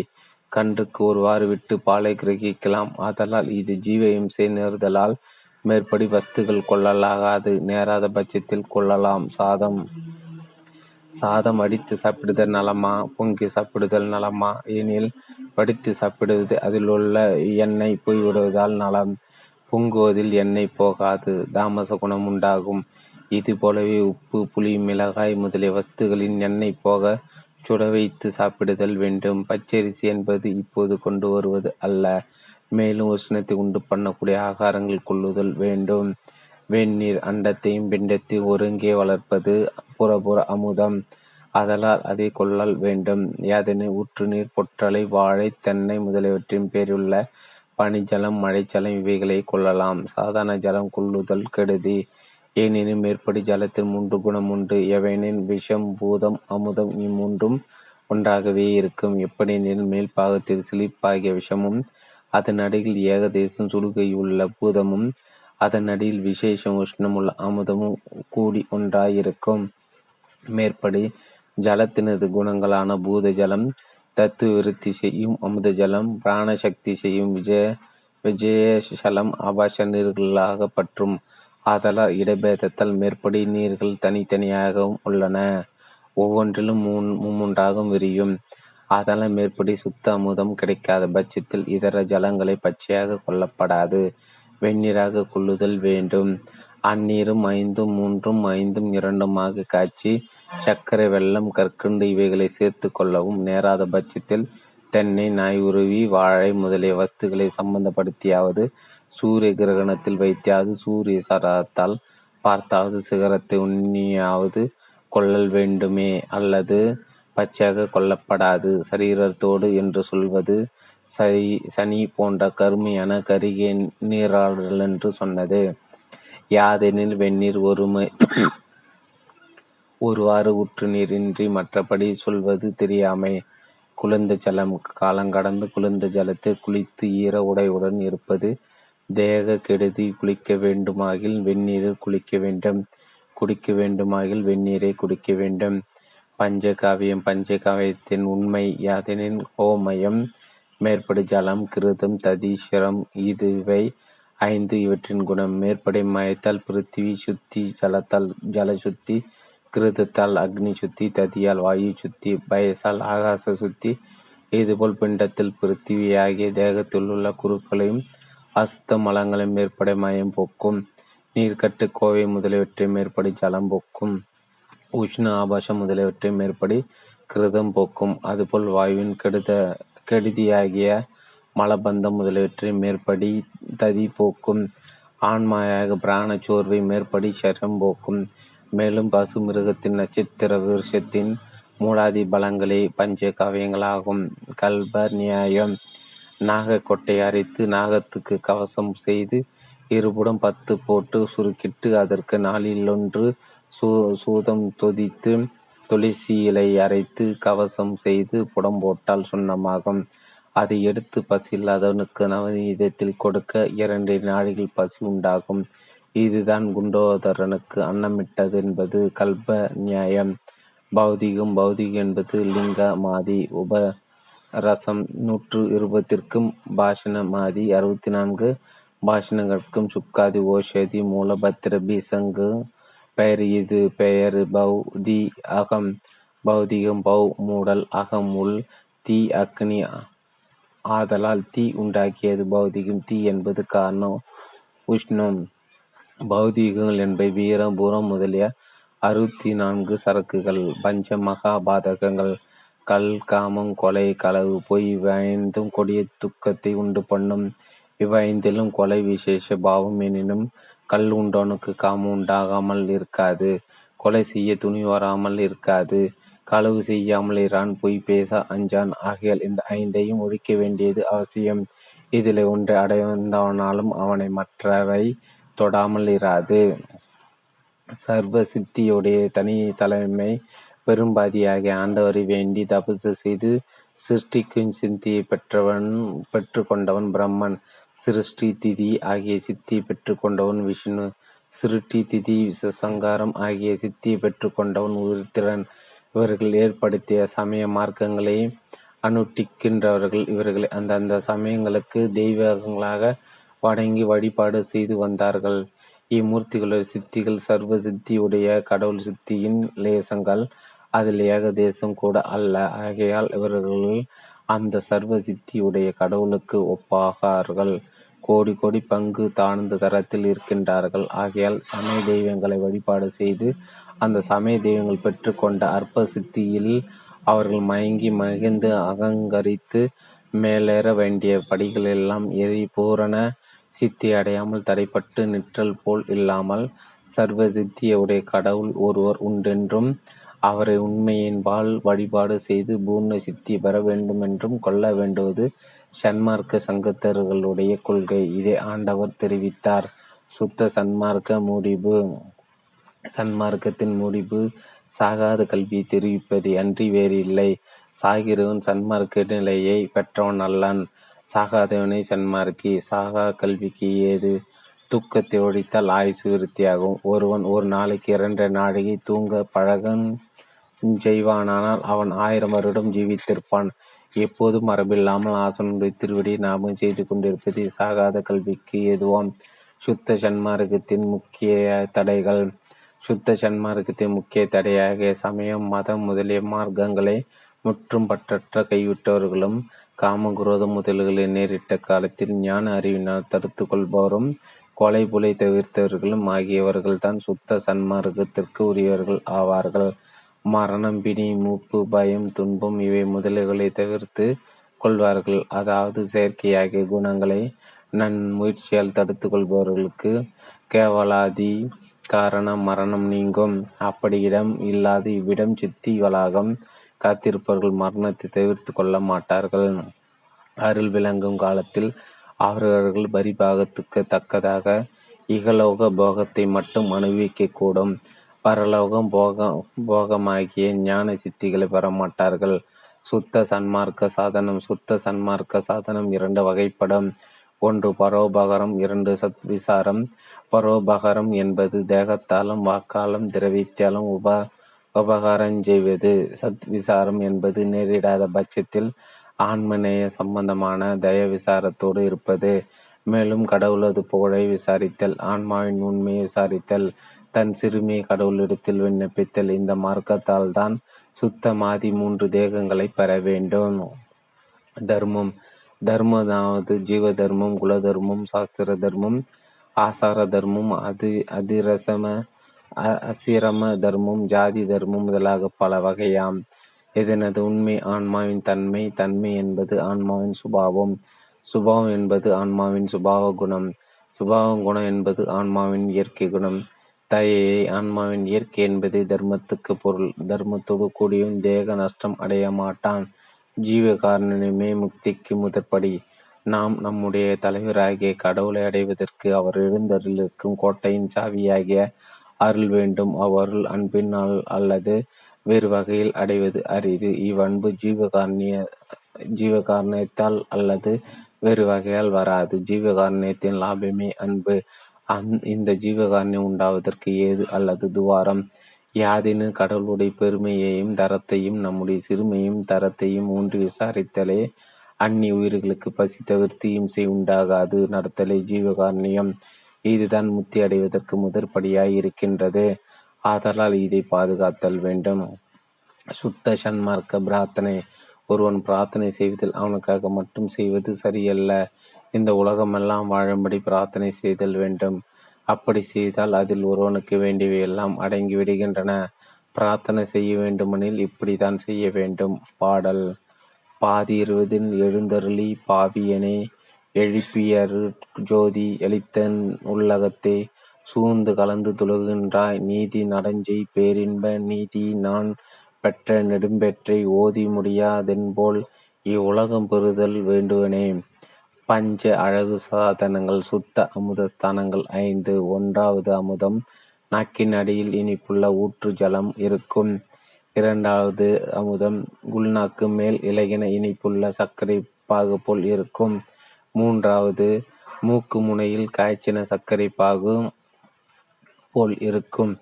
கன்றுக்கு ஒருவாறு விட்டு பாலை கிரகிக்கலாம். ஆதலால் இது ஜீவ இம்சை நேர்தலால் மேற்படி வஸ்துகள் கொள்ளலாகாது. நேராத பட்சத்தில் கொள்ளலாம். சாதம் அடித்து சாப்பிடுதல் நலமா, பொங்கி சாப்பிடுதல் நலமா? ஏனில் வடித்து சாப்பிடுவது அதில் உள்ள எண்ணெய் போய்விடுவதால் நலம். பொங்குவதில் எண்ணெய் போகாது, தாமச குணம் உண்டாகும். இது போலவே உப்பு, புளி, மிளகாய் முதலிய வஸ்துகளின் எண்ணெய் போக சுட வைத்து சாப்பிடுதல் வேண்டும். பச்சரிசி என்பது இப்போது கொண்டு வருவது அல்ல. மேலும் உஷ்ணத்தை உண்டு பண்ணக்கூடிய ஆகாரங்கள் கொள்ளுதல் வேண்டும். வெந்நீர், அண்டத்தையும் பிண்டத்தையும் ஒருங்கே வளர்ப்பது புறபுற அமுதம். அதனால் அதை கொள்ளல் வேண்டும். யாதனை ஊற்று நீர், பொற்றலை, வாழை, தென்னை முதலியவற்றின் பேருள்ள பனிஜலம், மழைச்சலம் இவைகளை கொள்ளலாம். சாதாரண ஜலம் கொள்ளுதல் கெடுதி. ஏனெனும் மேற்படி ஜலத்தில் 3 குணம் உண்டு. எவையெனின் விஷம், பூதம், அமுதம். இம்மூன்றும் ஒன்றாகவே இருக்கும். எப்படியெனில் மேல் பாகத்தில் சிலிப்பாகிய விஷமும், அதன் அடியில் ஏகதேசம் சுடுகையுள்ள பூதமும், அதன் அடியில் விசேஷம் உஷ்ணமுள்ள அமுதமும் கூடி ஒன்றாயிருக்கும். மேற்படி ஜலத்தினது குணங்களான பூத ஜலம் தத்துவ விருத்தி செய்யும், அமுத ஜலம் பிராணசக்தி செய்யும், விஜயசலம் ஆபாச நீர்களாக பற்றும். ஆதலால் இடபேதத்தால் மேற்படி நீர்கள் தனித்தனியாகவும் உள்ளன, ஒவ்வொன்றிலும் மும்முன்றாகவும் விரியும். அதனால் மேற்படி சுத்த அமுதம் கிடைக்காத பட்சத்தில் இதர ஜலங்களை பச்சையாக கொள்ளப்படாது, வெந்நீராக கொள்ளுதல் வேண்டும். அந்நீரும் 5 3 5 2 காய்ச்சி சர்க்கரை, வெல்லம், கற்கண்டு இவைகளை சேர்த்து கொள்ளவும். நேராத பட்சத்தில் தென்னை, நாய் உருவி, வாழை முதலிய வஸ்துகளை சம்பந்தப்படுத்தியாவது, சூரிய கிரகணத்தில் வைத்தாவது, சூரிய சரத்தால் பார்த்தாவது சிகரத்தை உண்ணியாவது கொள்ளல் வேண்டுமே. அல்லது பச்சையாக கொல்லப்படாது. சரீரத்தோடு என்று சொல்வது சனி போன்ற கருமையான கருகிய நீராடல் என்று சொன்னது. யாதெனில் வெந்நீர் ஒருவாறு உற்று நீரின்றி, மற்றபடி சொல்வது தெரியாமை. குளிர்ந்த ஜலம் காலங்கடந்து குளிர்ந்த ஜலத்தை குளித்து ஈர உடையுடன் இருப்பது தேக கெடுதி. குளிக்க வேண்டுமாகில் வெந்நீரில் குளிக்க வேண்டும், குடிக்க வேண்டுமாகில் வெந்நீரை குடிக்க வேண்டும். பஞ்சகாவியம், பஞ்சகாவியத்தின் உண்மை யாதெனின் கோமயம், மேற்படி ஜலம், கிருதம், ததீஸ்வரம் இதுவை 5 இவற்றின் குணம். மேற்படி மயத்தால் பிருத்திவி சுத்தி, ஜலத்தால் ஜலசுத்தி, கிருதத்தால் அக்னி சுத்தி, ததியால் வாயு சுத்தி, பயசால் ஆகாச சுத்தி. இதுபோல் பிண்டத்தில் பிருத்திவி ஆகிய தேகத்தில் உள்ள குருக்களையும் அசுத்த மலங்களையும் மேற்படை மயம் போக்கும். நீர்க்கட்டு, கோவை முதலியவற்றை மேற்படி ஜலம் போக்கும். உஷ்ண, ஆபாசம் முதலியவற்றை மேற்படி கிருதம் போக்கும். அதுபோல் வாயுவின் கெடுதியாகிய மலபந்தம் முதலியவற்றை மேற்படி ததி போக்கும். ஆன்மாயாக பிராண சோர்வை மேற்படி சரம் போக்கும். மேலும் பசு, மிருகத்தின், நட்சத்திர விருஷத்தின் மூலாதி பலங்களே பஞ்ச காவியங்களாகும். கல்பர் நியாயம், நாகக்கொட்டை அரைத்து நாகத்துக்கு கவசம் செய்து இருபுடம் 10 போட்டு சுருக்கிட்டு அதற்கு 4ல் 1 சூதம் தொதித்து துளசி இலை அரைத்து கவசம் செய்து புடம் போட்டால் சுண்ணமாகும். அதை எடுத்து பசி இல்லாதவனுக்கு நவநீதத்தில் கொடுக்க 2 நாளில் பசி உண்டாகும். இதுதான் குண்டோதரனுக்கு அன்னமிட்டது என்பது கல்ப நியாயம். பௌதிகம், பௌதிகம் என்பது லிங்கமாதி, ரசம் 120 பாஷணமாதி, 64 பாஷணங்களுக்கும் சுக்காதி, ஓஷதி, மூலபத்திர, பீசங்கு பெயர் இது பெயர். பௌதி அகம், பௌதிகம் பௌ மூடல், அகம் உள், தீ அக்னி, ஆதலால் தீ உண்டாக்கியது பௌதிகம். தீ என்பது காரணம் உஷ்ணம். பௌதிகங்கள் என்பவை வீரம், பூரம் முதலிய 64 சரக்குகள், பஞ்ச மகா பாதகங்கள். கல், காமம், கொலை, களவு, பொய் இவ்வைந்தும் கொடிய துக்கத்தை உண்டு பண்ணும். இவ்வைந்திலும் கொலை விசேஷ பாவம். எனினும் கல் உண்டவனுக்கு காமம் உண்டாகாமல் இருக்காது. கொலை செய்ய துணிவராமல் இருக்காது. களவு செய்யாமல் இரான், பொய் பேச அஞ்சான். ஆகையால் இந்த ஐந்தையும் ஒழிக்க வேண்டியது அவசியம். இதில் ஒன்றை அடைந்தவனாலும் அவனை மற்றவை தொடாமல் இராது. சர்வ சித்தியுடைய தனி தலைமை பெரும்பாதியாகிய ஆண்டவரை வேண்டி தபசு செய்து சிருஷ்டிக்கும் சித்தியை பெற்றுக்கொண்டவன் பிரம்மன். சிருஷ்டி திதி ஆகிய சித்தியை பெற்றுக்கொண்டவன் விஷ்ணு. சிருஷ்டி திதி சுசங்காரம் ஆகிய சித்தியை பெற்றுக்கொண்டவன் உருத்திரன். இவர்கள் ஏற்படுத்திய சமய மார்க்கங்களை அனுட்டிக்கின்றவர்கள். இவர்களை அந்தந்த சமயங்களுக்கு தெய்வங்களாக வணங்கி வழிபாடு செய்து வந்தார்கள். இம்மூர்த்திகளுடைய சித்திகள் சர்வ சித்தியுடைய கடவுள் சித்தியின் லேசங்கள். அதில் ஏகதேசம் கூட அல்ல. ஆகையால் இவர்கள் அந்த சர்வ சித்தியுடைய கடவுளுக்கு ஒப்பாகார்கள். கோடி கோடி பங்கு தாழ்ந்த தரத்தில் இருக்கின்றார்கள். ஆகையால் சமய தெய்வங்களை வழிபாடு செய்து அந்த சமய தெய்வங்கள் பெற்றுக்கொண்ட அற்ப சித்தியில் அவர்கள் மயங்கி மகிழ்ந்து அகங்கரித்து மேலேற வேண்டிய படிகளெல்லாம் எரி பூரண சித்தி அடையாமல் தடைப்பட்டு நிற்றல் போல் இல்லாமல் சர்வ சித்தியுடைய கடவுள் ஒருவர் உண்டென்றும் அவரை உண்மையின்பால் வழிபாடு செய்து பூர்ண சித்தி பெற வேண்டுமென்றும் கொள்ள வேண்டுவது சன்மார்க்க சங்கத்தர்களுடைய கொள்கை. இதை ஆண்டவர் தெரிவித்தார். சுத்த சன்மார்க்க முடிவு. சன்மார்க்கத்தின் முடிவு சாகாத கல்வியை தெரிவிப்பது அன்றி வேறு இல்லை. சாகிறவன் சன்மார்க்க நிலையை பெற்றவன் அல்லான். சாகாதவனை சன்மார்க்கி. சாகா கல்விக்கு ஏது? தூக்கத்தை ஒழித்தால் ஆயுசு விருத்தியாகும். ஒருவன் ஒரு நாளைக்கு 2 நாழிகை தூங்க பழகம் செய்வானானால் அவன் 1000 வருடம் ஜீவித்திருப்பான். எப்போதும் மரபில்லாமல் ஆசனுடைய திருவடியை ஞாபகம் செய்து கொண்டிருப்பது சாகாத கல்விக்கு எதுவாம். சுத்த சன்மார்க்கத்தின் முக்கிய தடைகள். சுத்த சன்மார்க்கத்தின் முக்கிய தடையாக சமயம் மதம் முதலிய மார்க்கங்களை முற்றும் பற்றற்ற கைவிட்டவர்களும் காமகுரோத முதல்களை நேரிட்ட காலத்தில் ஞான அறிவினால் தடுத்து கொள்பவரும் கொலை புலை தவிர்த்தவர்களும் ஆகியவர்கள்தான் சுத்த சன்மார்க்கத்திற்கு உரியவர்கள் ஆவார்கள். மரணம், பிணி, மூப்பு, பயம், துன்பம் இவை முதல்களை தவிர்த்து கொள்வார்கள். அதாவது செயற்கையாகிய குணங்களை நன்முயற்சியால் தடுத்து கொள்பவர்களுக்கு கேவலாதி காரண மரணம் நீங்கும். அப்படி இடம் இல்லாது இவ்விடம் சித்தி வளாகம் காத்திருப்பவர்கள் மரணத்தை தவிர்த்து கொள்ள மாட்டார்கள். அருள் விளங்கும் காலத்தில் அவர்கள் பரிபாகத்துக்கு தக்கதாக இகலோக போகத்தை மட்டும் அனுபவிக்கக்கூடும். பரலோகம் போகமாகிய ஞான சித்திகளை பெறமாட்டார்கள். சுத்த சன்மார்க்க சாதனம். சுத்த சன்மார்க்க சாதனம் 2 வகைப்படும். ஒன்று பரோபகாரம், 2 சத்விசாரம். பரோபகாரம் என்பது தேகத்தாலும் வாக்காலும் திரவியத்தாலும் உபகாரம் செய்வது. சத் விசாரம் என்பது நேரிடாத பட்சத்தில் ஆன்மநேய சம்பந்தமான தய விசாரத்தோடு இருப்பது. மேலும் கடவுளது புகழை விசாரித்தல், ஆன்மாவின் உண்மையை விசாரித்தல், தன் சிறுமியை கடவுளிடத்தில் விண்ணப்பித்தல். இந்த மார்க்கத்தால் தான் சுத்தமாதி 3 தேகங்களை பெற வேண்டும். தர்மம். தர்மதாவது ஜீவ தர்மம், குல தர்மம், சாஸ்திர தர்மம், ஆசார தர்மம், அசிரம தர்மம், ஜாதி தர்மம் முதலாக பல வகையாம். இதனது உண்மை ஆன்மாவின் தன்மை. தன்மை என்பது ஆன்மாவின் சுபாவம். சுபாவம் என்பது ஆன்மாவின் சுபாவ குணம். சுபாவ குணம் என்பது ஆன்மாவின் இயற்கை குணம். தயையை ஆன்மாவின் இயற்கை என்பது தர்மத்துக்கு பொருள். தர்மத்தோடு கூடியும் தேக நஷ்டம் அடைய மாட்டான். ஜீவகாரணமே முக்திக்கு முதற்படி. நாம் நம்முடைய தலைவராகிய கடவுளை அடைவதற்கு அவர் எழுந்தருளிருக்கும் கோட்டையின் சாவியாகிய அருள் வேண்டும். அவ்வருள் அன்பினால் அல்லது வேறு வகையில் அடைவது அரிது. இவ்வன்பு ஜீவகாரணத்தால் அல்லது வேறு வகையால் வராது. ஜீவகாரணத்தின் லாபமே அன்பு. இந்த ஜீவகாரணியம் உண்டாவதற்கு ஏது அல்லது துவாரம் யாதெனில் கடவுளுடைய பெருமையையும் தரத்தையும் நம்முடைய சிறுமையும் தரத்தையும் ஊன்றி விசாரித்தலே. அந்நி உயிர்களுக்கு பசி தவிர்த்து இம்சை உண்டாகாது நடத்தலே ஜீவகாரணியம். இதுதான் முத்தி அடைவதற்கு முதற்படியாய் இருக்கின்றது. ஆதலால் இதை பாதுகாத்தல் வேண்டும். சுத்த சன்மார்க்க பிரார்த்தனை. ஒருவன் பிரார்த்தனை செய்வதில் அவனுக்காக மட்டும் செய்வது சரியல்ல. இந்த உலகமெல்லாம் வாழும்படி பிரார்த்தனை செய்தல் வேண்டும். அப்படி செய்தால் அதில் ஒருவனுக்கு வேண்டியவை எல்லாம் அடங்கி விடுகின்றன. பிரார்த்தனை செய்ய வேண்டுமெனில் இப்படித்தான் செய்ய வேண்டும். பாடல். பாதி 20 எழுந்தருளி பாவியனே எழுப்பியரு ஜோதி எளித்தன் உள்ளகத்தே சூழ்ந்து கலந்து துலகுகின்றாய். நீதி நடஞ்செய் பேரின்ப நீதி நான் பெற்ற நெடும்பெற்றை ஓதி முடியாதென்போல் இவ்வுலகம் பெறுதல் வேண்டுவனே. பஞ்ச அழகு சாதனங்கள் சுத்த அமுதஸ்தானங்கள் 5. 1. அமுதம் நாக்கின் அடியில் இனிப்புள்ள ஊற்று ஜலம் இருக்கும். 2. அமுதம் உள்நாக்கு மேல் இலகின இனிப்புள்ள சர்க்கரை பாகு போல் இருக்கும். 3. மூக்கு முனையில் காய்ச்சின சர்க்கரை பாகு போல் இருக்கும்.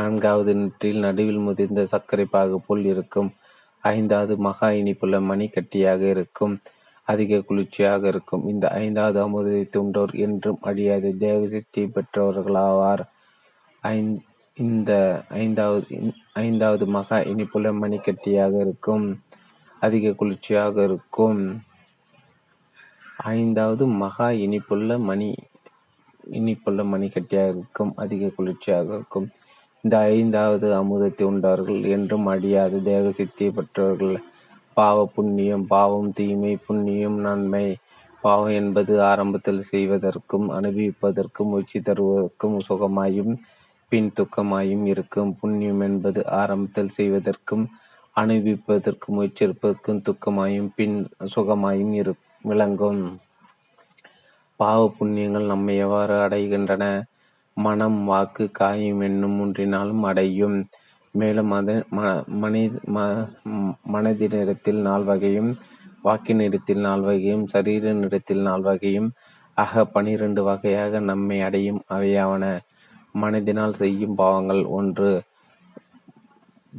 4. நெற்றியில் நடுவில் முதிர்ந்த சர்க்கரை பாகு போல் இருக்கும். 5. மகா இனிப்புள்ள மணி கட்டியாக இருக்கும், அதிக குளிர்ச்சியாக இருக்கும். இந்த 5 அமுதத்தை தூண்டோர் என்றும் அழியாது தேக சித்தி பெற்றவர்களாவார். இந்த 5வது மகா இனிப்புள்ள மணிக்கட்டியாக இருக்கும், அதிக குளிர்ச்சியாக இருக்கும். 5வது மகா இனிப்புள்ள மணிக்கட்டியாக இருக்கும், அதிக குளிர்ச்சியாக இருக்கும். இந்த 5வது அமுதத்தை உண்டவர்கள் என்றும் அழியாது தேக சித்தி பெற்றவர்கள். பாவ புண்ணியம். பாவம் தீமை, புண்ணியம் நன்மை. பாவம் என்பது ஆரம்பத்தில் செய்வதற்கும் அனுபவிப்பதற்கும் முயற்சி தருவதற்கும் சுகமாயும் பின் துக்கமாயும் இருக்கும். புண்ணியம் என்பது ஆரம்பத்தில் செய்வதற்கும் அனுபவிப்பதற்கும் முயற்சிப்பதற்கும் துக்கமாயும் பின் சுகமாயும் விளங்கும். பாவ புண்ணியங்கள் நம்மை எவ்வாறு அடைகின்றன? மனம், வாக்கு, காயம் என்னும் மூன்றினாலும் அடையும். மேலும் மனதினிடத்தில் 4 வகையும், வாக்கினிடத்தில் 4 வகையும், சரீரனிடத்தில் 4 வகையும் ஆக 12 வகையாக நம்மை அடையும். அவையாவன: மனதினால் செய்யும் பாவங்கள். 1.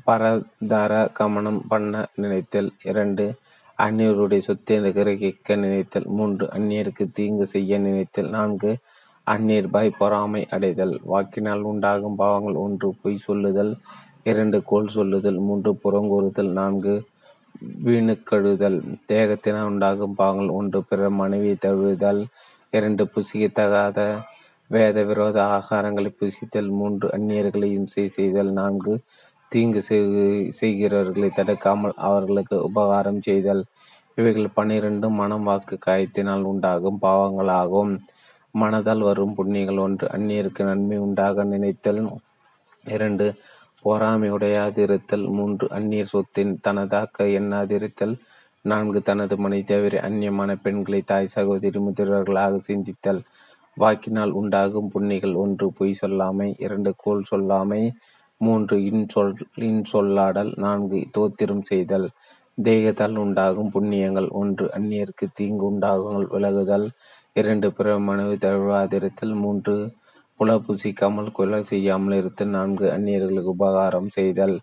பரதர கமனம் பண்ண நினைத்தல். 2. அந்நியருடைய சொத்தை கிரகிக்க நினைத்தல். 3. அந்நியருக்கு தீங்கு செய்ய நினைத்தல். 4. அந்நியர் பாய் பொறாமை அடைதல். வாக்கினால் உண்டாகும் பாவங்கள்: 1. பொய் சொல்லுதல். 2. கோல் சொல்லுதல். 3. புறங்கூறுதல். 4. வீணுக்கழுதல். தேகத்தினால் உண்டாகும் பாவங்கள்: 1. பிற மனைவியை தழுவுதல். 2. புசிக்கத்தகாத வேத விரோத ஆகாரங்களை புசித்தல். 3. அந்நியர்களை இம்சை செய்தல். 4. தீங்கு செய்கிறவர்களை தடுக்காமல் அவர்களுக்கு உபகாரம் செய்தல். இவைகள் 12 மனம், வாக்கு, காயத்தினால் உண்டாகும் பாவங்களாகும். மனதால் வரும் புண்ணியங்கள்: 1. அந்நியருக்கு நன்மை உண்டாக நினைத்தல். 2. பொறாமை உடையாதிருத்தல். 3. அந்நியர் சொத்தின் தனதாக எண்ணாதிருத்தல். 4. தனது மனை தவிர அந்நியமான பெண்களை தாய், சகோதரி, முதிர்வர்களாக சிந்தித்தல். வாக்கினால் உண்டாகும் புண்ணிகள்: 1. பொய் சொல்லாமை. 2. கோல் சொல்லாமை. 3. இன்சொல்லாடல். 4. தோத்திரம் செய்தல். தேகத்தால் உண்டாகும் புண்ணியங்கள்: 1. அந்நியருக்கு தீங்கு உண்டாகுங்கள் விலகுதல். 2. பிற மனைவி தழுவாதிருத்தல். 3. புல புசிக்காமல் கொலை செய்யாமல் இருத்தல். 4. அந்நியர்களுக்கு உபகாரம் செய்தல்.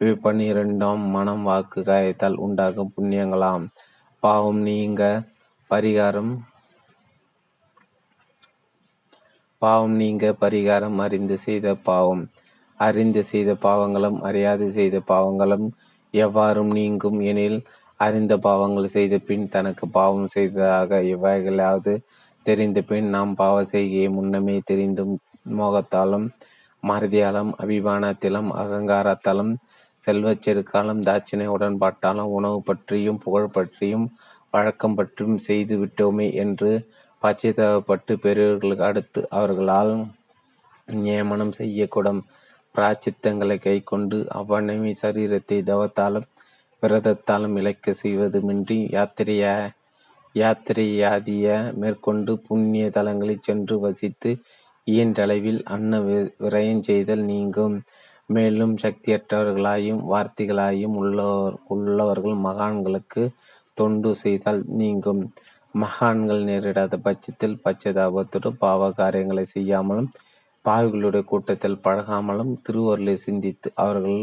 இவை 12 மனம், வாக்கு, காயத்தால் உண்டாகும் புண்ணியங்களாம். பாவம் நீங்க பரிகாரம் அறிந்து செய்த பாவங்களும் அறியாது செய்த பாவங்களும் எவ்வாறும் நீங்கும் எனில், அறிந்த பாவங்கள் செய்த பின் தனக்கு பாவம் செய்ததாக எவ்வகையிலாவது தெரிந்த பின் நாம் பாவ செய்கையை முன்னமே தெரிந்தும் மோகத்தாலும் மறதியாலும் அபிமானத்திலும் அகங்காரத்தாலும் செல்வச்செருக்காலும் தாட்சிணை உடன்பாட்டாலும் உணவு பற்றியும் புகழ் பற்றியும் வழக்கம் பற்றியும் செய்து விட்டோமே என்று பச்சைத்தவப்பட்டு பெரியவர்களுக்கு அடுத்து அவர்களால் நியமனம் செய்யக்கூடும் பிராச்சித்தங்களை கை கொண்டு அவ்வனமை சரீரத்தை தவத்தாலும் விரதத்தாலும் இழைக்க செய்வதுமின்றி யாத்திரையாதிய மேற்கொண்டு புண்ணிய தலங்களில் சென்று வசித்து இயன்றளவில் அன்ன விரயம் செய்தல் நீங்கும். மேலும் சக்தியற்றவர்களாயும் வார்த்தைகளாயும் உள்ளவர்கள் மகான்களுக்கு தொண்டு செய்தால் நீங்கும். மகான்கள் நேரிடாத பட்சத்தில் பச்சதாபத்துடன் பாவ காரியங்களை செய்யாமலும் பாவிகளுடைய கூட்டத்தில் பழகாமலும் திருவருளை சிந்தித்து அவர்கள்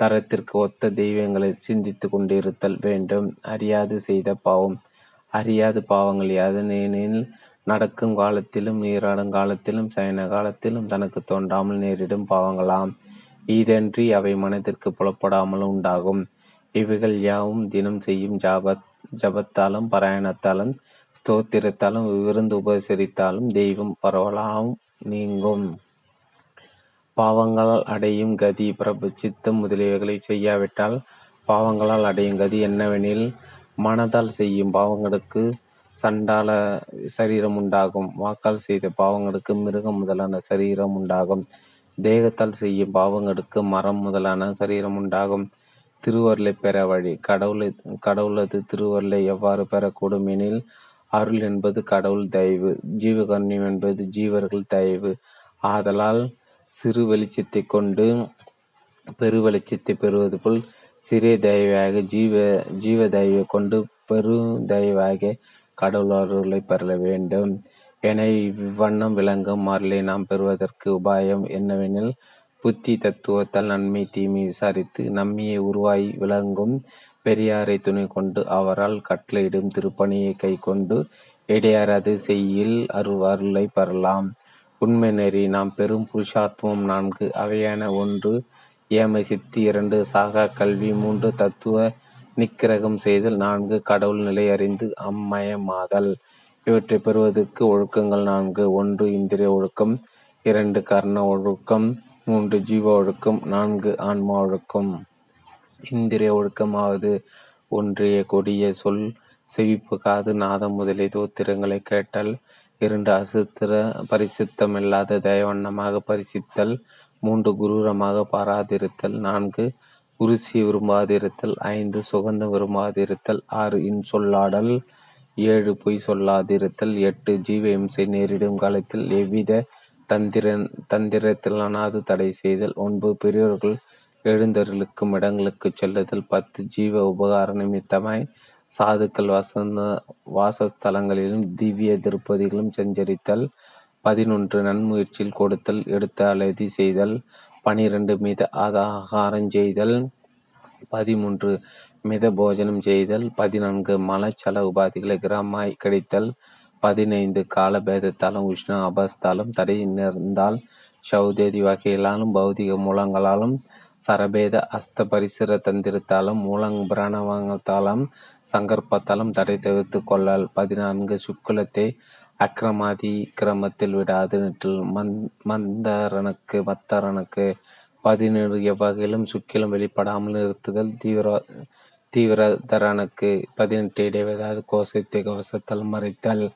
தரத்திற்கு ஒத்த தெய்வங்களை சிந்தித்து கொண்டிருத்தல் வேண்டும். அறியாது பாவங்கள் யாதெனில், நடக்கும் காலத்திலும் நீராடும் காலத்திலும் சயன காலத்திலும் தனக்கு தோன்றாமல் நேரிடும் பாவங்களாம். இதன்றி அவை மனத்திற்கு புலப்படாமல் உண்டாகும். இவைகள் யாவும் தினம் செய்யும் ஜபத்தாலும் பாராயணத்தாலும் ஸ்தோத்திரத்தாலும் விருந்து உபசரித்தாலும் தெய்வம் பரவலாம் நீங்கும். பாவங்களால் அடையும் கதி பிரபச்சித்தம் முதலியவைகளை செய்யாவிட்டால் பாவங்களால் அடையும் கதி என்னவெனில், மனதால் செய்யும் பாவங்களுக்கு சண்டால சரீரம் உண்டாகும். வாக்கால் செய்த பாவங்களுக்கு மிருகம் முதலான சரீரம் உண்டாகும். தேகத்தால் செய்யும் பாவங்களுக்கு மரம் முதலான சரீரம் உண்டாகும். திருவருளை பெற வழி. கடவுளது திருவருளை எவ்வாறு பெறக்கூடும் எனில், அருள் என்பது கடவுள் தயவு, ஜீவகருண்யம் என்பது ஜீவர்கள் தயவு. ஆதலால் சிறு வெளிச்சத்தை கொண்டு பெரு வெளிச்சத்தை பெறுவது போல் சிறிய தயவாக ஜீவ தயவை கொண்டு பெரு தயவாக கடவுள் அருளை பெற வேண்டும். என இவ்வண்ணம் விளங்கும் அருளை நாம் பெறுவதற்கு உபாயம் என்னவெனில், புத்தி தத்துவத்தால் நன்மை தீமை விசாரித்து நம்மையை உருவாய் விளங்கும் பெரியாரை துணை கொண்டு அவரால் கட்டளையிடும் திருப்பணியை கை கொண்டு இடையறது செய்யில் அருளை பெறலாம். உண்மை நெறி. நாம் பெரும் புருஷாத்வம் நான்கு அவையான: ஒன்று, ஏமை சித்தி; இரண்டு, சாகா கல்வி; மூன்று, தத்துவ நிக்கிரகம் செய்தல்; நான்கு, கடவுள் நிலை அறிந்து அம்மயமாதல். இவற்றை பெறுவதற்கு ஒழுக்கங்கள் நான்கு: ஒன்று, இந்திரிய ஒழுக்கம்; இரண்டு, கர்ண ஒழுக்கம்; மூன்று, ஜீவ ஒழுக்கம்; நான்கு, ஆன்மா ஒழுக்கம். இந்திரிய ஒழுக்கமாவது ஒன்றிய கொடிய சொல், செவிப்பு, காது, நாதம் முதலிய தோத்திரங்களை கேட்டல்; இரண்டு, அசுத்திர பரிசுத்தமில்லாத தயவண்ணமாக பரிசித்தல்; மூன்று, குரூரமாக பாராதிருத்தல்; நான்கு, குருசி விரும்பாதிருத்தல்; ஐந்து, சுகந்தம் விரும்பாதிருத்தல்; ஆறு, இன்சொல்லாடல்; ஏழு, பொய் சொல்லாதிருத்தல்; எட்டு, ஜீவ இம்சை நேரிடும் காலத்தில் எவ்வித தந்திரத்திலானது தடை செய்தல்; ஒன்பது, பெரியோர்கள் எழுந்தருளுக்கும் இடங்களுக்கு செல்லுதல்; பத்து, ஜீவ உபகார நிமித்தமாய் சாதுக்கள் வாசஸ்தலங்களிலும் திவ்ய திருப்பதிகளும் சஞ்சரித்தல்; பதினொன்று, நன்முயற்சியில் கொடுத்தல் எடுத்த அலதி செய்தல்; பனிரெண்டு, மித ஆதாகாரம் செய்தல்; பதிமூன்று, மித போஜனம் செய்தல்; பதினான்கு, மலச்சல உபாதிகளை கிரமாய் கிடைத்தல்; பதினைந்து, காலபேதத்தாலும் உஷ்ண அபஸ்தாலும் தடை நேர்ந்தால் சௌதேதி வகையிலாலும் பௌதிக மூலங்களாலும் சரபேத அஸ்த பரிசுர தந்திரத்தாலும் மூலங்கிரணவங்கத்தாலும் சங்கற்பத்தாலும் தடை தவிர்த்து கொள்ளல். பதினான்கு, சுக்குலத்தை அக்கிரமாதி கிரமத்தில் விடாது நிற்றல். மத்தரனுக்கு. பதினேழு, எவ்வகையிலும் சுக்கிலும் வெளிப்படாமல் இருத்துதல். தீவிரதரனுக்கு. பதினெட்டு, இடைவெதாவது கோஷத்தை கவசத்தால் மறைத்தல்.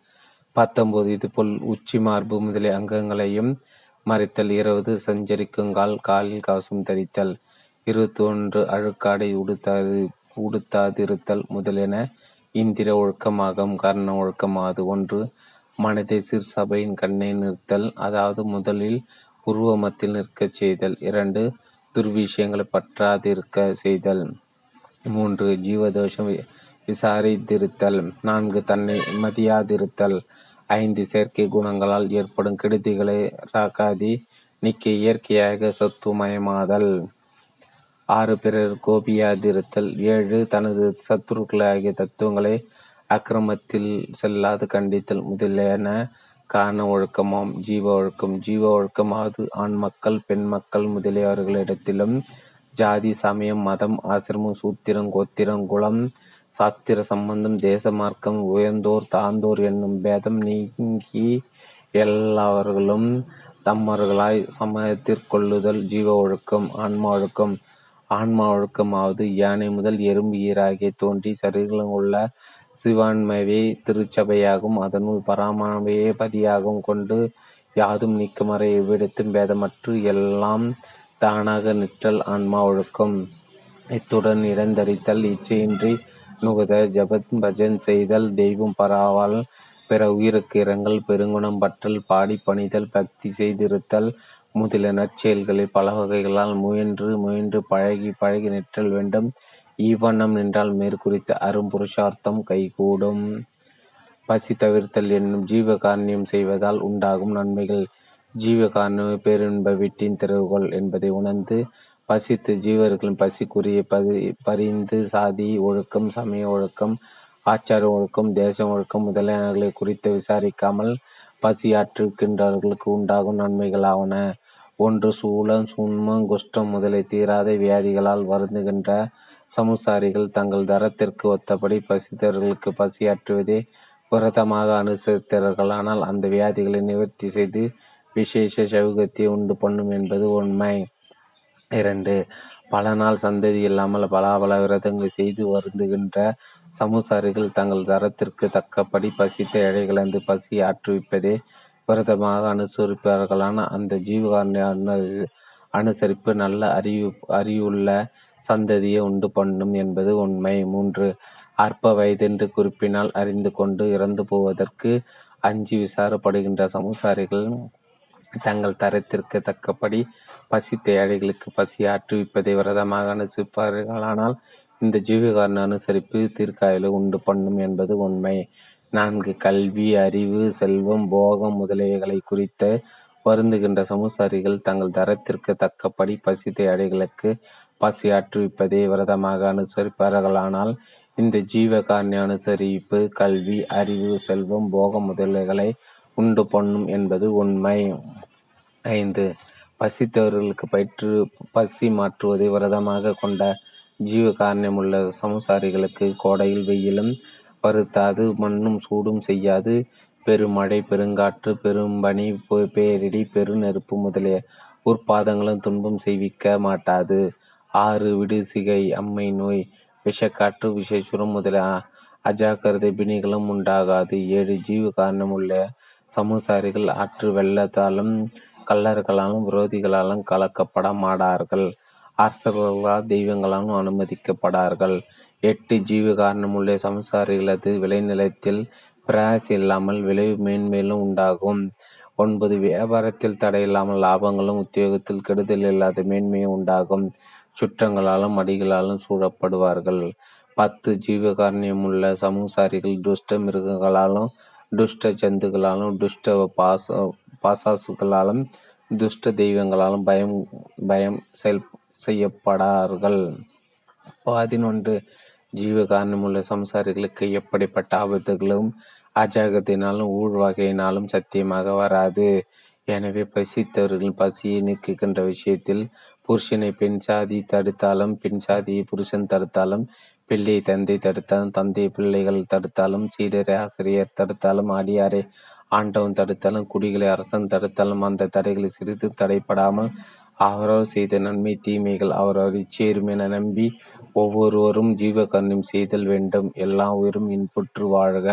பத்தொன்பது, இதுபோல் உச்சி மார்பு முதலிய அங்கங்களையும் மறைத்தல். இருபது, சஞ்சரிக்குங்கால் காலில் கவசம் தரித்தல். 21, அழுக்காடை உடுத்தாதிருத்தல் முதலியன இந்திர ஒழுக்கமாகும். கர்ண ஒழுக்கமாவது ஒன்று, மனதை சிறு சபையின் கண்ணை நிறுத்தல், அதாவது முதலில் உருவமத்தில் நிற்கச் செய்தல்; இரண்டு, துர்விஷயங்களை பற்றாதிருக்க செய்தல்; மூன்று, ஜீவதோஷம் விசாரித்திருத்தல்; நான்கு, தன்னை மதியாதிருத்தல்; ஐந்து, செயற்கை குணங்களால் ஏற்படும் கெடுதிகளை ராக்காதி நீக்க இயற்கையாக சத்துவமயமாதல்; ஆறு, பிறர் கோபியாதிருத்தல்; ஏழு, தனது சத்துருக்களாகிய தத்துவங்களை அக்கிரமத்தில் செல்லாது கண்டித்தல் முதலியன காரண ஒழுக்கமாம். ஜீவ ஒழுக்கம். ஜீவ ஒழுக்கமாவது ஆண் மக்கள், பெண் மக்கள் முதலியவர்களிடத்திலும் ஜாதி, சமயம், மதம், ஆசிரமம், சூத்திரம், கோத்திரம், குலம், சாத்திர சம்பந்தம், தேச மார்க்கம், உயர்ந்தோர் தாழ்ந்தோர் என்னும் பேதம் நீங்கி எல்லாவர்களும் தம்மர்களாய் சமயத்திற்கொள்ளுதல் ஜீவ ஒழுக்கம். ஆன்மா ஒழுக்கம். ஆன்மா ஒழுக்கமாவது யானை முதல் எறும்பு ஈராகிய தோன்றி சரீரங்களில் உள்ள சிவான்மையை திருச்சபையாகும் அதனுள் பராமானவையே பதியாகவும் கொண்டு யாதும் நீக்கமறை எவ்விடத்தும் பேதமற்று எல்லாம் தானாக நிற்றல் ஆன்மா ஒழுக்கம். இத்துடன் இடந்தரித்தல், இச்சையின்றி நுகத, ஜபத் பஜன் செய்தல், தெய்வம் பராவால், பிற உயிருக்கு இரங்கல், பெருங்குணம் பற்றல், பாடி பணிதல், பக்தி செய்திருத்தல் முதலிய நற்செயல்களை பல வகைகளால் முயன்று முயன்று பழகி பழகி நிற்றல் வேண்டும். ஈவண்ணம் நின்றால் மேற்குறித்த அரும்புருஷார்த்தம் கைகூடும். பசி தவிர்த்தல் என்னும் ஜீவகாரண்யம் செய்வதால் உண்டாகும் நன்மைகள். ஜீவகாரண்யமே பேரின்ப வீட்டின் திறவுகோள் என்பதை உணர்ந்து பசித்து ஜீவர்களின் பசிக்குரிய பரிந்து சாதி ஒழுக்கம், சமய ஒழுக்கம், ஆச்சார ஒழுக்கம், தேச ஒழுக்கம் முதலியனர்களை குறித்து விசாரிக்காமல் பசியாற்றிருக்கின்றவர்களுக்கு உண்டாகும் நன்மைகளாவன. ஒன்று, சூலம், சூன்மம், குஷ்டம் முதலிய தீராத வியாதிகளால் வருந்துகின்ற சமுசாரிகள் தங்கள் தரத்திற்கு ஒத்தபடி பசித்தவர்களுக்கு பசியாற்றுவதே விரதமாக அனுசரித்தார்களானால் அந்த வியாதிகளை நிவர்த்தி செய்து விசேஷ சௌகத்தை உண்டு பண்ணும் என்பது உண்மை. இரண்டு, பல நாள் சந்ததி இல்லாமல் பல பல விரதங்கள் செய்து வருந்துகின்ற சமூசாரிகள் தங்கள் தரத்திற்கு தக்கப்படி பசித்த ஏழைகளது பசியை ஆற்றுவிப்பதே விரதமாக அனுசரிப்பார்களான அந்த ஜீவகாரண்ய அனுசரிப்பு நல்ல அறிவுள்ள சந்ததியை உண்டு பண்ணும் என்பது உண்மை. 3 அற்ப வயதென்று குறிப்பினால் அறிந்து கொண்டு இறந்து போவதற்கு அஞ்சி விசாரப்படுகின்ற சமூசாரிகள் தங்கள் தரத்திற்கு தக்கப்படி பசித்த ஏழைகளுக்கு பசியை ஆற்றுவிப்பதை விரதமாக அனுசரிப்பார்களானால் இந்த ஜீவகாரண அனுசரிப்பு தீர்க்காயில உண்டு பண்ணும் என்பது உண்மை. 4 கல்வி, அறிவு, செல்வம், போகம் முதலியவைகளை குறித்த வருந்துகின்ற சமூசாரிகள் தங்கள் தரத்திற்கு தக்கப்படி பசித்த ஏழைகளுக்கு பசியாற்றுவிப்பதை விரதமாக அனுசரிப்பார்களானால் இந்த ஜீவகாரண அனுசரிப்பு கல்வி, அறிவு, செல்வம், போகம் முதலியவைகளை உண்டு பண்ணும் என்பது உண்மை. 5 பசித்தவர்களுக்கு பசி மாற்றுவதை விரதமாக கொண்ட ஜீவகாரண்யமுள்ள சமூசாரிகளுக்கு கோடையில் வெயிலும் வருத்தாது, மண்ணும் சூடும் செய்யாது, பெருமழை, பெருங்காற்று, பெரும்பனி, பேரிடி, பெருநெருப்பு முதலிய உற்பாதங்களும் துன்பம் செய்விக்க மாட்டாது. 6 விடுசிகை, அம்மை நோய், விஷக்காற்று, விஷசுரம் முதலிய அஜாக்கிரதை பிணிகளும் உண்டாகாது. 7 ஜீவகாரணமுள்ள சமூசாரிகள் ஆற்று வெள்ளத்தாலும் கல்லர்களாலும் விரோதிகளாலும் கலக்கப்பட மாட்டார்கள், அரசர்களால் தெய்வங்களாலும் அனுமதிக்கப்படார்கள். 8 ஜீவகாரணமுள்ள சமூசாரிகளது விளைநிலத்தில் பிராசி இல்லாமல் விளைவு மேன்மேலும் உண்டாகும். 9 வியாபாரத்தில் தடையில்லாமல் லாபங்களும் உத்தியோகத்தில் கெடுதல் இல்லாத மேன்மையும் உண்டாகும். சுற்றங்களாலும் அடிகளாலும் சூழப்படுவார்கள். 10 ஜீவகாரண்யமுள்ள சமூசாரிகள் துஷ்ட மிருகங்களாலும் துஷ்ட ஜந்துகளாலும் துஷ்ட பாசாசுகளாலும் துஷ்ட தெய்வங்களாலும் பயம் செய்யப்படார்கள். 11 ஜீவகாரணமுள்ள சம்சாரிகளுக்கு எப்படிப்பட்ட ஆபத்துகளும் அஜாகத்தினாலும் ஊழ்வகையினாலும் சத்தியமாக வராது. எனவே பசித்தவர்கள் பசியை நீக்குகின்ற விஷயத்தில் புருஷனை பெண் சாதி தடுத்தாலும், பெண் சாதியை புருஷன் தடுத்தாலும், பிள்ளையை தந்தை தடுத்தாலும், தந்தை பிள்ளைகள் தடுத்தாலும், சீடரை ஆசிரியர் தடுத்தாலும், ஆடியாரை ஆண்டவன் தடுத்தாலும், குடிகளை அரசன் தடுத்தாலும், அந்த தடைகளை சிறிது தடைப்படாமல் அவரவர் செய்த நன்மை தீமைகள் அவரவர் இச்சேரும் என நம்பி ஒவ்வொருவரும் ஜீவகர்ணம் செய்தல் வேண்டும். எல்லா உயிரும் இன்புற்று வாழ்க.